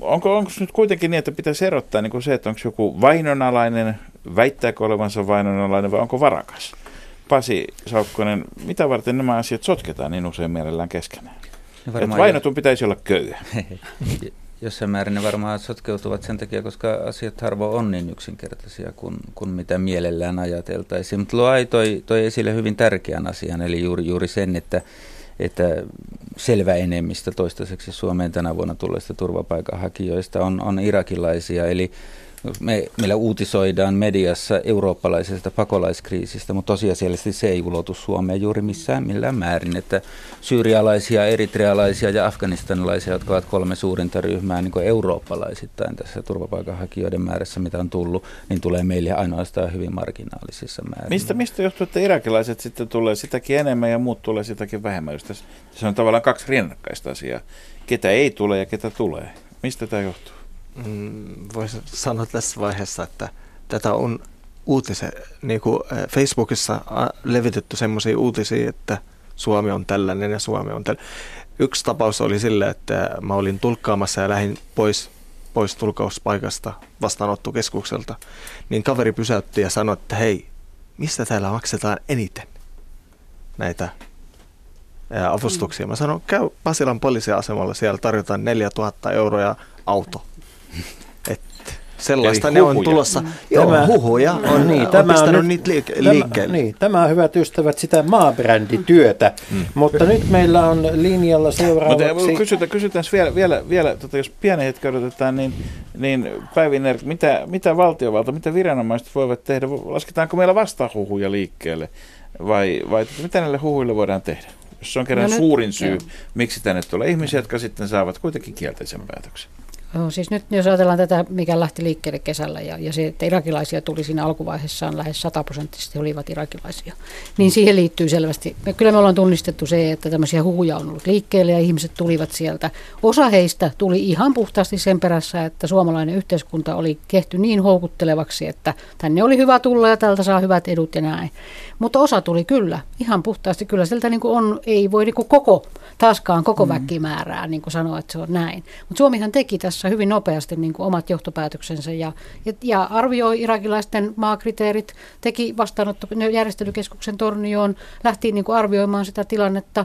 Onko nyt kuitenkin niin, että pitäisi erottaa niin kuin se, että onko joku vainonalainen, väittääkö olevansa vainonalainen vai onko varakas? Pasi Saukkonen, mitä varten nämä asiat sotketaan niin usein mielellään keskenään? Että vainotun pitäisi olla köyhä. Jossain määrin ne varmaan sotkeutuvat sen takia, koska asiat harvoin on niin yksinkertaisia kuin mitä mielellään ajateltaisiin. Mutta Loai toi esille hyvin tärkeän asian, eli juuri sen, että selvä enemmistö toistaiseksi Suomeen tänä vuonna tulleista turvapaikanhakijoista on irakilaisia. Eli meillä uutisoidaan mediassa eurooppalaisesta pakolaiskriisistä, mutta tosiasiallisesti se ei ulotu Suomeen juuri missään millään määrin. Että syyrialaisia, eritrealaisia ja afganistanilaisia, jotka ovat kolme suurinta ryhmää niin kuin eurooppalaisittain tässä turvapaikanhakijoiden määrässä, mitä on tullut, niin tulee meille ainoastaan hyvin marginaalisissa määrin. Mistä johtuu, että irakilaiset sitten tulee sitäkin enemmän ja muut tulee sitäkin vähemmän? Just tässä, se on tavallaan kaksi rinnakkaista asiaa. Ketä ei tule ja ketä tulee. Mistä tämä johtuu? Voisin sanoa tässä vaiheessa, että tätä on uutisia. Niin kuin Facebookissa levitetty semmoisia uutisia, että Suomi on tällainen ja Suomi on tällainen. Yksi tapaus oli sillä, että mä olin tulkkaamassa ja lähdin pois tulkauspaikasta vastaanottokeskukselta. Niin kaveri pysäytti ja sanoi, että hei, mistä täällä maksetaan eniten näitä avustuksia? Mä sanon, käy Pasilan poliisiasemalla, siellä tarjotaan 4 000 euroa auto. Sellaista ne on tulossa. Tämä, huhuja on, niin, on tämä pistänyt on niitä liikkeelle. Niin, tämä on, hyvät ystävät, sitä maabrändityötä, mutta nyt meillä on linjalla seuraavaksi. Kysytään vielä jos pieni hetki odotetaan, niin Päivi Nerg, mitä valtiovalta, mitä viranomaiset voivat tehdä? Lasketaanko meillä vasta huhuja liikkeelle vai mitä näille huhuille voidaan tehdä? Jos se on kerran suurin syy, miksi tänne tulee ihmisiä, jotka sitten saavat kuitenkin kielteisen päätöksen. No, siis nyt jos ajatellaan tätä, mikä lähti liikkeelle kesällä ja se, että irakilaisia tuli siinä alkuvaiheessaan lähes 100% olivat irakilaisia, niin siihen liittyy selvästi. Kyllä me ollaan tunnistettu se, että tämmöisiä huhuja on ollut liikkeelle ja ihmiset tulivat sieltä. Osa heistä tuli ihan puhtaasti sen perässä, että suomalainen yhteiskunta oli tehty niin houkuttelevaksi, että tänne oli hyvä tulla ja tältä saa hyvät edut ja näin. Mutta osa tuli kyllä, ihan puhtaasti kyllä. Sieltä niin kuin on, ei voi niin kuin taaskaan koko väkimäärää niin kuin sanoa, että se on näin. Mutta Suomihan teki tässä hyvin nopeasti niin kuin omat johtopäätöksensä ja arvioi irakilaisten maakriteerit, teki järjestelykeskuksen Tornioon, lähti niin kuin arvioimaan sitä tilannetta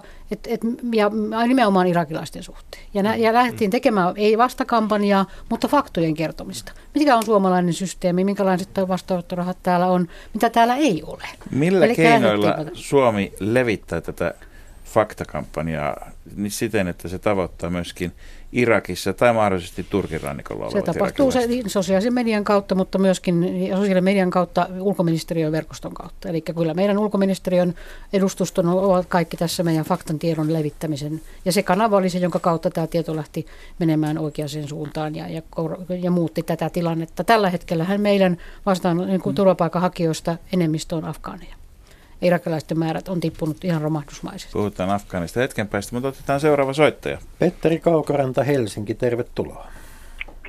ja nimenomaan irakilaisten suhteen. Ja lähtiin tekemään ei vastakampanjaa, mutta faktojen kertomista. Mikä on suomalainen systeemi, minkälaiset vastaanottorahat täällä on, mitä täällä ei ole. Millä keinoilla Suomi levittää tätä faktakampanjaa niin siten, että se tavoittaa myöskin Irakissa tai mahdollisesti Turkin rannikolla olevat irakilaiset? Se tapahtuu sosiaalisen median kautta, mutta myöskin sosiaalisen median kautta ulkoministeriön verkoston kautta. Eli kyllä meidän ulkoministeriön edustuston ovat kaikki tässä meidän faktan tiedon levittämisen. Ja se kanava oli se, jonka kautta tämä tieto lähti menemään oikeaan suuntaan ja muutti tätä tilannetta. Tällä hetkellähän meidän niin turvapaikanhakijoista enemmistö on afgaaneja. Irakilaisten määrät on tippunut ihan romahdusmaisesti. Puhutaan Afganista hetken päästä, mutta otetaan seuraava soittaja. Petteri Kaukoranta, Helsinki, tervetuloa.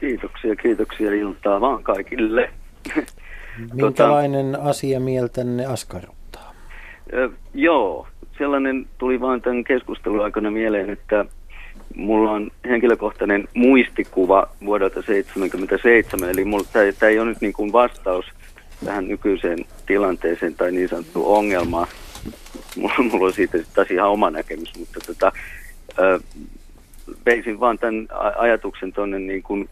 Kiitoksia iltaa vaan kaikille. Minkälainen asia mieltänne askarruttaa? Joo, sellainen tuli vaan tämän keskustelun aikana mieleen, että mulla on henkilökohtainen muistikuva vuodelta 1977, eli tämä ei ole nyt niin kuin vastaus tähän nykyiseen tilanteeseen tai niin sanottu ongelma. Mulla on siitä taas ihan oma näkemys, mutta veisin vaan tämän ajatuksen tuonne niin kuin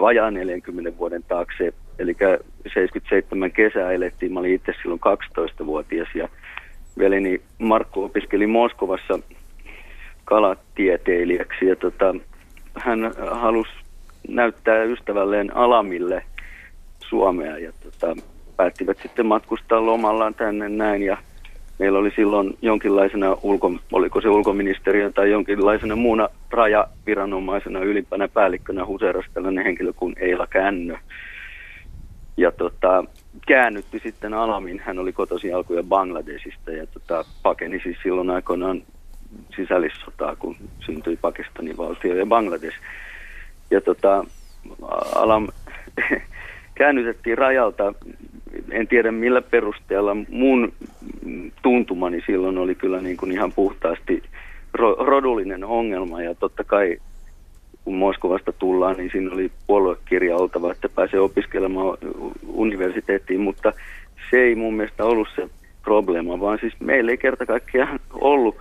vajaa 40 vuoden taakse. Eli 77 kesää elettiin, mä olin itse silloin 12-vuotias ja veljeni Markku opiskeli Moskovassa kalatieteilijäksi ja hän halusi näyttää ystävälleen Alamille Suomea ja päättivät sitten matkustaa lomallaan tänne näin ja meillä oli silloin jonkinlaisena, oliko se ulkoministeriön tai jonkinlaisena muuna rajaviranomaisena ylimpänä päällikkönä huseerasi tällainen henkilö kuin Eila Kännö ja käännytti sitten Alamin, hän oli kotoisin alkuja Bangladesista ja pakeni siis silloin aikoinaan sisällissotaa, kun syntyi Pakistanin valtio ja Bangladesh ja Alam käännytettiin rajalta, en tiedä millä perusteella, mun tuntumani silloin oli kyllä niin kuin ihan puhtaasti rodullinen ongelma ja totta kai kun Moskovasta tullaan, niin siinä oli puoluekirja oltava, että pääsee opiskelemaan universiteettiin, mutta se ei mun mielestä ollut se probleema, vaan siis meillä ei kerta kaikkiaan ollut.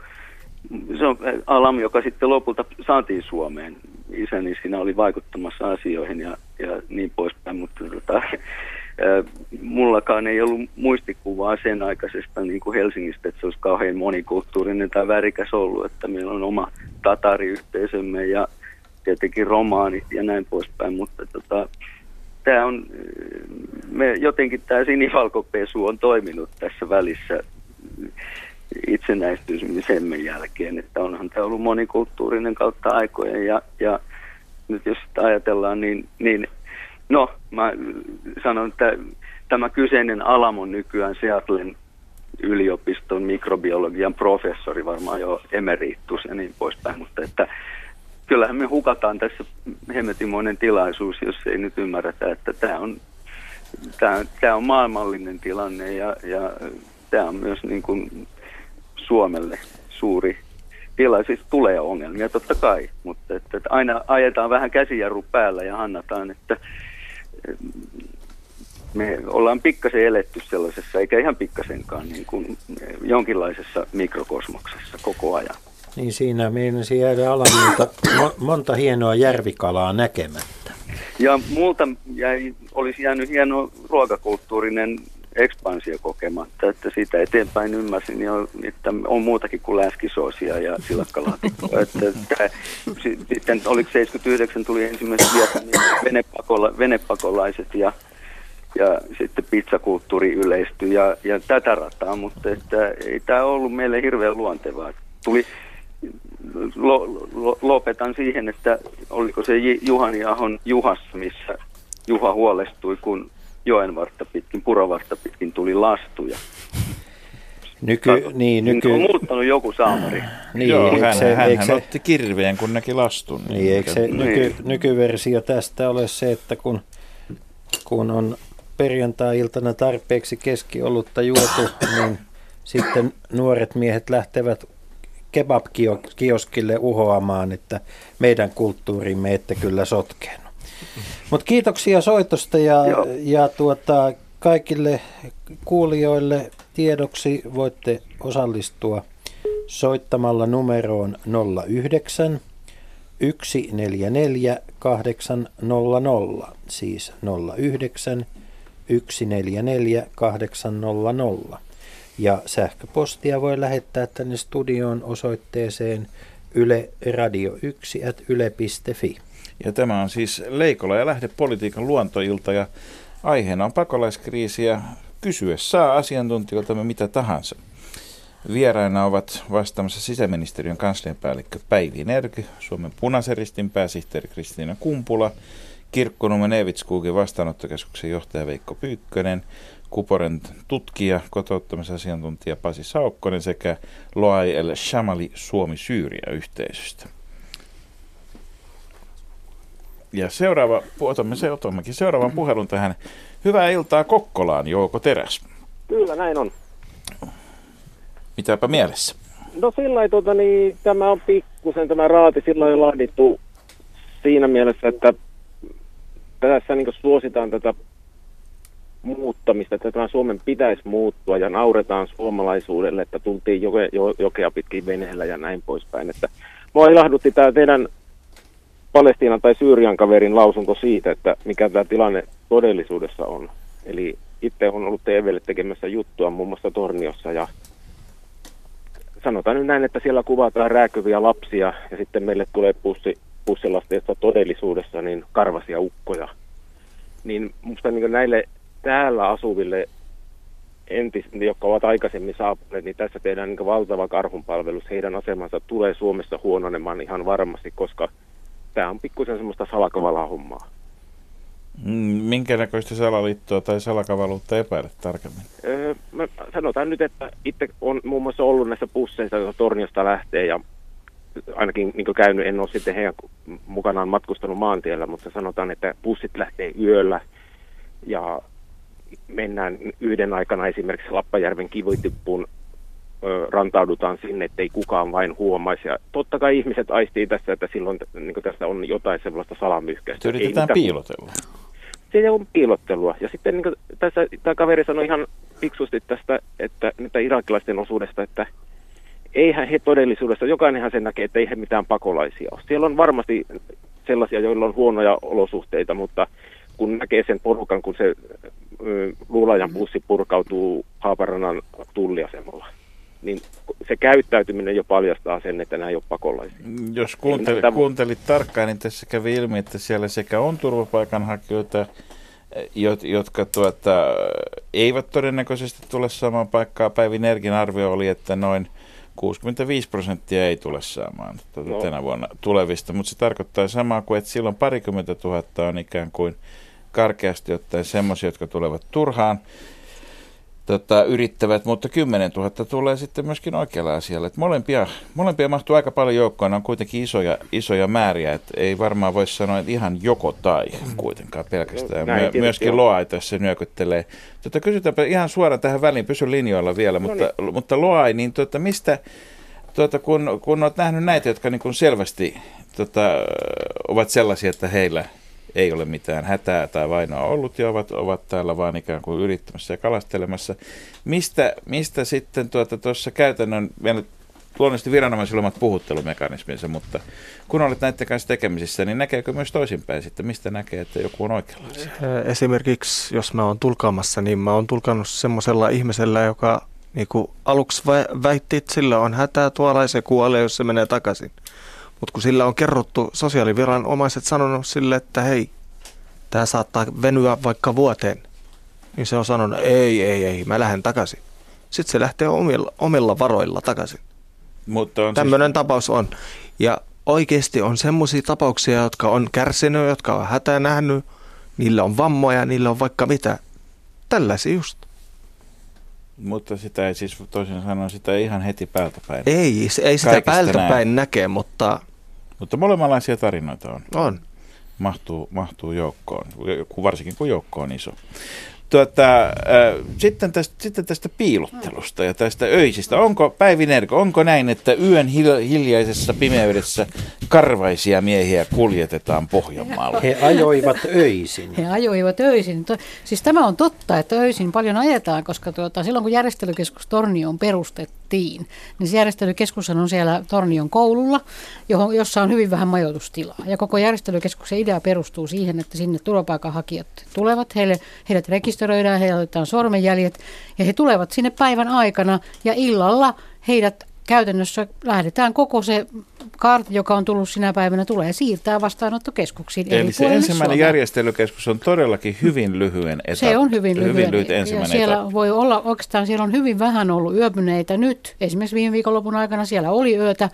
Se on Alam, joka sitten lopulta saatiin Suomeen. Isäni siinä oli vaikuttamassa asioihin ja niin poispäin, mutta mullakaan ei ollut muistikuvaa sen aikaisesta niin kuin Helsingistä, että se olisi kauhean monikulttuurinen tai värikäs ollut, että meillä on oma tatariyhteisömme ja tietenkin romaanit ja näin poispäin, mutta tämä on, jotenkin tämä sinivalkopesu on toiminut tässä välissä itsenäistymisemme jälkeen, että onhan tämä ollut monikulttuurinen kautta aikojen ja nyt jos sitä ajatellaan, niin no, mä sanon, että tämä kyseinen Alam on nykyään Seattlein yliopiston mikrobiologian professori, varmaan jo emeritus ja niin poispäin, mutta että kyllähän me hukataan tässä hemmetimoinen tilaisuus, jos ei nyt ymmärretä, että tämä on maailmallinen tilanne ja tämä on myös niin kuin Suomelle suuri tilanne. Siis tulee ongelmia totta kai, mutta että aina ajetaan vähän käsijarru päällä ja annataan, että me ollaan pikkasen eletty sellaisessa, eikä ihan pikkasenkaan, niin kuin jonkinlaisessa mikrokosmoksessa koko ajan. Niin siinä meinasi jäädä Alamilta monta hienoa järvikalaa näkemättä. Ja multa olisi jäänyt hieno ruokakulttuurinen ekspansio kokematta, että siitä eteenpäin ymmärsin, että on muutakin kuin läskisoosia ja silakkalaatikkoa. Sitten oliko 79 tuli ensimmäiset venepakolaiset ja sitten pizzakulttuuri yleistyi ja tätä rataa, mutta että ei tämä ollut meille hirveän luontevaa. Lopetan siihen, että oliko se Juhani Ahon Juhassa, missä Juha huolestui, kun Purovartta pitkin tuli lastuja. On muuttanut joku saamari. Niin, joo, hän otti kirveen, kun näki lastun. Niin, eikö se nykyversio tästä ole se, että kun on perjantai-iltana tarpeeksi keskiolutta juotu, niin sitten nuoret miehet lähtevät kebab-kioskille uhoamaan, että meidän kulttuurimme ette kyllä sotkeenut. Mutta kiitoksia soitosta ja kaikille kuulijoille tiedoksi voitte osallistua soittamalla numeroon 09 144 800, siis 09 144 800. Ja sähköpostia voi lähettää tänne studioon osoitteeseen yle.radio1@yle.fi. Ja tämä on siis Leikola ja Lähde politiikan luontoilta ja aiheena on pakolaiskriisi ja kysyä saa asiantuntijoiltamme mitä tahansa. Vieraina ovat vastaamassa sisäministeriön kansliapäällikkö Päivi Nerg, Suomen Punaisen Ristin pääsihteeri Kristiina Kumpula, Kirkkonummen Evitskogin vastaanottokeskuksen johtaja Veikko Pyykkönen, Kuporen tutkija, kotouttamisasiantuntija Pasi Saukkonen sekä Loai El Shamaly Suomi-Syyria-yhteisöstä. Ja otammekin seuraavan puhelun tähän. Hyvää iltaa Kokkolaan, Jouko Teräs. Kyllä, näin on. Mitäpä mielessä? No sillain tämä on pikkusen tämä raati silloin laadittu siinä mielessä, että tässä niin kuin suositaan tätä muuttamista, että tämä Suomen pitäisi muuttua ja nauretaan suomalaisuudelle, että tultiin jokea pitkin veneellä ja näin poispäin. Että mua ilahdutti tämä teidän Palestiinan tai Syyrian kaverin lausunto siitä, että mikä tämä tilanne todellisuudessa on. Eli itse olen ollut TV:lle tekemässä juttua muun muassa Torniossa ja sanotaan nyt näin, että siellä kuvataan rääkyviä lapsia ja sitten meille tulee bussilasteista todellisuudessa niin karvasia ukkoja. Niin musta niin näille täällä asuville jotka ovat aikaisemmin saapuneet, niin tässä tehdään niin valtava karhunpalvelus. Heidän asemansa tulee Suomessa huononemaan ihan varmasti, koska tämä on pikkusen semmoista salakavalaa hommaa. Minkä näköistä salaliittoa tai salakavaluutta epäilet tarkemmin? Sanotaan nyt, että itse on muun muassa ollut näissä busseissa, joita Torniosta lähtee ja ainakin niin käynyt, en ole sitten heidän mukanaan matkustanut maantiellä, mutta sanotaan, että bussit lähtee yöllä ja mennään yhden aikana esimerkiksi Lappajärven Kivitippuun, rantaudutaan sinne, ettei kukaan vain huomaisi. Ja totta kai ihmiset aistii tässä, että silloin niin tässä on jotain sellaista salamyhkäistä. Yritetään piilotella. Se on piilottelua. Ja sitten niin tässä tämä kaveri sanoi ihan fiksusti tästä, että irakilaisten osuudesta, että eihän he todellisuudessa, jokainenhan sen näkee, että ei he mitään pakolaisia ole. Siellä on varmasti sellaisia, joilla on huonoja olosuhteita, mutta kun näkee sen porukan, kun se Luulajan bussi purkautuu Haaparannan tulliasemalla, niin se käyttäytyminen jo paljastaa sen, että nämä ei ole pakolaisia. Jos kuuntelit tarkkaan, niin tässä kävi ilmi, että siellä sekä on turvapaikanhakijoita jotka eivät todennäköisesti tule saamaan paikkaa. Päivi Nergin arvio oli, että noin 65% ei tule saamaan tänä vuonna tulevista, mutta se tarkoittaa samaa kuin, että silloin 20 000 on ikään kuin karkeasti ottaen semmoisia, jotka tulevat turhaan, yrittävät, mutta 10 000 tulee sitten myöskin oikealla asialla. Et molempia mahtuu aika paljon joukkoon, ne on kuitenkin isoja määriä, että ei varmaan voi sanoa, että ihan joko tai kuitenkaan pelkästään. Myöskin Loai tässä nyökyttelee. Kysytäänpä ihan suoraan tähän väliin, pysy linjoilla vielä, mutta Loai, niin mistä, kun olet nähnyt näitä, jotka niin kuin selvästi ovat sellaisia, että heillä ei ole mitään hätää tai vainoa ollut ja ovat täällä vaan ikään kuin yrittämässä ja kalastelemassa. Mistä sitten tuossa käytännön, vielä luonnollisesti viranomaisilla omat puhuttelumekanisminsa, mutta kun olet näiden kanssa tekemisissä, niin näkeekö myös toisinpäin sitten? Mistä näkee, että joku on oikeanlaisia? Esimerkiksi jos mä oon tulkaamassa, niin mä oon tulkannut semmoisella ihmisellä, joka niin kuin aluksi väitti, että sillä on hätää tuolla ja se kuolee, jos se menee takaisin. Mutta kun sillä on kerrottu, sosiaaliviranomaiset sanonut sille, että hei, tämä saattaa venyä vaikka vuoteen, niin se on sanonut, ei, mä lähden takaisin. Sitten se lähtee omilla varoilla takaisin. Tämmöinen siis tapaus on. Ja oikeasti on semmoisia tapauksia, jotka on kärsinyt, jotka on hätää nähnyt, niillä on vammoja, niillä on vaikka mitä. Tällaisia just. Mutta sitä ei siis, toisin sanoen, sitä ihan heti päältä päin. Ei sitä päältä päin näkee, mutta mutta molemmanlaisia tarinoita on. On. Mahtuu joukkoon, varsinkin kun joukko on iso. Sitten tästä piilottelusta ja tästä öisistä. Onko, Päivi Nerg, onko näin, että yön hiljaisessa pimeydessä karvaisia miehiä kuljetetaan Pohjanmaalle? He ajoivat öisin. Siis tämä on totta, että öisin paljon ajetaan, koska silloin kun järjestelykeskus Tornioon perustettiin, niin se järjestelykeskushan on siellä Tornion koululla, jossa on hyvin vähän majoitustilaa. Ja koko järjestelykeskuksen idea perustuu siihen, että sinne turvapaikanhakijat tulevat, heidät rekisteröidään, heillä otetaan sormenjäljet ja he tulevat sinne päivän aikana ja illalla heidät käytännössä lähdetään koko se kartta, joka on tullut sinä päivänä, tulee siirtää vastaanottokeskuksiin. Eli se ensimmäinen järjestelykeskus on todellakin hyvin lyhyen etappi. Se on hyvin lyhyt ensimmäinen siellä etappi. Voi olla, oikeastaan siellä on hyvin vähän ollut yöpyneitä nyt. Esimerkiksi viime viikonlopun aikana siellä oli yötä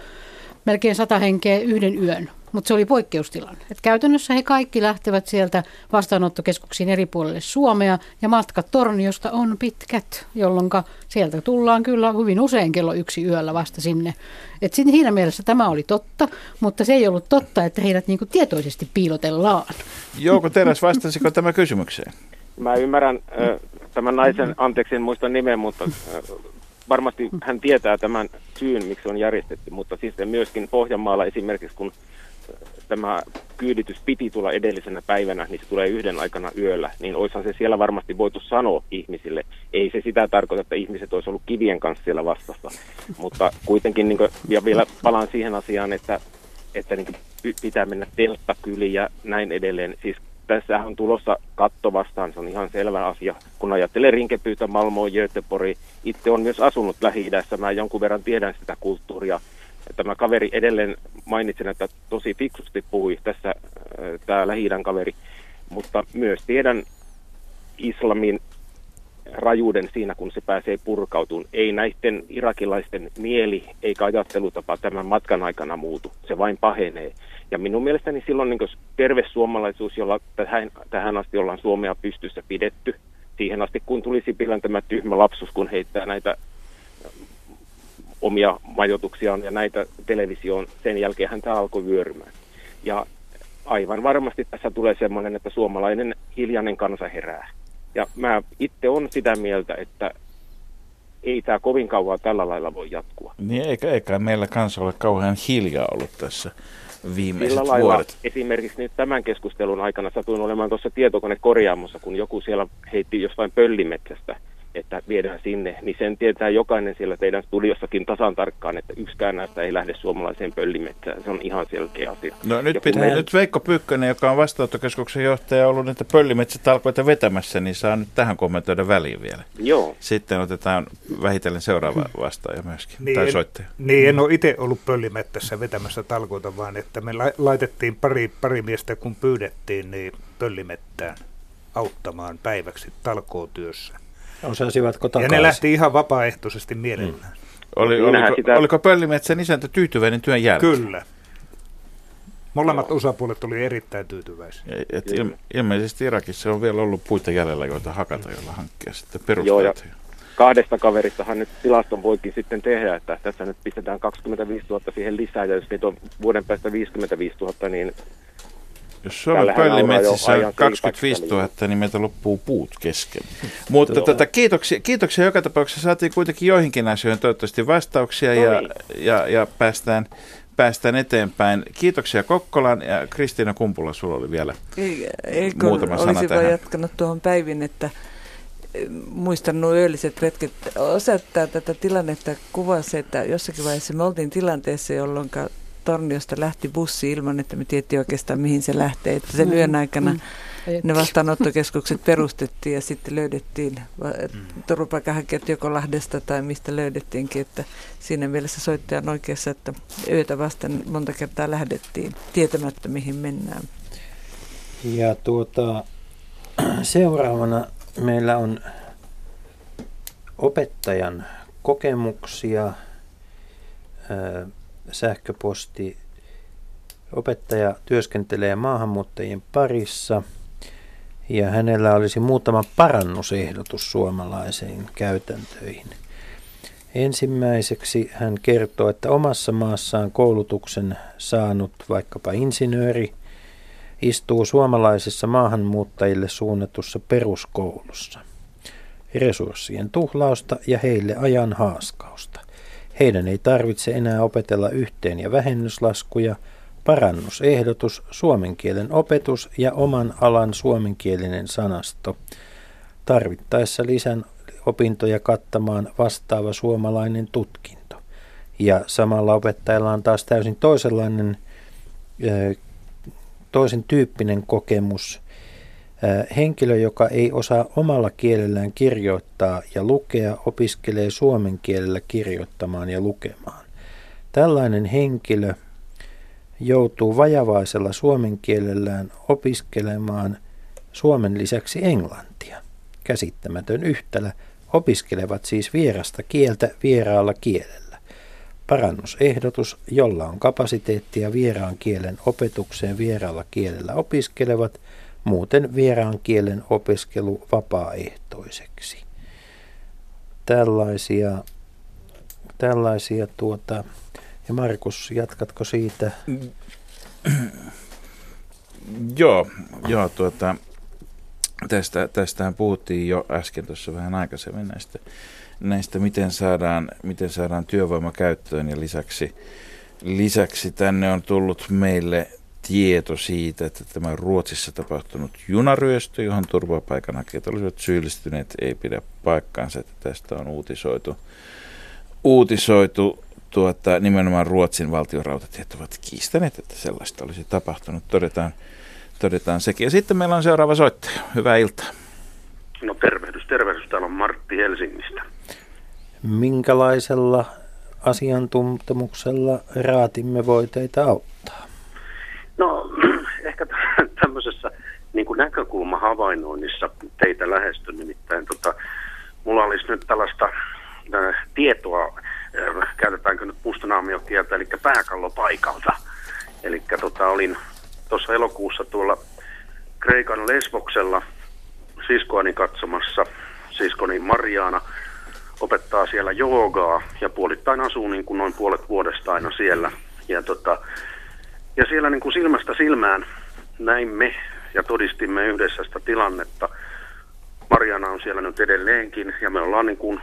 melkein 100 henkeä yhden yön. Mutta se oli poikkeustilanne. Et käytännössä he kaikki lähtevät sieltä vastaanottokeskuksiin eri puolille Suomea, ja matkat Torniosta on pitkät, jolloin sieltä tullaan kyllä hyvin usein kello 1 yöllä vasta sinne. Et siinä mielessä tämä oli totta, mutta se ei ollut totta, että heidät niinku tietoisesti piilotellaan. Jouko Teräs, vastasiko tämä kysymykseen? Mä ymmärrän tämän naisen, anteeksi en muista nimen, mutta varmasti hän tietää tämän syyn, miksi se on järjestetty, mutta siis myöskin Pohjanmaalla esimerkiksi, kun tämä kyyditys piti tulla edellisenä päivänä, niin se tulee yhden aikana yöllä, niin olisihan se siellä varmasti voitu sanoa ihmisille. Ei se sitä tarkoita, että ihmiset olisi ollut kivien kanssa siellä vastassa, mutta kuitenkin, niin kuin, ja vielä palaan siihen asiaan, että niin kuin pitää mennä telttakyliin ja näin edelleen. Siis tässä on tulossa katto vastaan, se on ihan selvä asia. Kun ajattelee Rinkepyytä, Malmoa, Göteborgia, itse olen myös asunut Lähi-idässä, mä jonkun verran tiedän sitä kulttuuria. Tämä kaveri edelleen mainitsen, että tosi fiksusti puhui tässä tämä Lähi-idän kaveri, mutta myös tiedän islamin rajuuden siinä, kun se pääsee purkautumaan. Ei näiden irakilaisten mieli eikä ajattelutapa tämän matkan aikana muutu, se vain pahenee. Ja minun mielestäni silloin niin terve suomalaisuus, jolla tähän asti ollaan Suomea pystyssä pidetty, siihen asti kun tuli Sipilän tämä tyhmä lapsus, kun heittää näitä omia majoituksiaan ja näitä televisioon, sen jälkeen tämä alkoi vyörymään. Ja aivan varmasti tässä tulee semmoinen, että suomalainen hiljainen kansa herää. Ja mä itse olen sitä mieltä, että ei tämä kovin kauan tällä lailla voi jatkua. Niin eikä meillä kansa ole kauhean hiljaa ollut tässä viimeiset vuodet. Esimerkiksi nyt tämän keskustelun aikana satuin olemaan tuossa tietokonekorjaamossa, kun joku siellä heitti jostain pöllimetsästä, että viedään sinne, niin sen tietää jokainen siellä teidän studiossakin tasan tarkkaan, että yksikään näistä ei lähde suomalaiseen pöllimetsään. Se on ihan selkeä asia. No nyt nyt Veikko Pyykkönen, joka on vastaanottokeskuksen johtaja, ollut näitä pöllimetsätalkoita vetämässä, niin saa nyt tähän kommentoida väliin vielä. Joo. Sitten otetaan vähitellen seuraava vastaaja myöskin, tai soittaja. En ole itse ollut pöllimettässä vetämässä talkoita, vaan että me laitettiin pari miestä, kun pyydettiin, niin pöllimettään. auttamaan päiväksi talkootyössä. Ja ne lähti ihan vapaaehtoisesti mielellään. Oliko Pöllimetsän isäntä tyytyväinen työn jälkeen? Kyllä. Molemmat osapuolet oli erittäin tyytyväisiä. Ilmeisesti Irakissa on vielä ollut puita jäljellä, joita hakata, joilla hankkia sitten perusteita. Kahdesta kaveristahan nyt tilaston voikin sitten tehdä, että tässä nyt pistetään 25 000 siihen lisää, ja jos niitä on vuoden päästä 55 000, niin... Jos Suomen Pöllimetsissä on 25 000, niin meiltä loppuu puut kesken. Mutta kiitoksia joka tapauksessa. Saatiin kuitenkin joihinkin asioihin toivottavasti vastauksia ja päästään eteenpäin. Kiitoksia Kokkolan ja Kristiina Kumpula, sinulla oli vielä muutama sana tähän. Olisin vaan jatkanut tuohon Päivin, että muistan nuo yölliset retket. Osoittaa tätä tilannetta kuvaa se, että jossakin vaiheessa me oltiin tilanteessa, jolloin Torniosta lähti bussi ilman, että me tiettiin oikeastaan mihin se lähtee. Että sen yön aikana ne vastaanottokeskukset perustettiin ja sitten löydettiin turvapaikanhakijat joko Lahdesta tai mistä löydettiinkin. Että siinä mielessä soittaja on oikeassa, että yötä vasten monta kertaa lähdettiin tietämättä mihin mennään. Ja seuraavana meillä on opettajan kokemuksia. Sähköposti. Opettaja työskentelee maahanmuuttajien parissa ja hänellä olisi muutama parannusehdotus suomalaisiin käytäntöihin. Ensimmäiseksi hän kertoo, että omassa maassaan koulutuksen saanut vaikkapa insinööri istuu suomalaisessa maahanmuuttajille suunnatussa peruskoulussa. Resurssien tuhlausta ja heille ajan haaskausta. Heidän ei tarvitse enää opetella yhteen- ja vähennyslaskuja, parannusehdotus, suomen kielen opetus ja oman alan suomenkielinen sanasto. Tarvittaessa lisän opintoja kattamaan vastaava suomalainen tutkinto. Ja samalla opettajalla on taas täysin toisenlainen, toisen tyyppinen kokemus. Henkilö, joka ei osaa omalla kielellään kirjoittaa ja lukea, opiskelee suomen kielellä kirjoittamaan ja lukemaan. Tällainen henkilö joutuu vajavaisella suomen kielellään opiskelemaan suomen lisäksi englantia. Käsittämätön yhtälä. Opiskelevat siis vierasta kieltä vieraalla kielellä. Parannusehdotus, jolla on kapasiteettia vieraan kielen opetukseen vieraalla kielellä opiskelevat, muuten vieraan kielen opiskelu vapaaehtoiseksi. Tällaisia. Ja Markus, jatkatko siitä? Joo, tästähän puhuttiin jo äsken tuossa vähän aikaisemmin näistä miten saadaan työvoima käyttöön ja lisäksi tänne on tullut meille tieto siitä, että tämä Ruotsissa tapahtunut junaryöstö, johon turvapaikanhakijat olisivat syyllistyneet, ei pidä paikkaansa. Että tästä on uutisoitu, nimenomaan Ruotsin valtionrautatiet ovat kiistäneet, että sellaista olisi tapahtunut. Todetaan sekin. Ja sitten meillä on seuraava soittaja. Hyvää iltaa. No tervehdys. Täällä on Martti Helsingistä. Minkälaisella asiantuntemuksella raatimme voi teitä auttaa? No ehkä tämmöisessä niin kuin näkökulmahavainnoinnissa teitä lähestyn, nimittäin mulla olisi nyt tällaista tietoa, käytetäänkö nyt mustanaamiokieltä, eli pääkallopaikalta. Eli olin tuossa elokuussa tuolla Kreikan Lesboksella siskoani katsomassa, siskoni Mariana opettaa siellä joogaa ja puolittain asuu niin kuin noin puolet vuodesta aina siellä ja ja siellä niin kuin silmästä silmään näimme ja todistimme yhdessä sitä tilannetta. Mariana on siellä nyt edelleenkin ja me ollaan niin kuin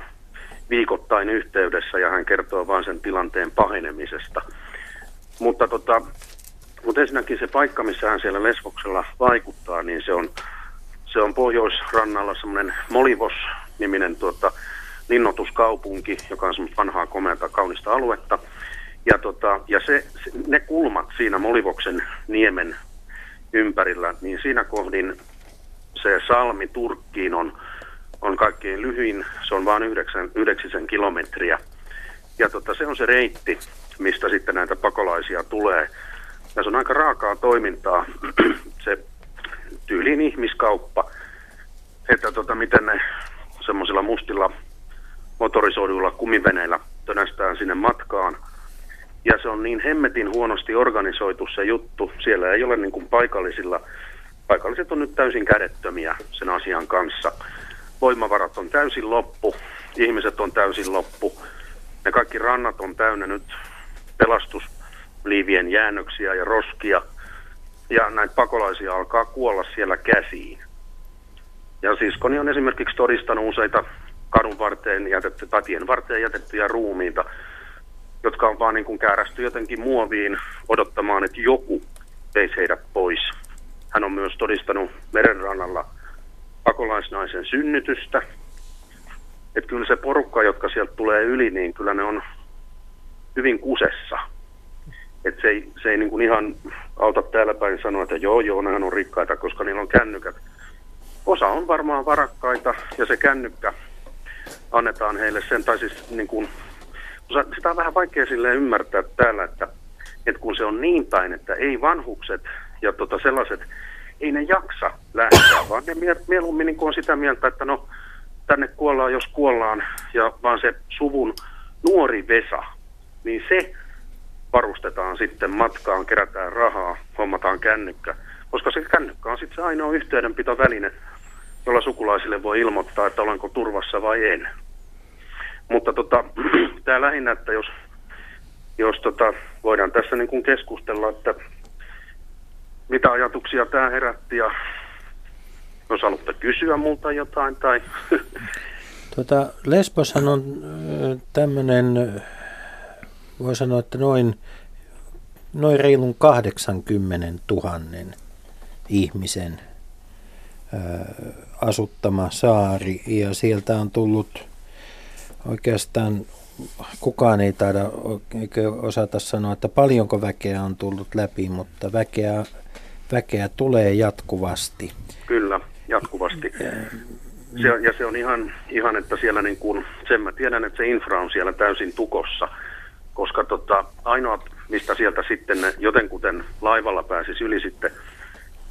viikoittain yhteydessä ja hän kertoo vain sen tilanteen pahenemisesta. Mutta ensinnäkin se paikka, missä hän siellä Lesboksella vaikuttaa, niin se on Pohjoisrannalla semmoinen Molivos-niminen linnoituskaupunki, joka on semmoista vanhaa, komeata, kaunista aluetta. Ja ne kulmat siinä Molivoksen niemen ympärillä, niin siinä kohdin se salmi Turkkiin on kaikkein lyhyin. Se on vain 9 kilometriä. Ja se on se reitti, mistä sitten näitä pakolaisia tulee. Ja se on aika raakaa toimintaa, se tyylin ihmiskauppa. miten ne semmoisilla mustilla motorisoiduilla kumiveneillä tönästään sinne matkaan. Ja se on niin hemmetin huonosti organisoitu se juttu. Siellä ei ole niin kuin paikallisilla. Paikalliset on nyt täysin kädettömiä sen asian kanssa. Voimavarat on täysin loppu. Ihmiset on täysin loppu. Ne kaikki rannat on täynnä nyt pelastusliivien jäännöksiä ja roskia. Ja näitä pakolaisia alkaa kuolla siellä käsiin. Ja siskoni on esimerkiksi todistanut useita kadun varteen jätetty, tai tien varteen jätettyjä ruumiita, jotka on vaan niin kuin käärästy jotenkin muoviin odottamaan, että joku veisi heidät pois. Hän on myös todistanut merenrannalla pakolaisnaisen synnytystä. Että kyllä se porukka, jotka sieltä tulee yli, niin kyllä ne on hyvin kusessa. Että se ei niin kuin ihan auta täällä päin sanoa, että joo, nehän on rikkaita, koska niillä on kännykät. Osa on varmaan varakkaita ja se kännykkä annetaan heille sen, tai siis niin kuin, sitä on vähän vaikea silleen ymmärtää täällä, että kun se on niin päin, että ei vanhukset ja sellaiset, ei ne jaksa lähteä, vaan ne mieluummin niin kuin on sitä mieltä, että no tänne kuollaan, jos kuollaan, ja vaan se suvun nuori Vesa, niin se varustetaan sitten matkaan, kerätään rahaa, hommataan kännykkä, koska se kännykkä on sitten se ainoa yhteydenpitoväline, jolla sukulaisille voi ilmoittaa, että olenko turvassa vai en. Mutta tämä lähinnä, että jos voidaan tässä niin kuin keskustella, että mitä ajatuksia tämä herätti, ja jos haluatte kysyä multa jotain. Tai Lesboshan on tämmöinen, voi sanoa, että noin reilun 80 000 ihmisen asuttama saari, ja sieltä on tullut oikeastaan, kukaan ei taida osata sanoa, että paljonko väkeä on tullut läpi, mutta väkeä tulee jatkuvasti. Kyllä, jatkuvasti. Ja se on ihan että siellä niin kuin, sen mä tiedän, että se infra on siellä täysin tukossa, koska ainoa, mistä sieltä sitten jotenkuten laivalla pääsisi yli sitten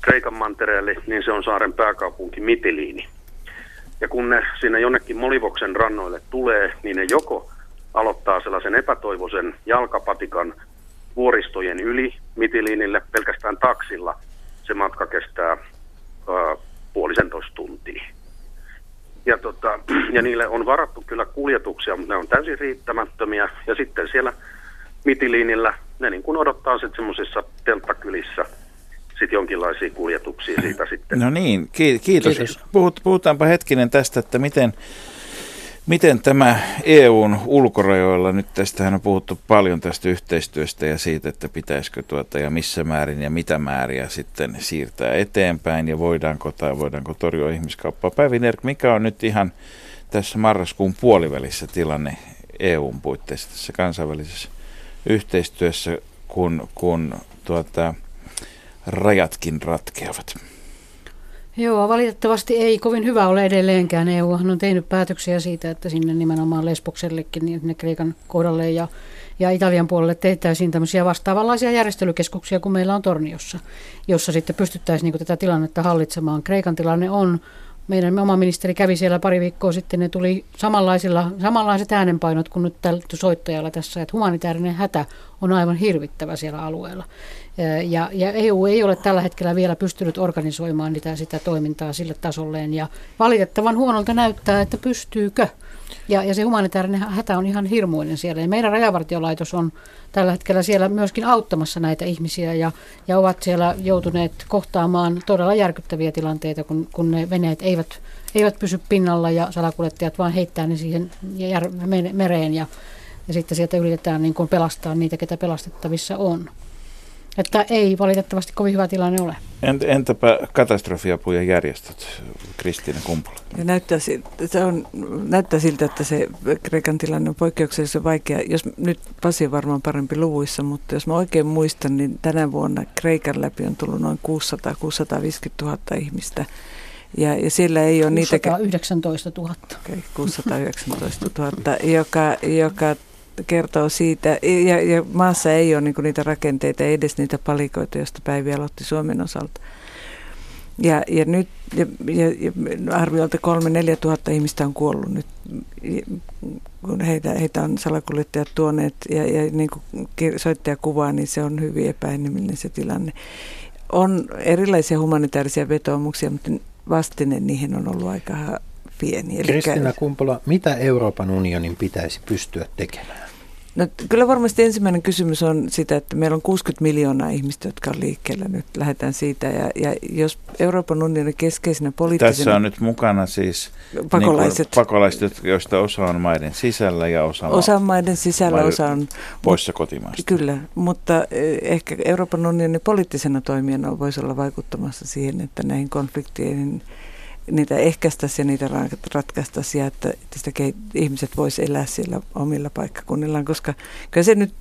Kreikan mantereelle, niin se on saaren pääkaupunki Mitiliini. Ja kun ne sinne jonnekin Molivoksen rannoille tulee, niin ne joko aloittaa sellaisen epätoivoisen jalkapatikan vuoristojen yli Mitiliinille pelkästään taksilla. Se matka kestää 1,5 tuntia. Ja, ja niille on varattu kyllä kuljetuksia, mutta ne on täysin riittämättömiä. Ja sitten siellä Mitiliinillä ne niin kuin odottaa sitten semmoisissa telttakylissä sitten jonkinlaisia kuljetuksia siitä sitten. No niin, kiitos. Puhutaanpa hetkinen tästä, että miten tämä EUn ulkorajoilla, nyt tästähän on puhuttu paljon tästä yhteistyöstä ja siitä, että pitäisikö ja missä määrin ja mitä määriä sitten siirtää eteenpäin ja voidaanko torjua ihmiskauppaa. Päivi Nerg, mikä on nyt ihan tässä marraskuun puolivälissä tilanne EUn puitteissa tässä kansainvälisessä yhteistyössä, kun rajatkin ratkeavat? Joo, valitettavasti ei kovin hyvä ole edelleenkään. EUhan on tehnyt päätöksiä siitä, että sinne nimenomaan Lesboksellekin, niin ne Kreikan kohdalle ja Italian puolelle tehtäisiin tämmöisiä vastaavanlaisia järjestelykeskuksia kuin meillä on Torniossa, jossa sitten pystyttäisiin niin tätä tilannetta hallitsemaan. Kreikan tilanne on, meidän oma ministeri kävi siellä pari viikkoa sitten, ne tuli samanlaiset äänenpainot kuin nyt tällä soittajalla tässä, että humanitaarinen hätä on aivan hirvittävä siellä alueella. Ja EU ei ole tällä hetkellä vielä pystynyt organisoimaan sitä toimintaa sille tasolleen, ja valitettavan huonolta näyttää, että pystyykö. Ja se humanitaarinen hätä on ihan hirmuinen siellä. Ja meidän rajavartiolaitos on tällä hetkellä siellä myöskin auttamassa näitä ihmisiä ja ovat siellä joutuneet kohtaamaan todella järkyttäviä tilanteita, kun ne veneet eivät pysy pinnalla ja salakuljettajat vaan heittää ne siihen mereen ja sitten sieltä yritetään niin kuin pelastaa niitä, ketä pelastettavissa on. Että ei valitettavasti kovin hyvä tilanne ole. Entäpä katastrofiapujen järjestöt, Kristiina Kumpula? Näyttää siltä, että se Kreikan tilanne on poikkeuksellisen vaikea. Jos nyt Pasi on varmaan parempi luvuissa, mutta jos mä oikein muistan, niin tänä vuonna Kreikan läpi on tullut noin 600-650 000 ihmistä. Ja siellä ei ole 619 000. Okay, 619 000, joka kertoo siitä, ja maassa ei ole niitä rakenteita, ei edes niitä palikoita, joista Päivi aloitti Suomen osalta. Ja nyt arviolta 3,000-4,000 ihmistä on kuollut nyt, kun heitä on salakuljettajat tuoneet. Ja niin kuin soittaja kuvaa, niin se on hyvin epäinhimillinen se tilanne. On erilaisia humanitaarisia vetoomuksia, mutta vastine niihin on ollut aika pieni. Kristiina Kumpula, mitä Euroopan unionin pitäisi pystyä tekemään? No, kyllä varmasti ensimmäinen kysymys on sitä, että meillä on 60 miljoonaa ihmistä, jotka on liikkeellä. Nyt lähdetään siitä. Ja jos Euroopan unionin keskeisenä poliittisena... Tässä on nyt mukana siis pakolaiset, joista osa on maiden sisällä ja osa on poissa kotimaasta. Kyllä, mutta ehkä Euroopan unionin poliittisena toimijana voisi olla vaikuttamassa siihen, että näihin konflikteihin niitä ehkäistäisiin ja niitä ratkaistaisiin, ja että ihmiset voisivat elää siellä omilla paikkakunnillaan, koska kyllä se nyt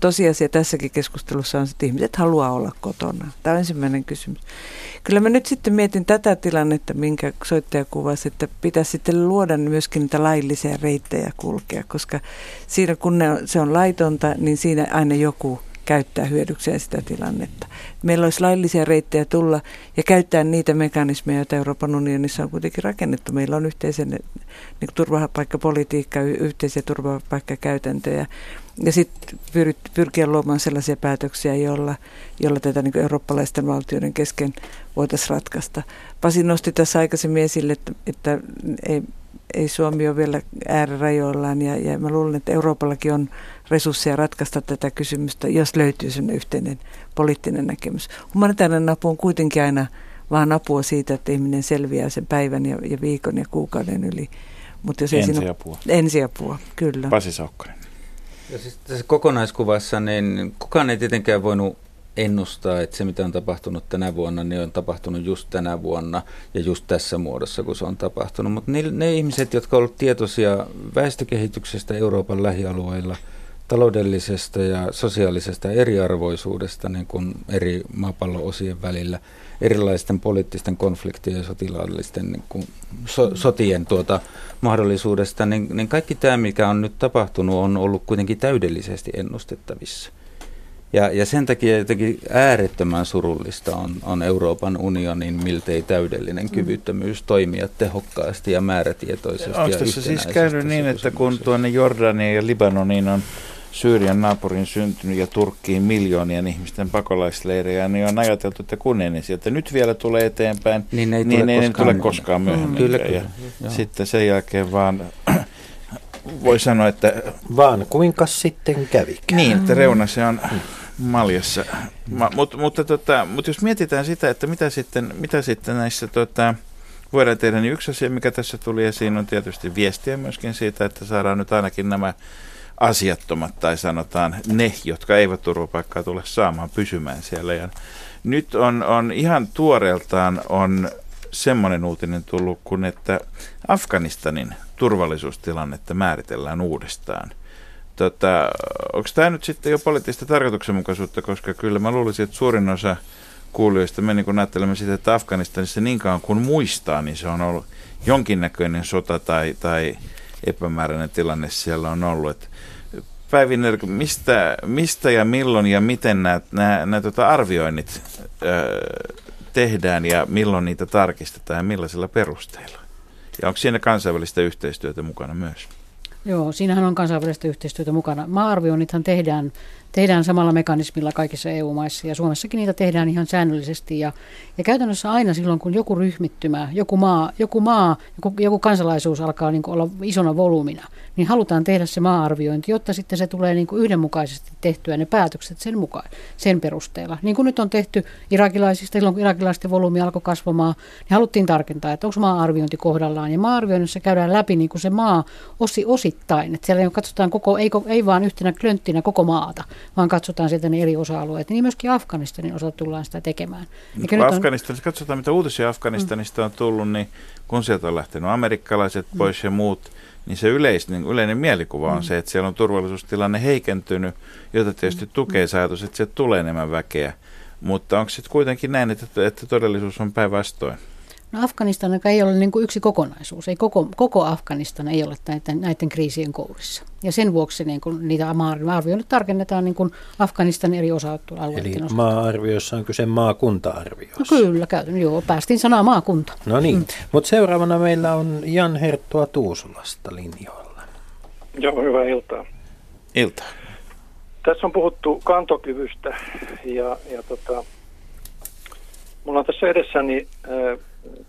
tosiasia tässäkin keskustelussa on, että ihmiset haluaa olla kotona. Tämä on ensimmäinen kysymys. Kyllä mä nyt sitten mietin tätä tilannetta, minkä soittaja kuvasi, että pitäisi sitten luoda myöskin niitä laillisia reittejä kulkea, koska siinä kun se on laitonta, niin siinä aina joku käyttää hyödykseen sitä tilannetta. Meillä olisi laillisia reittejä tulla ja käyttää niitä mekanismeja, joita Euroopan unionissa on kuitenkin rakennettu. Meillä on yhteisen niin turvapaikkapolitiikka, yhteisiä turvapaikkakäytäntöjä ja sitten pyrkiä luomaan sellaisia päätöksiä, joilla tätä niin eurooppalaisten valtioiden kesken voitaisiin ratkaista. Pasi nosti tässä aikaisemmin esille, että ei Suomi ole vielä äärirajoillaan, ja mä luulen, että Euroopallakin on resursseja ratkaista tätä kysymystä, jos löytyy sellainen yhteinen poliittinen näkemys. Humanitaarinen apu on kuitenkin aina vaan apua siitä, että ihminen selviää sen päivän ja viikon ja kuukauden yli. Ensiapua, kyllä. Pasi Saukkonen. Ja siis tässä kokonaiskuvassa niin kukaan ei tietenkään voinut ennustaa, että se mitä on tapahtunut tänä vuonna, niin on tapahtunut just tänä vuonna ja just tässä muodossa, kun se on tapahtunut. Mutta ne ihmiset, jotka ovat olleet tietoisia väestökehityksestä Euroopan lähialueilla, taloudellisesta ja sosiaalisesta eriarvoisuudesta niin kuin eri maapallo-osien välillä, erilaisten poliittisten konfliktien ja sotilaallisten niin kuin sotien mahdollisuudesta, niin kaikki tämä, mikä on nyt tapahtunut, on ollut kuitenkin täydellisesti ennustettavissa. Ja sen takia jotenkin äärettömän surullista on Euroopan unionin miltei täydellinen kyvyttömyys toimia tehokkaasti ja määrätietoisesti ja yhtenäisesti. Onko tässä siis käynyt niin, että kun tuonne Jordaniin ja Libanoniin on Syyrian naapurin syntynyt ja Turkkiin miljoonien ihmisten pakolaisleirejä, niin on ajateltu, että kun ei sieltä nyt vielä tulee eteenpäin, niin ei tule koskaan myöhemmin. Kyllä. Sitten sen jälkeen vaan... Voi sanoa, että... Vaan kuinka sitten kävikään. Niin, että reuna se on maljassa. Mutta jos mietitään sitä, että mitä sitten näissä voidaan tehdä, niin yksi asia, mikä tässä tuli esiin, on tietysti viestiä myöskin siitä, että saadaan nyt ainakin nämä asiattomat, tai sanotaan ne, jotka eivät turvapaikkaa tule saamaan, pysymään siellä. Ja nyt on ihan tuoreeltaan on semmoinen uutinen tullut, kun että Afganistanin turvallisuustilannetta määritellään uudestaan. Onko tämä nyt sitten jo poliittista tarkoituksenmukaisuutta, koska kyllä mä luulisin, että suurin osa kuulijoista, me niin ajattelemme sitä, että Afganistanissa niin kauan kuin muistaa, niin se on ollut jonkinnäköinen sota tai epämääräinen tilanne siellä on ollut. Päivi Nerg, mistä ja milloin ja miten nämä arvioinnit tehdään ja milloin niitä tarkistetaan ja millaisilla perusteilla? Ja onko siinä kansainvälistä yhteistyötä mukana myös? Joo, siinähän on kansainvälistä yhteistyötä mukana. Maa-arvioinnithan tehdään samalla mekanismilla kaikissa EU-maissa, ja Suomessakin niitä tehdään ihan säännöllisesti. Ja käytännössä aina silloin, kun joku ryhmittymä, joku kansalaisuus alkaa niin kuin olla isona volyymina, niin halutaan tehdä se maa-arviointi, jotta sitten se tulee niin kuin yhdenmukaisesti tehtyä ne päätökset sen mukaan, sen perusteella. Niin kuin nyt on tehty irakilaisista, silloin kun irakilaisten volyymi alkoi kasvamaan, niin haluttiin tarkentaa, että onko maa-arviointi kohdallaan. Ja maa-arvioinnissa käydään läpi niin kuin se maa osittain, että siellä katsotaan ei vaan yhtenä klönttinä koko maata, vaan katsotaan sieltä ne eri osa-alueet. Niin myöskin Afganistanin osalta tullaan sitä tekemään. Afganistanissa katsotaan, mitä uutisia Afganistanista on tullut, niin kun sieltä on lähtenyt amerikkalaiset pois ja muut, niin se yleinen mielikuva on se, että siellä on turvallisuustilanne heikentynyt, jota tietysti tukee saatus, että sieltä tulee enemmän väkeä. Mutta onko sitten kuitenkin näin, että todellisuus on päinvastoin? No Afganistan ei ole niin kuin yksi kokonaisuus, ei koko Afganistan ei ole näiden kriisien kourissa. Ja sen vuoksi niin kuin niitä arvioinnit tarkennetaan niin kuin Afganistan eri osa-alueiden osalta. Eli maa-arvioissa on kyse maakunta-arvioissa. No kyllä, joo, päästiin sanaa maakunta. No niin, mutta seuraavana meillä on Jan Herttua Tuusulasta linjoilla. Joo, hyvää iltaa. Iltaa. Tässä on puhuttu kantokyvystä ja mulla on tässä edessäni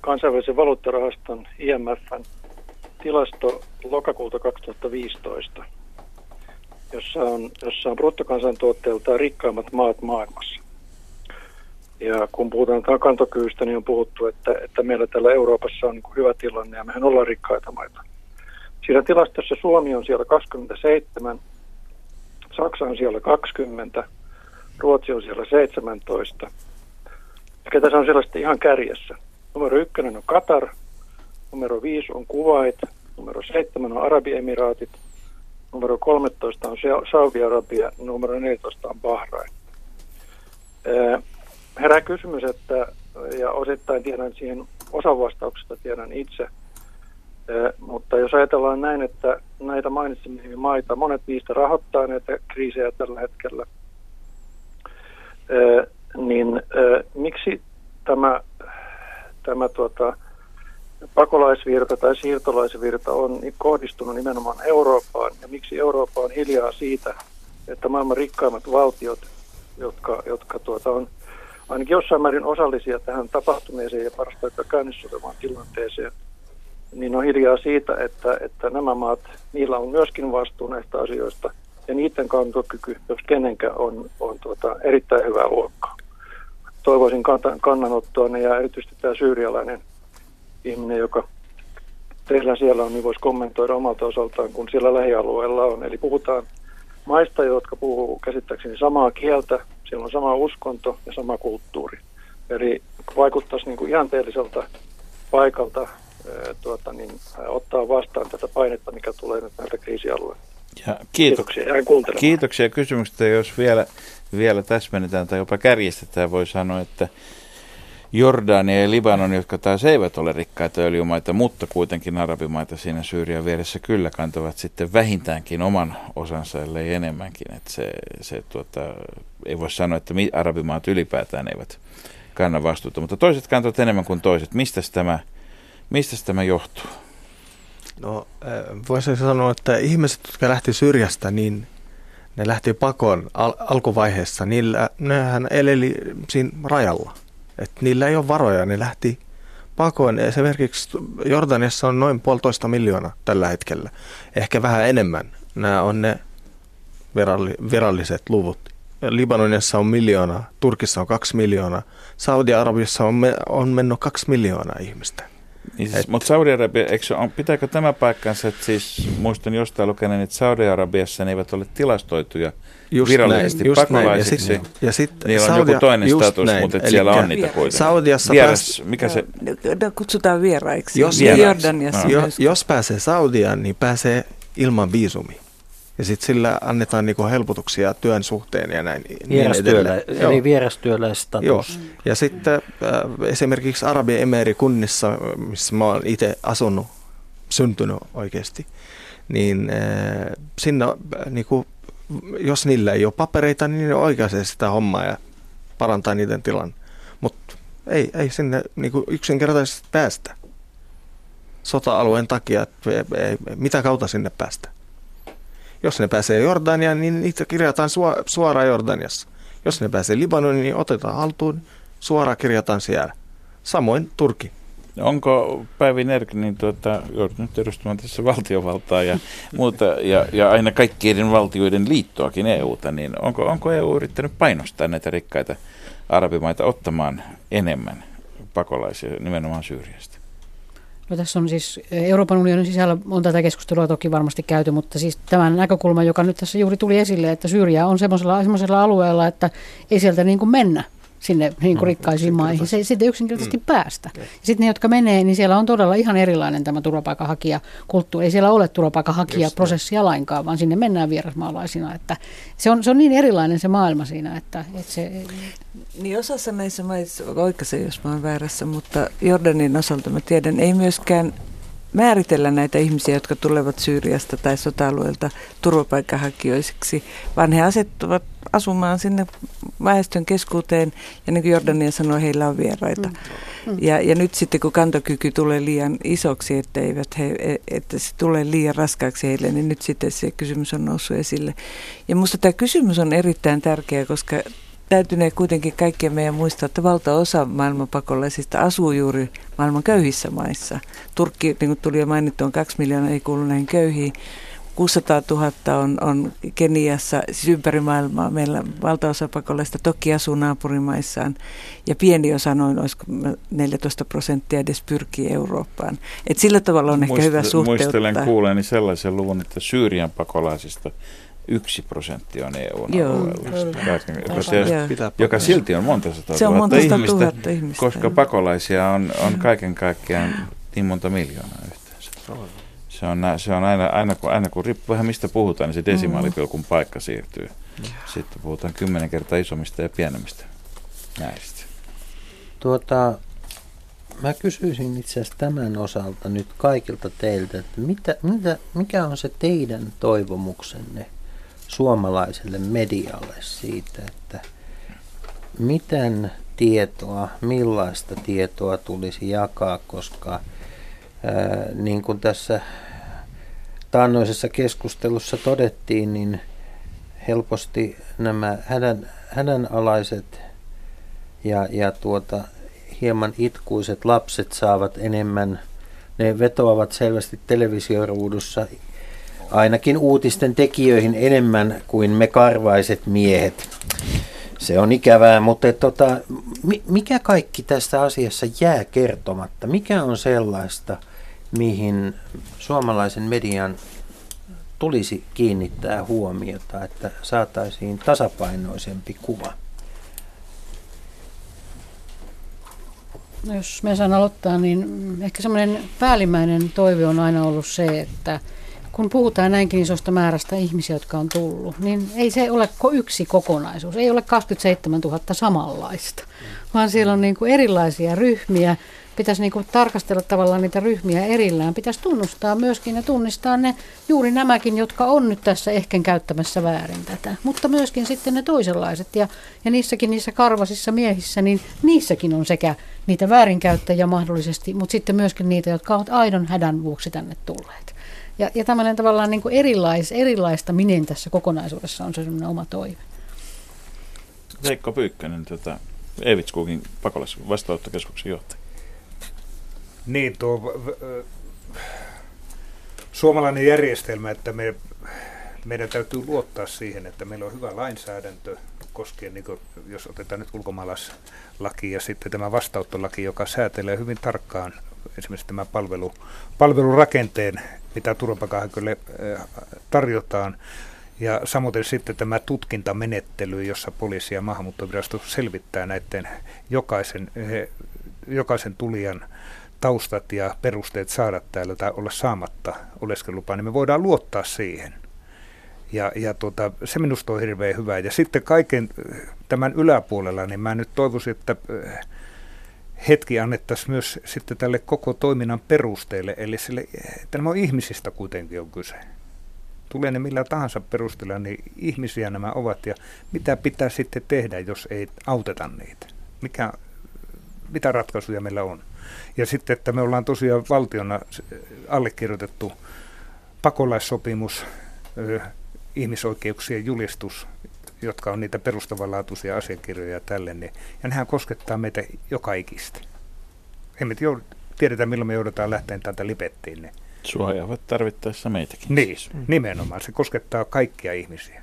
kansainvälisen valuuttarahaston IMF:n tilasto lokakuuta 2015, jossa on bruttokansantuotteeltaan rikkaimmat maat maailmassa. Ja kun puhutaan kantokyvystä, niin on puhuttu, että meillä täällä Euroopassa on niin hyvä tilanne ja mehän ollaan rikkaita maita. Siinä tilastossa Suomi on siellä 27, Saksa on siellä 20, Ruotsi on siellä 17. Eli tässä on sellaista ihan kärjessä. Numero 1 on Katar, numero 5 on Kuwait, numero 7 on Arabiemiraatit, numero 13 on Saudi-Arabia, numero 14 on Bahrain. Herää kysymys, ja osittain tiedän siihen osavastauksesta, tiedän itse, mutta jos ajatellaan näin, että näitä mainitsemia maita, monet niistä rahoittaa näitä kriisejä tällä hetkellä, niin miksi tämä pakolaisvirta tai siirtolaisvirta on kohdistunut nimenomaan Eurooppaan, ja miksi Eurooppa on hiljaa siitä, että maailman rikkaimmat valtiot, jotka on ainakin jossain määrin osallisia tähän tapahtumiseen ja parasta aikaa käynnissä olevaan tilanteeseen, niin on hiljaa siitä, että nämä maat, niillä on myöskin vastuu näistä asioista, ja niiden kantokyky, jos kenenkään, on erittäin hyvää luokkaa. Toivoisin kannanottoa, ja erityisesti tämä syyrialainen ihminen, joka teillä siellä on, niin voisi kommentoida omalta osaltaan, kun siellä lähialueella on. Eli puhutaan maista, jotka puhuu käsittääkseni samaa kieltä, siellä on sama uskonto ja sama kulttuuri. Eli vaikuttaisi niin kuin ihanteelliselta paikalta ottaa vastaan tätä painetta, mikä tulee nyt näiltä kriisialueilta. Kiitoksia kysymyksestä. Jos vielä täsmennetään tai jopa kärjistetään, voi sanoa, että Jordania ja Libanon, jotka taas eivät ole rikkaita öljymaita, mutta kuitenkin arabimaita siinä Syyrian vieressä, kyllä kantavat sitten vähintäänkin oman osansa, ellei enemmänkin. Että ei voi sanoa, että arabimaat ylipäätään eivät kanna vastuuta, mutta toiset kantavat enemmän kuin toiset. Mistäs tämä johtuu? No, voisin sanoa, että ihmiset, jotka lähti Syyriasta, niin ne lähti pakoon alkuvaiheessa. Nehän eleli siinä rajalla. Et niillä ei ole varoja, ne lähti pakoon. Esimerkiksi Jordaniassa on noin 1,5 miljoonaa tällä hetkellä. Ehkä vähän enemmän. Nämä on ne viralliset luvut. Libanonissa on 1 miljoona, Turkissa on 2 miljoonaa, Saudi-Arabiassa on mennyt 2 miljoonaa ihmistä. Niin siis, mutta Saudi-Arabia, pitääkö tämä paikkansa, että siis muistan jostain lukeneen, että Saudi-Arabiassa ne eivät ole tilastoituja virallisesti pakolaisiksi. Näin. Ja sitten niillä on joku toinen status, näin, mutta siellä on niitä kuitenkin. Saudiassa kutsutaan vieraiksi. Jos pääsee Saudiaan, niin pääsee ilman viisumia. Ja sitten sillä annetaan niinku helpotuksia työn suhteen ja näin. Eli vierastyöläistatus. Joo. Ja sitten esimerkiksi Arabi-emerikunnissa, missä mä oon itse asunut, syntynyt oikeasti, niin sinne, niinku, jos niillä ei ole papereita, niin ne oikaisee sitä hommaa ja parantaa niiden tilan. Mutta ei sinne niinku yksinkertaisesti päästä sota-alueen takia, että mitä kautta sinne päästä. Jos ne pääsee Jordaniaan, niin niitä kirjataan suoraan Jordaniassa. Jos ne pääsee Libanoniin, niin otetaan haltuun, suoraan kirjataan siellä. Samoin Turki. Onko Päivi Nerg niin joutunut edustamaan tässä valtiovaltaa ja muuta, ja aina kaikkien valtioiden liittoakin EUta, niin onko EU yrittänyt painostaa näitä rikkaita arabimaita ottamaan enemmän pakolaisia nimenomaan Syyriasta? No tässä on siis Euroopan unionin sisällä on tätä keskustelua toki varmasti käyty, mutta siis tämän näkökulman, joka nyt tässä juuri tuli esille, että Syyria on semmoisella alueella, että ei sieltä niin kuin mennä sinne niin kuin rikkaisiin maihin. Se ei siitä yksinkertaisesti päästä. Ja sitten ne, jotka menee, niin siellä on todella ihan erilainen tämä turvapaikanhakijakulttuuri. Ei siellä ole turvapaikanhakijaprosessia lainkaan, vaan sinne mennään vierasmaalaisina. Että se on niin erilainen se maailma siinä, että se... Niin osassa meissä maissa, oikeastaan jos mä oon väärässä, mutta Jordanin osalta mä tiedän, ei myöskään määritellä näitä ihmisiä, jotka tulevat Syyriasta tai sota-alueelta turvapaikanhakijoisiksi, vaan he asettuvat asumaan sinne väestön keskuuteen, ja niin kuin Jordania sanoi, heillä on vieraita. Ja nyt sitten, kun kantokyky tulee liian isoksi, että se tulee liian raskaaksi heille, niin nyt sitten se kysymys on noussut esille. Ja minusta tämä kysymys on erittäin tärkeä, koska täytynee kuitenkin kaikkien meidän muistaa, että valtaosa maailman pakolaisista asuu juuri maailman köyhissä maissa. Turkki, niin kuin tuli jo mainittu, on 2 miljoonaa, ei kuulu näihin köyhiin. 600 000 on Keniassa, siis ympäri maailmaa. Meillä valtaosa pakolaista toki asuu naapurimaissaan. Ja pieni osa, noin olisiko 14% edes pyrkii Eurooppaan. Et sillä tavalla on ehkä hyvä suhteuttaa. Muistelen kuuleeni sellaisen luvun, että Syyrian pakolaisista 1% on EU-alueella, joka silti on monta sataa tuhatta ihmistä, koska pakolaisia on kaiken kaikkiaan niin monta miljoonaa yhteensä. Se on aina kun riippuu vähän mistä puhutaan, niin se desimaalipilkun paikka siirtyy. Sitten puhutaan 10 kertaa isommista ja pienemmistä näistä. Mä kysyisin itse asiassa tämän osalta nyt kaikilta teiltä, että mikä on se teidän toivomuksenne suomalaiselle medialle siitä, että miten tietoa, millaista tietoa tulisi jakaa, koska niin kuin tässä taannoisessa keskustelussa todettiin, niin helposti nämä hädänalaiset ja hieman itkuiset lapset saavat enemmän, ne vetoavat selvästi televisioruudussa ainakin uutisten tekijöihin enemmän kuin me karvaiset miehet. Se on ikävää, mutta mikä kaikki tässä asiassa jää kertomatta? Mikä on sellaista, mihin suomalaisen median tulisi kiinnittää huomiota, että saataisiin tasapainoisempi kuva? No jos mä saan aloittaa, niin ehkä semmoinen päällimmäinen toive on aina ollut se, että kun puhutaan näinkin isosta määrästä ihmisiä, jotka on tullut, niin ei se ole yksi kokonaisuus, ei ole 27 000 samanlaista, vaan siellä on niin kuin erilaisia ryhmiä, pitäisi niin kuin tarkastella tavallaan niitä ryhmiä erillään, pitäisi tunnustaa myöskin ja tunnistaa ne juuri nämäkin, jotka on nyt tässä ehkä käyttämässä väärin tätä, mutta myöskin sitten ne toisenlaiset ja niissä karvasissa miehissä, niin niissäkin on sekä niitä väärinkäyttäjiä mahdollisesti, mutta sitten myöskin niitä, jotka ovat aidon hädän vuoksi tänne tulleet. Ja tämmöinen tavallaan niin kuin erilaistaminen tässä kokonaisuudessa on se sellainen oma toive. Veikko Pyykkönen, Evitskogin pakolaisen vastaanottokeskuksen johtaja. Niin, tuo suomalainen järjestelmä, että meidän täytyy luottaa siihen, että meillä on hyvä lainsäädäntö koskien, niin kuin, jos otetaan nyt ulkomaalaislaki ja sitten tämä vastaanottolaki, joka säätelee hyvin tarkkaan esimerkiksi tämän palvelurakenteen, mitä turvapaikanhakijoille tarjotaan. Ja samoin sitten tämä tutkintamenettely, jossa poliisi ja maahanmuuttovirasto selvittää näiden jokaisen tulijan taustat ja perusteet saada täällä tai olla saamatta oleskelulupaa, niin me voidaan luottaa siihen. Ja se minusta on hirveän hyvä. Ja sitten kaiken tämän yläpuolella, niin mä nyt toivoisin, että hetki annettaisiin myös sitten tälle koko toiminnan perusteelle, eli sille, että nämä on ihmisistä kuitenkin on kyse. Tulee ne millä tahansa perusteella, niin ihmisiä nämä ovat, ja mitä pitää sitten tehdä, jos ei auteta niitä? Mitä ratkaisuja meillä on? Ja sitten, että me ollaan tosiaan valtiona allekirjoitettu pakolaissopimus, ihmisoikeuksien julistus, jotka on niitä perustavanlaatuisia asiakirjoja ja tälle, niin, ja nehän koskettaa meitä joka ikistä. Emme tiedetä, milloin me joudutaan lähteen täältä lipettiin. Niin. Suojaavat tarvittaessa meitäkin. Niin, nimenomaan. Se koskettaa kaikkia ihmisiä.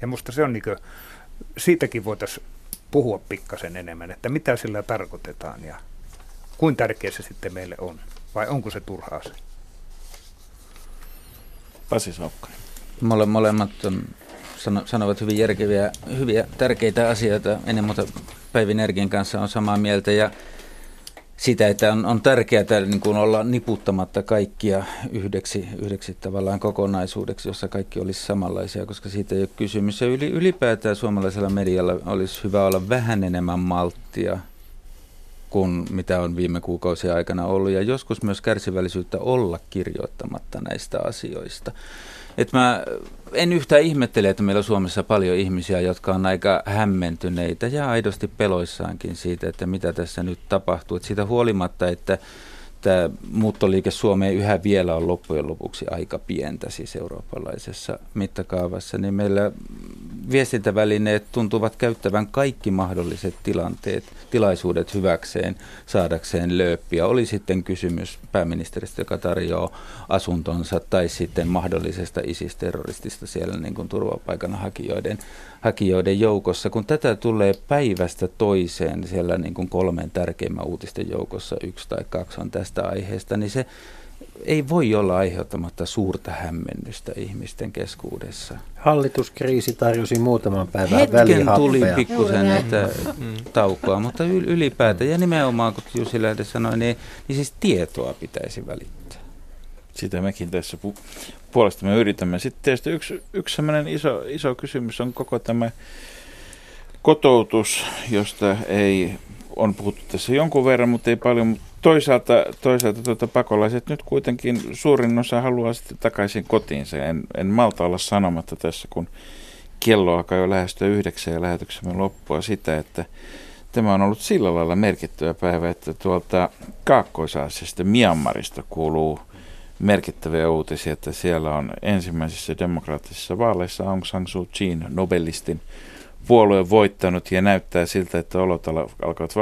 Ja musta se on siitäkin voitaisiin puhua pikkasen enemmän, että mitä sillä tarkoitetaan ja kuinka tärkeä se sitten meille on. Vai onko se turhaa se? Pasi Saukkonen. Molemmat on sanovat hyvin järkeviä, hyviä, tärkeitä asioita. Ennen muuta Päivi Nergin kanssa on samaa mieltä ja sitä, että on tärkeää niin kuin olla niputtamatta kaikkia yhdeksi tavallaan kokonaisuudeksi, jossa kaikki olisi samanlaisia, koska siitä ei ole kysymys. Ja ylipäätään suomalaisella medialla olisi hyvä olla vähän enemmän malttia kuin mitä on viime kuukausien aikana ollut, ja joskus myös kärsivällisyyttä olla kirjoittamatta näistä asioista. Et mä en yhtään ihmettele, että meillä on Suomessa paljon ihmisiä, jotka on aika hämmentyneitä ja aidosti peloissaankin siitä, että mitä tässä nyt tapahtuu. Et siitä huolimatta, että tämä muuttoliike Suomeen yhä vielä on loppujen lopuksi aika pientä siis eurooppalaisessa mittakaavassa, niin meillä viestintävälineet tuntuvat käyttävän kaikki mahdolliset tilaisuudet hyväkseen saadakseen lööppiä. Oli sitten kysymys pääministeristä, joka tarjoaa asuntonsa, tai sitten mahdollisesta ISIS-terroristista siellä niin kuin turvapaikanhakijoiden joukossa. Kun tätä tulee päivästä toiseen siellä niin kuin kolmen tärkeimmän uutisten joukossa, yksi tai kaksi on tästä aiheesta, niin se ei voi olla aiheuttamatta suurta hämmennystä ihmisten keskuudessa. Hallituskriisi tarjosi muutaman päivän välihappea. Tuli pikkusen näitä taukoa, mutta ylipäätään ja nimenomaan, kun Jussi Lähde sanoi, niin siis tietoa pitäisi välittää. Sitä mekin tässä puolesta me yritämme. Sitten tietysti yksi sellainen iso kysymys on koko tämä kotoutus, josta on puhuttu tässä jonkun verran, mutta ei paljon. Toisaalta pakolaiset nyt kuitenkin suurin osa haluaa sitten takaisin kotiinsa. En malta olla sanomatta tässä, kun kello alkaa jo lähestyä 9 ja lähetyksemme loppua sitä, että tämä on ollut sillä lailla merkittävä päivä, että tuolta Kaakkois-Aasiasta Myanmarista kuuluu merkittäviä uutisia, että siellä on ensimmäisissä demokraattisissa vaaleissa Aung San Suu Kyin, nobelistin puolue, voittanut ja näyttää siltä, että olot alkavat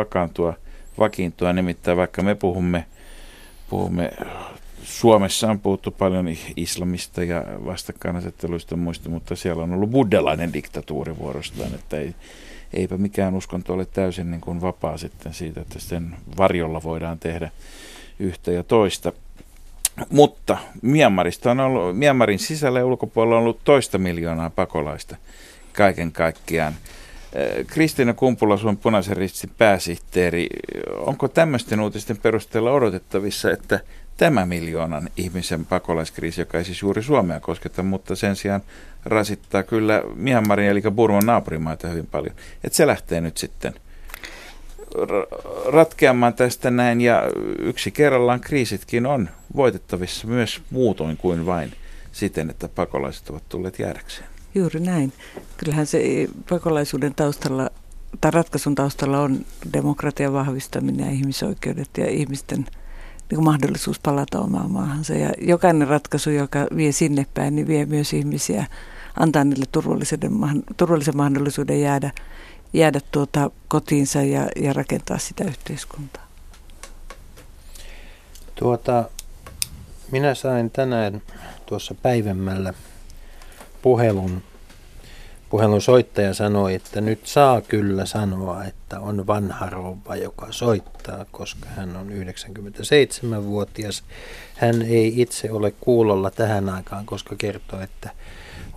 vakiintua, nimittäin vaikka me puhumme Suomessa on puhuttu paljon islamista ja vastakkainasetteluista muista, mutta siellä on ollut buddhalainen diktatuuri vuorostaan, että eipä mikään uskonto ole täysin niin kuin vapaa sitten siitä, että sen varjolla voidaan tehdä yhtä ja toista. Mutta Myanmarin sisällä ja ulkopuolella on ollut toista miljoonaa pakolaista kaiken kaikkiaan. Kristiina Kumpula, Suomen Punaisen Ristin pääsihteeri, onko tämmöisten uutisten perusteella odotettavissa, että tämä miljoonan ihmisen pakolaiskriisi, joka ei siis juuri Suomea kosketa, mutta sen sijaan rasittaa kyllä Myanmarin eli Burman naapurimaita hyvin paljon, että se lähtee nyt sitten ratkeamaan tästä näin, ja yksi kerrallaan kriisitkin on voitettavissa myös muutoin kuin vain siten, että pakolaiset ovat tulleet jäädäkseen. Juuri näin. Kyllähän se pakolaisuuden taustalla tai ratkaisun taustalla on demokratian vahvistaminen ja ihmisoikeudet ja ihmisten niin kuin mahdollisuus palata omaan maahansa. Ja jokainen ratkaisu, joka vie sinne päin, niin vie myös ihmisiä, antaa niille turvallisen mahdollisuuden jäädä kotiinsa ja rakentaa sitä yhteiskuntaa. Minä sain tänään tuossa päivämällä Puhelun soittaja sanoi, että nyt saa kyllä sanoa, että on vanha rouva, joka soittaa, koska hän on 97-vuotias. Hän ei itse ole kuulolla tähän aikaan, koska kertoo, että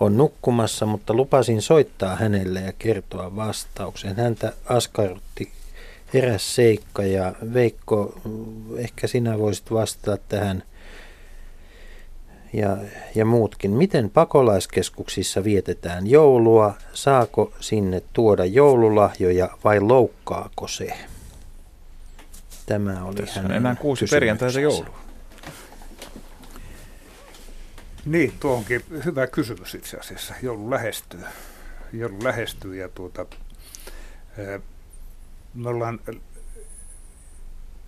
on nukkumassa, mutta lupasin soittaa hänelle ja kertoa vastauksen. Häntä askarrutti eräs seikka, ja Veikko, ehkä sinä voisit vastata tähän. Ja muutkin. Miten pakolaiskeskuksissa vietetään joulua? Saako sinne tuoda joululahjoja vai loukkaako se? Tämä oli tässä hänen enää 6 perjantaita joulua. Niin, tuo onkin hyvä kysymys itse asiassa. Joulu lähestyy ja me ollaan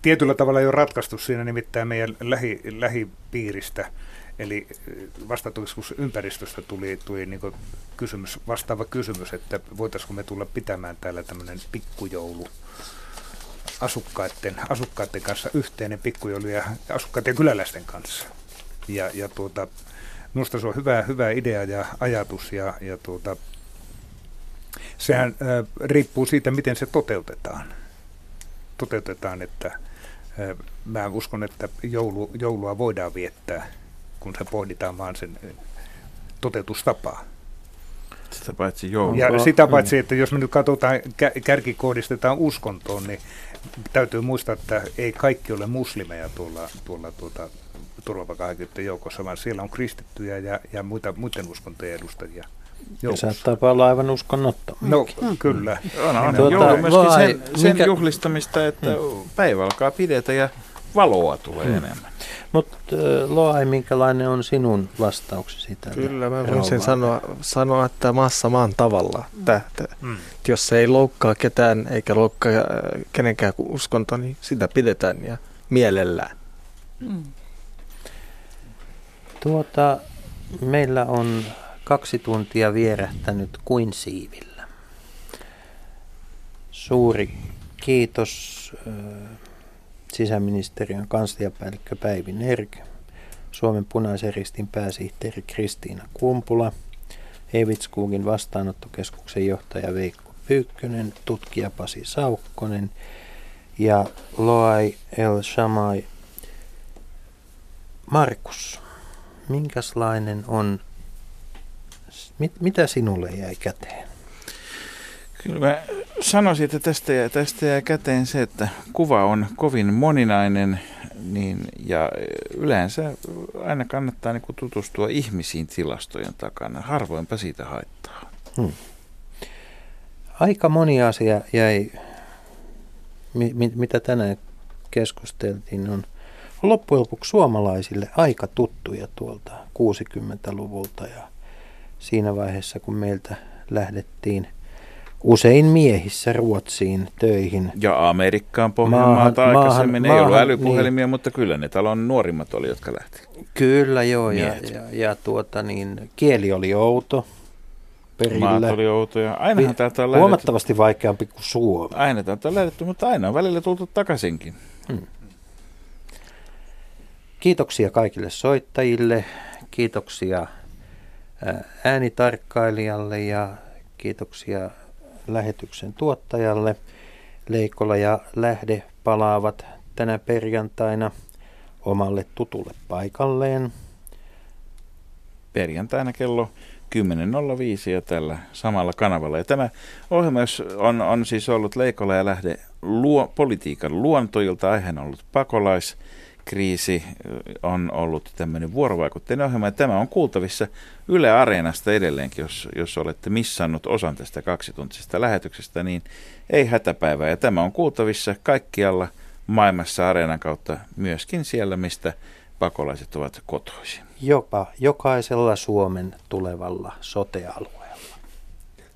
tietyllä tavalla jo ratkaistu siinä, nimittäin meidän lähipiiristä. Eli vastaanottokeskusympäristöstä tuli niin kuin vastaava kysymys, että voitaisiinko me tulla pitämään täällä tämmöinen pikkujoulu asukkaiden kanssa, yhteinen pikkujoulu ja asukkaiden kyläläisten kanssa. Ja minusta se on hyvä idea ja ajatus ja sehän riippuu siitä, miten se toteutetaan, että mä uskon, että joulua voidaan viettää, kun se pohditaan vaan sen toteutustapaa. sitä paitsi joo. Ja sitä paitsi, että jos me nyt katsotaan, kärki kohdistetaan uskontoon, niin täytyy muistaa, että ei kaikki ole muslimeja tuolla turvapaikanhakijoiden joukossa, vaan siellä on kristittyjä ja muiden uskontojen edustajia. Saattaa olla aivan uskonnottomia. No kyllä. Joo, sen juhlistamista, että päivä alkaa pidetä ja valoa tulee enemmän. Mutta Loai, minkälainen on sinun vastauksesi tällä? Kyllä, mä voisin sanoa, että maassa maan tavalla. Että jos se ei loukkaa ketään eikä loukkaa kenenkään uskontoa, niin sitä pidetään ja mielellään. Meillä on 2 tuntia vierähtänyt kuin siivillä. Suuri kiitos sisäministeriön kansliapäällikkö Päivi Nerg, Suomen Punaisen Ristin pääsihteeri Kristiina Kumpula, Evitskogin vastaanottokeskuksen johtaja Veikko Pyykkönen, tutkija Pasi Saukkonen ja Loai El Shamaly. Markus, minkälainen on, mitä sinulle jäi käteen? Kyllä mä sanoisin, että tästä jäi käteen se, että kuva on kovin moninainen ja yleensä aina kannattaa tutustua ihmisiin tilastojen takana. Harvoinpä siitä haittaa. Aika moni asia jäi, mitä tänään keskusteltiin, on loppujen lopuksi suomalaisille aika tuttuja tuolta 60-luvulta ja siinä vaiheessa, kun meiltä lähdettiin usein miehissä Ruotsiin töihin. Ja Amerikkaan, Pohjanmaata aikaisemmin. Ei ollut älypuhelimia, niin, mutta kyllä ne talon nuorimmat oli, jotka lähti. Kyllä, joo. Kieli oli outo. Perillä. Maat oli outoja. Ainahan täältä on lähdetty. Huomattavasti vaikeampi kuin Suomi. Aina täältä on lähdetty, mutta aina on välillä tultu takaisinkin. Kiitoksia kaikille soittajille. Kiitoksia äänitarkkailijalle ja kiitoksia lähetyksen tuottajalle. Leikola ja Lähde palaavat tänä perjantaina omalle tutulle paikalleen. Perjantaina kello 10.05 ja tällä samalla kanavalla. Ja tämä ohjelma on siis ollut Leikola ja Lähde politiikan luontoilta. Aiheena on ollut pakolaiskriisi. On ollut tämmöinen vuorovaikutteinen ohjelma ja tämä on kuultavissa Yle Areenasta edelleenkin, jos olette missannut osan tästä 2-tuntisesta lähetyksestä, niin ei hätäpäivää. Ja tämä on kuultavissa kaikkialla maailmassa Areenan kautta, myöskin siellä, mistä pakolaiset ovat kotoisin. Jopa jokaisella Suomen tulevalla sote-alueella.